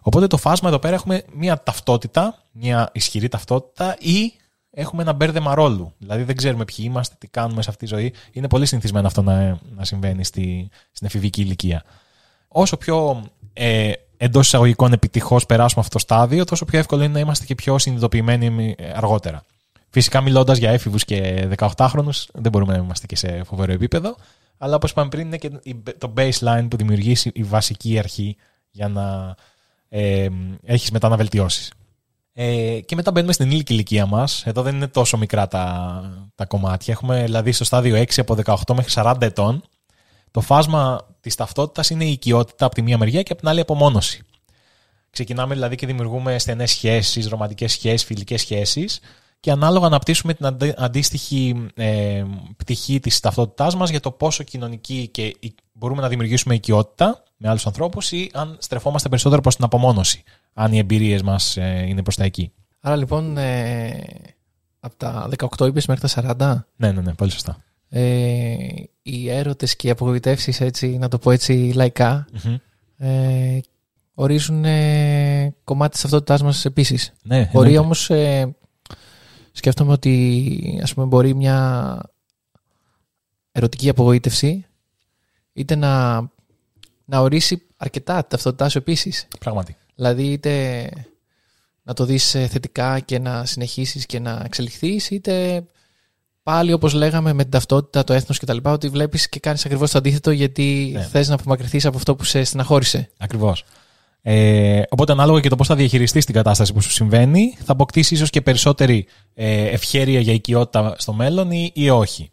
Οπότε το φάσμα εδώ πέρα έχουμε μια ταυτότητα, μια ισχυρή ταυτότητα ή έχουμε ένα μπέρδεμα ρόλου. Δηλαδή δεν ξέρουμε ποιοι είμαστε, τι κάνουμε σε αυτή τη ζωή. Είναι πολύ συνηθισμένο αυτό να, να συμβαίνει στη, στην εφηβική ηλικία. Όσο πιο ε, εντός εισαγωγικών επιτυχώς περάσουμε αυτό το στάδιο, τόσο πιο εύκολο είναι να είμαστε και πιο συνειδητοποιημένοι αργότερα. Φυσικά, μιλώντας για έφηβους και δεκαοκτάχρονους, δεν μπορούμε να είμαστε και σε φοβερό επίπεδο. Αλλά όπως είπαμε πριν, είναι και το baseline που δημιουργεί η βασική αρχή για να ε, έχεις μετά να βελτιώσεις. Ε, και μετά μπαίνουμε στην ενήλικη ηλικία μας. Εδώ δεν είναι τόσο μικρά τα, τα κομμάτια. Έχουμε δηλαδή στο στάδιο έξι από δεκαοκτώ μέχρι σαράντα ετών. Το φάσμα της ταυτότητας είναι η οικειότητα από τη μία μεριά και από την άλλη η απομόνωση. Ξεκινάμε δηλαδή και δημιουργούμε στενές σχέσεις, ρομαντικές σχέσεις, φιλικές σχέσεις. Και ανάλογα αναπτύσσουμε την αντίστοιχη ε, πτυχή της ταυτότητάς μας για το πόσο κοινωνική και μπορούμε να δημιουργήσουμε οικειότητα με άλλους ανθρώπους ή αν στρεφόμαστε περισσότερο προς την απομόνωση, αν οι εμπειρίες μας ε, είναι προς τα εκεί. Άρα λοιπόν, ε, από τα δεκαοκτώ είπες μέχρι τα σαράντα. Ναι, ναι, ναι, πολύ σωστά. Ε, οι έρωτες και οι απογοητεύσεις, έτσι, να το πω έτσι λαϊκά, mm-hmm. ε, ορίζουν ε, κομμάτι της ταυτότητάς μας επίσης. Ναι, μπορεί ναι, ναι. Όμως... Ε, σκέφτομαι ότι ας πούμε, μπορεί μια ερωτική απογοήτευση είτε να, να ορίσει αρκετά την ταυτότητά σου επίσης. Πράγματι. Δηλαδή είτε να το δεις θετικά και να συνεχίσεις και να εξελιχθείς είτε πάλι όπως λέγαμε με την ταυτότητα, το έθνος κτλ. Ότι βλέπεις και κάνεις ακριβώς το αντίθετο γιατί ναι. θες να απομακρυνθείς από αυτό που σε στεναχώρησε. Ακριβώς. Ε, οπότε ανάλογα και το πώς θα διαχειριστείς την κατάσταση που σου συμβαίνει θα αποκτήσεις ίσως και περισσότερη ε, ευχέρεια για οικειότητα στο μέλλον ή, ή όχι.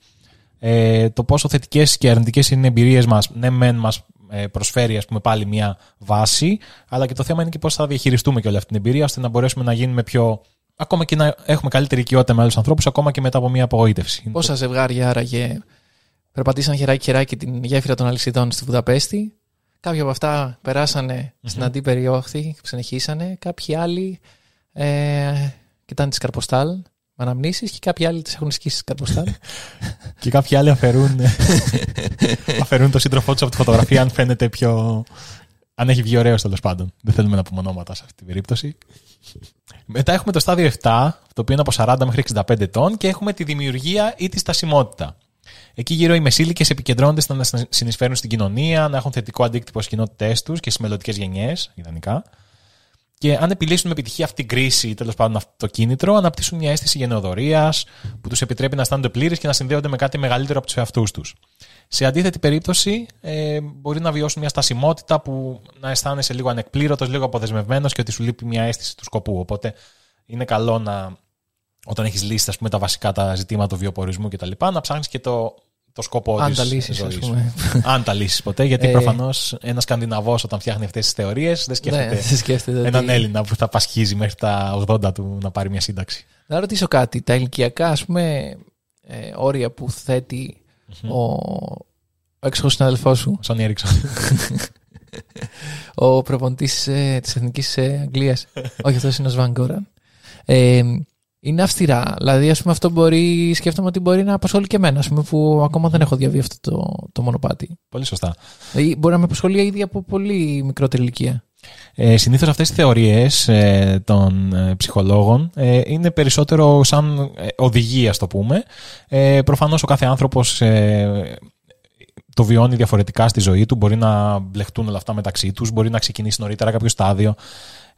Ε, το πόσο θετικές και αρνητικές είναι οι εμπειρίες μας, ναι μεν μας ε, προσφέρει ας πούμε πάλι μια βάση, αλλά και το θέμα είναι και πώς θα διαχειριστούμε και όλη αυτή την εμπειρία ώστε να μπορέσουμε να γίνουμε πιο, ακόμα και να έχουμε καλύτερη οικειότητα με άλλους ανθρώπους ακόμα και μετά από μια απογοήτευση. Πόσα ζευγάρια άραγε περπατήσαν χεράκι-χεράκι την γέφυρα των αλυσιδών στη Βουδαπέστη. Κάποια από αυτά περάσανε mm-hmm. στην αντίπεριόχθη, συνεχίσανε. Κάποιοι άλλοι ε, κοιτάνε τις καρποστάλ με αναμνήσεις και κάποιοι άλλοι τις έχουν σκίσει τις καρποστάλ. Και κάποιοι άλλοι αφαιρούν, αφαιρούν το σύντροφό τους από τη φωτογραφία αν φαίνεται πιο... αν έχει βγει ωραίος τέλος πάντων. Δεν θέλουμε να πούμε ονόματα σε αυτή την περίπτωση. Μετά έχουμε το στάδιο επτά, το οποίο είναι από σαράντα μέχρι εξήντα πέντε ετών και έχουμε τη δημιουργία ή τη στασιμότητα. Εκεί γύρω οι μεσήλικες επικεντρώνονται στο να συνεισφέρουν στην κοινωνία, να έχουν θετικό αντίκτυπο στις κοινότητές τους και στις μελλοντικές γενιές, ιδανικά. Και αν επιλύσουν με επιτυχία αυτή την κρίση, τέλος πάντων αυτό το κίνητρο, αναπτύσσουν μια αίσθηση γενεοδωρίας που τους επιτρέπει να αισθάνονται πλήρεις και να συνδέονται με κάτι μεγαλύτερο από τους εαυτούς τους. Σε αντίθετη περίπτωση, ε, μπορεί να βιώσουν μια στασιμότητα που να αισθάνεσαι λίγο ανεκπλήρωτος, λίγο αποδεσμευμένος και ότι σου λείπει μια αίσθηση του σκοπού. Οπότε είναι καλό να, όταν έχεις λύσει ας πούμε, τα βασικά τα ζητήματα του βιοπορισμού κτλ., να ψάχνεις και το, το σκοπό της ζωής. Αν τα λύσεις ποτέ, γιατί προφανώς ένας Σκανδιναβός όταν φτιάχνει αυτές τις θεωρίες δεν σκέφτεται, ναι, σκέφτεται έναν ότι... Έλληνα που θα πασχίζει μέχρι τα ογδόντα του να πάρει μια σύνταξη. Να ρωτήσω κάτι. Τα ηλικιακά ας πούμε, ε, όρια που θέτει mm-hmm. ο, ο έξοχος συναδελφός σου. Σόνι Έρικσον. Ο προπονητής ε, της Εθνικής ε, Αγγλίας. Όχι, αυτός είναι ο Σβαν Γκόραν. Ε, είναι αυστηρά. Δηλαδή, ας πούμε, αυτό μπορεί, σκέφτομαι ότι μπορεί να απασχολεί και εμένα, ας πούμε, που ακόμα δεν έχω διαβεί αυτό το, το μονοπάτι. Πολύ σωστά. Δηλαδή, μπορεί να με απασχολεί ήδη από πολύ μικρότερη ηλικία. Ε, συνήθως αυτές οι θεωρίες ε, των ε, ψυχολόγων ε, είναι περισσότερο σαν ε, οδηγία, ας το πούμε. Ε, προφανώς ο κάθε άνθρωπος ε, το βιώνει διαφορετικά στη ζωή του. Μπορεί να μπλεχτούν όλα αυτά μεταξύ τους. Μπορεί να ξεκινήσει νωρίτερα κάποιο στάδιο.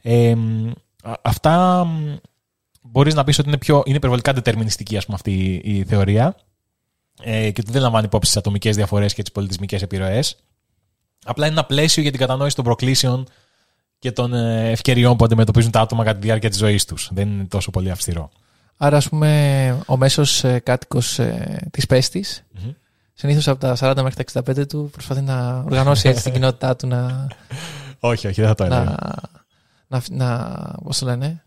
Ε, αυτά... Μπορείς να πεις ότι είναι, πιο, είναι υπερβολικά ντετερμινιστική ας πούμε, αυτή η θεωρία ε, και ότι δεν λαμβάνει υπόψη τις ατομικές διαφορές και τις πολιτισμικές επιρροές. Απλά είναι ένα πλαίσιο για την κατανόηση των προκλήσεων και των ευκαιριών που αντιμετωπίζουν τα άτομα κατά τη διάρκεια της ζωής τους. Δεν είναι τόσο πολύ αυστηρό. Άρα, ας πούμε, ο μέσος κάτοικος ε, της Πέστης, mm-hmm. συνήθως από τα σαράντα μέχρι τα εξήντα πέντε του, προσπαθεί να οργανώσει έτσι την κοινότητά του να. Όχι, όχι, δεν θα το έλεγα. Να. να, πώς το λένε.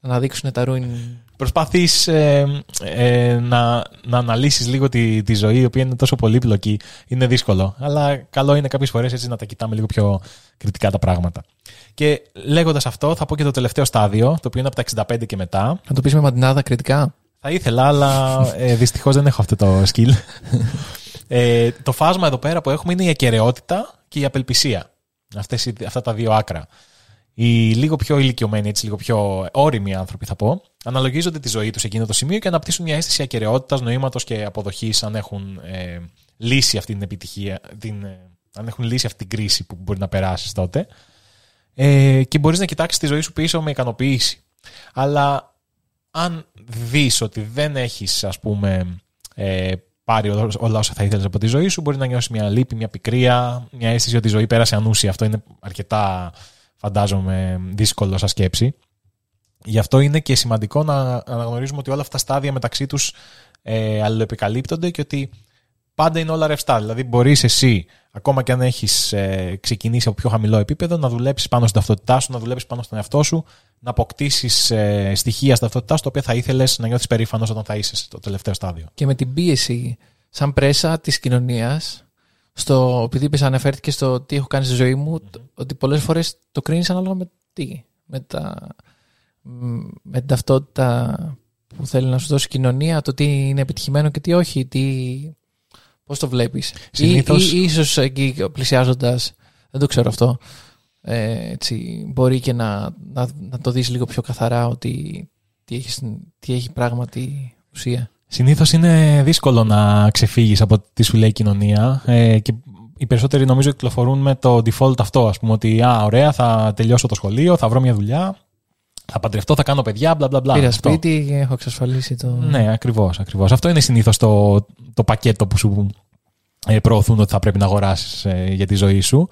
Να δείξουν τα ruin. Προσπαθείς ε, ε, να, να αναλύσεις λίγο τη, τη ζωή, η οποία είναι τόσο πολύπλοκη. Είναι δύσκολο. Αλλά καλό είναι κάποιες φορές έτσι να τα κοιτάμε λίγο πιο κριτικά τα πράγματα. Και λέγοντας αυτό, θα πω και το τελευταίο στάδιο, το οποίο είναι από τα εξήντα πέντε και μετά. Να το πεις με μαντινάδα κριτικά. Θα ήθελα, αλλά ε, δυστυχώς δεν έχω αυτό το skill. ε, το φάσμα εδώ πέρα που έχουμε είναι η ακεραιότητα και η απελπισία. Αυτές, αυτά τα δύο άκρα. Οι λίγο πιο ηλικιωμένοι, έτσι, λίγο πιο όριμοι άνθρωποι, θα πω, αναλογίζονται τη ζωή τους σε εκείνο το σημείο και αναπτύσσουν μια αίσθηση ακεραιότητας, νοήματος και αποδοχής αν έχουν ε, λύσει αυτή την επιτυχία, την, ε, αν έχουν λύσει αυτή την κρίση που μπορεί να περάσεις τότε. Ε, και μπορείς να κοιτάξεις τη ζωή σου πίσω με ικανοποίηση. Αλλά αν δεις ότι δεν έχεις, ας πούμε, ε, πάρει όλα όσα θα ήθελες από τη ζωή σου, μπορεί να νιώσεις μια λύπη, μια πικρία, μια αίσθηση ότι η ζωή πέρασε ανούσια. Αυτό είναι αρκετά. Φαντάζομαι δύσκολο σαν σκέψη. Γι' αυτό είναι και σημαντικό να αναγνωρίζουμε ότι όλα αυτά τα στάδια μεταξύ τους ε, αλληλοεπικαλύπτονται και ότι πάντα είναι όλα ρευστά. Δηλαδή, μπορείς εσύ, ακόμα και αν έχεις ε, ξεκινήσει από πιο χαμηλό επίπεδο, να δουλέψεις πάνω στην ταυτότητά σου, να δουλέψεις πάνω στον εαυτό σου, να αποκτήσεις ε, στοιχεία στην ταυτότητά σου, τα οποία θα ήθελες να νιώθεις περήφανος όταν θα είσαι στο τελευταίο στάδιο. Και με την πίεση, σαν πρέσα της κοινωνίας. Στο, επειδή είπες, αναφέρθηκε στο τι έχω κάνει στη ζωή μου, mm-hmm. ότι πολλές φορές το κρίνεις ανάλογα με τι. Με, τα, με την ταυτότητα που θέλει να σου δώσει η κοινωνία, το τι είναι επιτυχημένο και τι όχι, τι, πώς το βλέπεις. Συνήθως... Ή, ή ίσως εκεί πλησιάζοντας, δεν το ξέρω αυτό, ε, έτσι, μπορεί και να, να, να το δεις λίγο πιο καθαρά ότι τι, έχεις, τι έχει πράγματι ουσία. Συνήθως είναι δύσκολο να ξεφύγεις από τι σου λέει η κοινωνία ε, και οι περισσότεροι νομίζω κυκλοφορούν με το default αυτό, ας πούμε, ότι α, ωραία, θα τελειώσω το σχολείο, θα βρω μια δουλειά, θα παντρευτώ, θα κάνω παιδιά, μπλα μπλα μπλα. Πήρα σπίτι και έχω εξασφαλίσει το... Ναι, ακριβώς, ακριβώς. Αυτό είναι συνήθως το, το πακέτο που σου ε, προωθούν ότι θα πρέπει να αγοράσεις ε, για τη ζωή σου.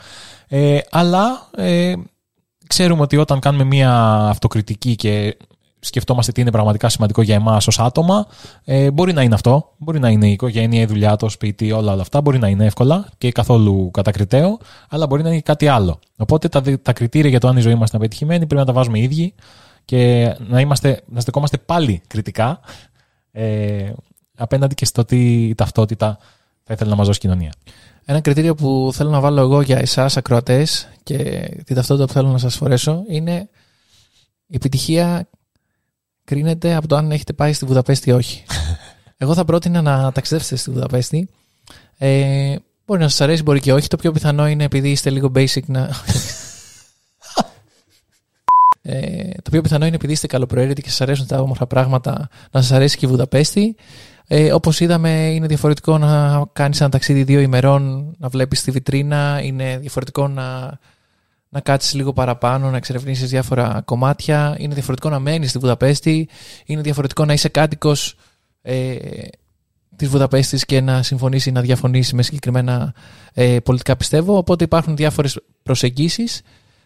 Ε, αλλά ε, ξέρουμε ότι όταν κάνουμε μια αυτοκριτική και... σκεφτόμαστε τι είναι πραγματικά σημαντικό για εμάς ως άτομα, ε, μπορεί να είναι αυτό, μπορεί να είναι η οικογένεια, η δουλειά, το σπίτι, όλα, όλα αυτά, μπορεί να είναι εύκολα και καθόλου κατακριτέο, αλλά μπορεί να είναι κάτι άλλο. Οπότε τα, τα κριτήρια για το αν η ζωή μας είναι πετυχημένη πρέπει να τα βάζουμε οι ίδιοι και να, είμαστε, να στεκόμαστε πάλι κριτικά ε, απέναντι και στο τι η ταυτότητα θα ήθελε να μας δώσει κοινωνία. Ένα κριτήριο που θέλω να βάλω εγώ για εσάς ακροατές και την ταυτότητα που θέλω να σας φορέσω είναι η επιτυχία. Κρίνεται από το αν έχετε πάει στη Βουδαπέστη ή όχι. Εγώ θα πρότεινα να ταξιδέψετε στη Βουδαπέστη. Ε, μπορεί να σας αρέσει, μπορεί και όχι. Το πιο πιθανό είναι επειδή είστε λίγο basic να. ε, το πιο πιθανό είναι επειδή είστε καλοπροαίρετοι και σας αρέσουν τα όμορφα πράγματα να σας αρέσει και η Βουδαπέστη. Ε, όπως είδαμε, είναι διαφορετικό να κάνεις ένα ταξίδι δύο ημερών, να βλέπεις τη βιτρίνα, είναι διαφορετικό να, να κάτσεις λίγο παραπάνω, να εξερευνήσεις διάφορα κομμάτια, είναι διαφορετικό να μένεις στη Βουδαπέστη, είναι διαφορετικό να είσαι κάτοικος ε, της Βουδαπέστης και να συμφωνήσει ή να διαφωνήσει με συγκεκριμένα ε, πολιτικά πιστεύω, οπότε υπάρχουν διάφορες προσεγγίσεις.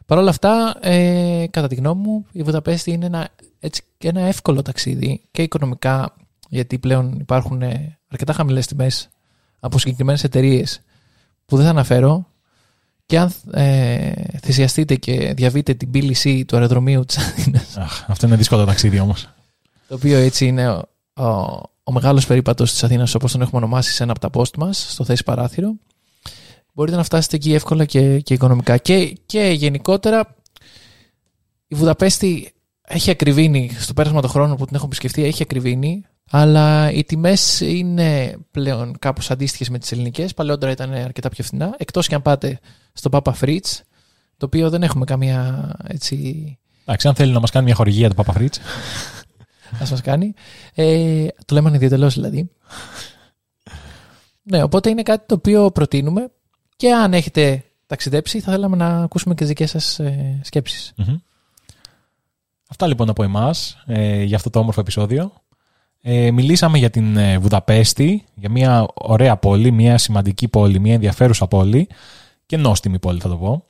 Παρ' όλα αυτά, ε, κατά τη γνώμη μου, η Βουδαπέστη είναι ένα, έτσι, ένα εύκολο ταξίδι και οικονομικά, γιατί πλέον υπάρχουν αρκετά χαμηλές τιμές από συγκεκριμένες εταιρείες που δεν θα αναφέρω, και αν ε, θυσιαστείτε και διαβείτε την πύληση του αεροδρομίου της Αθήνας. Αχ, αυτό είναι δύσκολο ταξίδι όμως. Το οποίο έτσι είναι ο, ο, ο μεγάλος περίπατος της Αθήνας, όπως τον έχουμε ονομάσει σε ένα από τα post μας, στο Θέση Παράθυρο. Μπορείτε να φτάσετε εκεί εύκολα και, και οικονομικά. Και, και γενικότερα η Βουδαπέστη έχει ακριβήνει, στο πέρασμα του χρόνου που την έχω επισκεφτεί, έχει ακριβήνει. Αλλά οι τιμές είναι πλέον κάπως αντίστοιχες με τις ελληνικές. Παλαιότερα ήταν αρκετά πιο φθηνά. Εκτός και αν πάτε στο Papa Frici, το οποίο δεν έχουμε καμία έτσι. Εντάξει, αν θέλει να μας κάνει μια χορηγία το Papa Frici, ας μας κάνει. Ε, το λέμε ανιδιοτελώς δηλαδή. Ναι, οπότε είναι κάτι το οποίο προτείνουμε. Και αν έχετε ταξιδέψει, θα θέλαμε να ακούσουμε και τις δικές σας ε, σκέψεις. Mm-hmm. Αυτά λοιπόν από εμάς ε, για αυτό το όμορφο επεισόδιο. Ε, μιλήσαμε για την ε, Βουδαπέστη, για μια ωραία πόλη, μια σημαντική πόλη, μια ενδιαφέρουσα πόλη και νόστιμη πόλη θα το πω.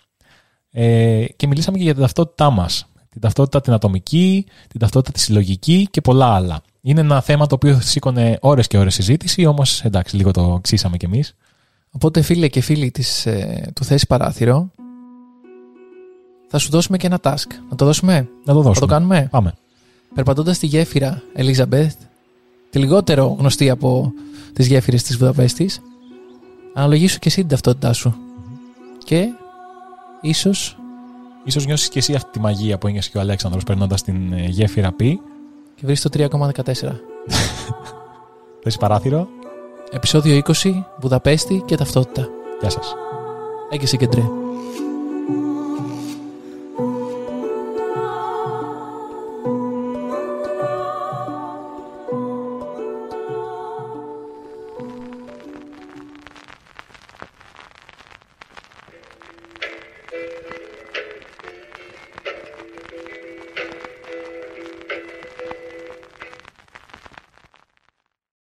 Ε, και μιλήσαμε και για την ταυτότητά μας. Την ταυτότητα την ατομική, την ταυτότητα τη συλλογική και πολλά άλλα. Είναι ένα θέμα το οποίο σήκωνε ώρες και ώρες συζήτηση, όμως εντάξει, λίγο το ξύσαμε κι εμείς. Οπότε φίλε και φίλοι της, ε, του Θέση Παράθυρο, θα σου δώσουμε και ένα task. Να το δώσουμε? Να το δώσουμε. Θα το κάνουμε. Πάμε. Περπατώντας τη γέφυρα Elizabeth, τη λιγότερο γνωστή από τις γέφυρες της Βουδαπέστης, αναλογίσου και εσύ την ταυτότητά σου. Mm-hmm. Και ίσως... Ίσως νιώσεις και εσύ αυτή τη μαγεία που ένιωσε και ο Αλέξανδρος περνώντας την γέφυρα Π. Και βρεις το τρία κόμμα δεκατέσσερα. Θέση Παράθυρο. Επεισόδιο είκοσι, Βουδαπέστη και ταυτότητα. Γεια σας. Έγκυσε κεντρέ.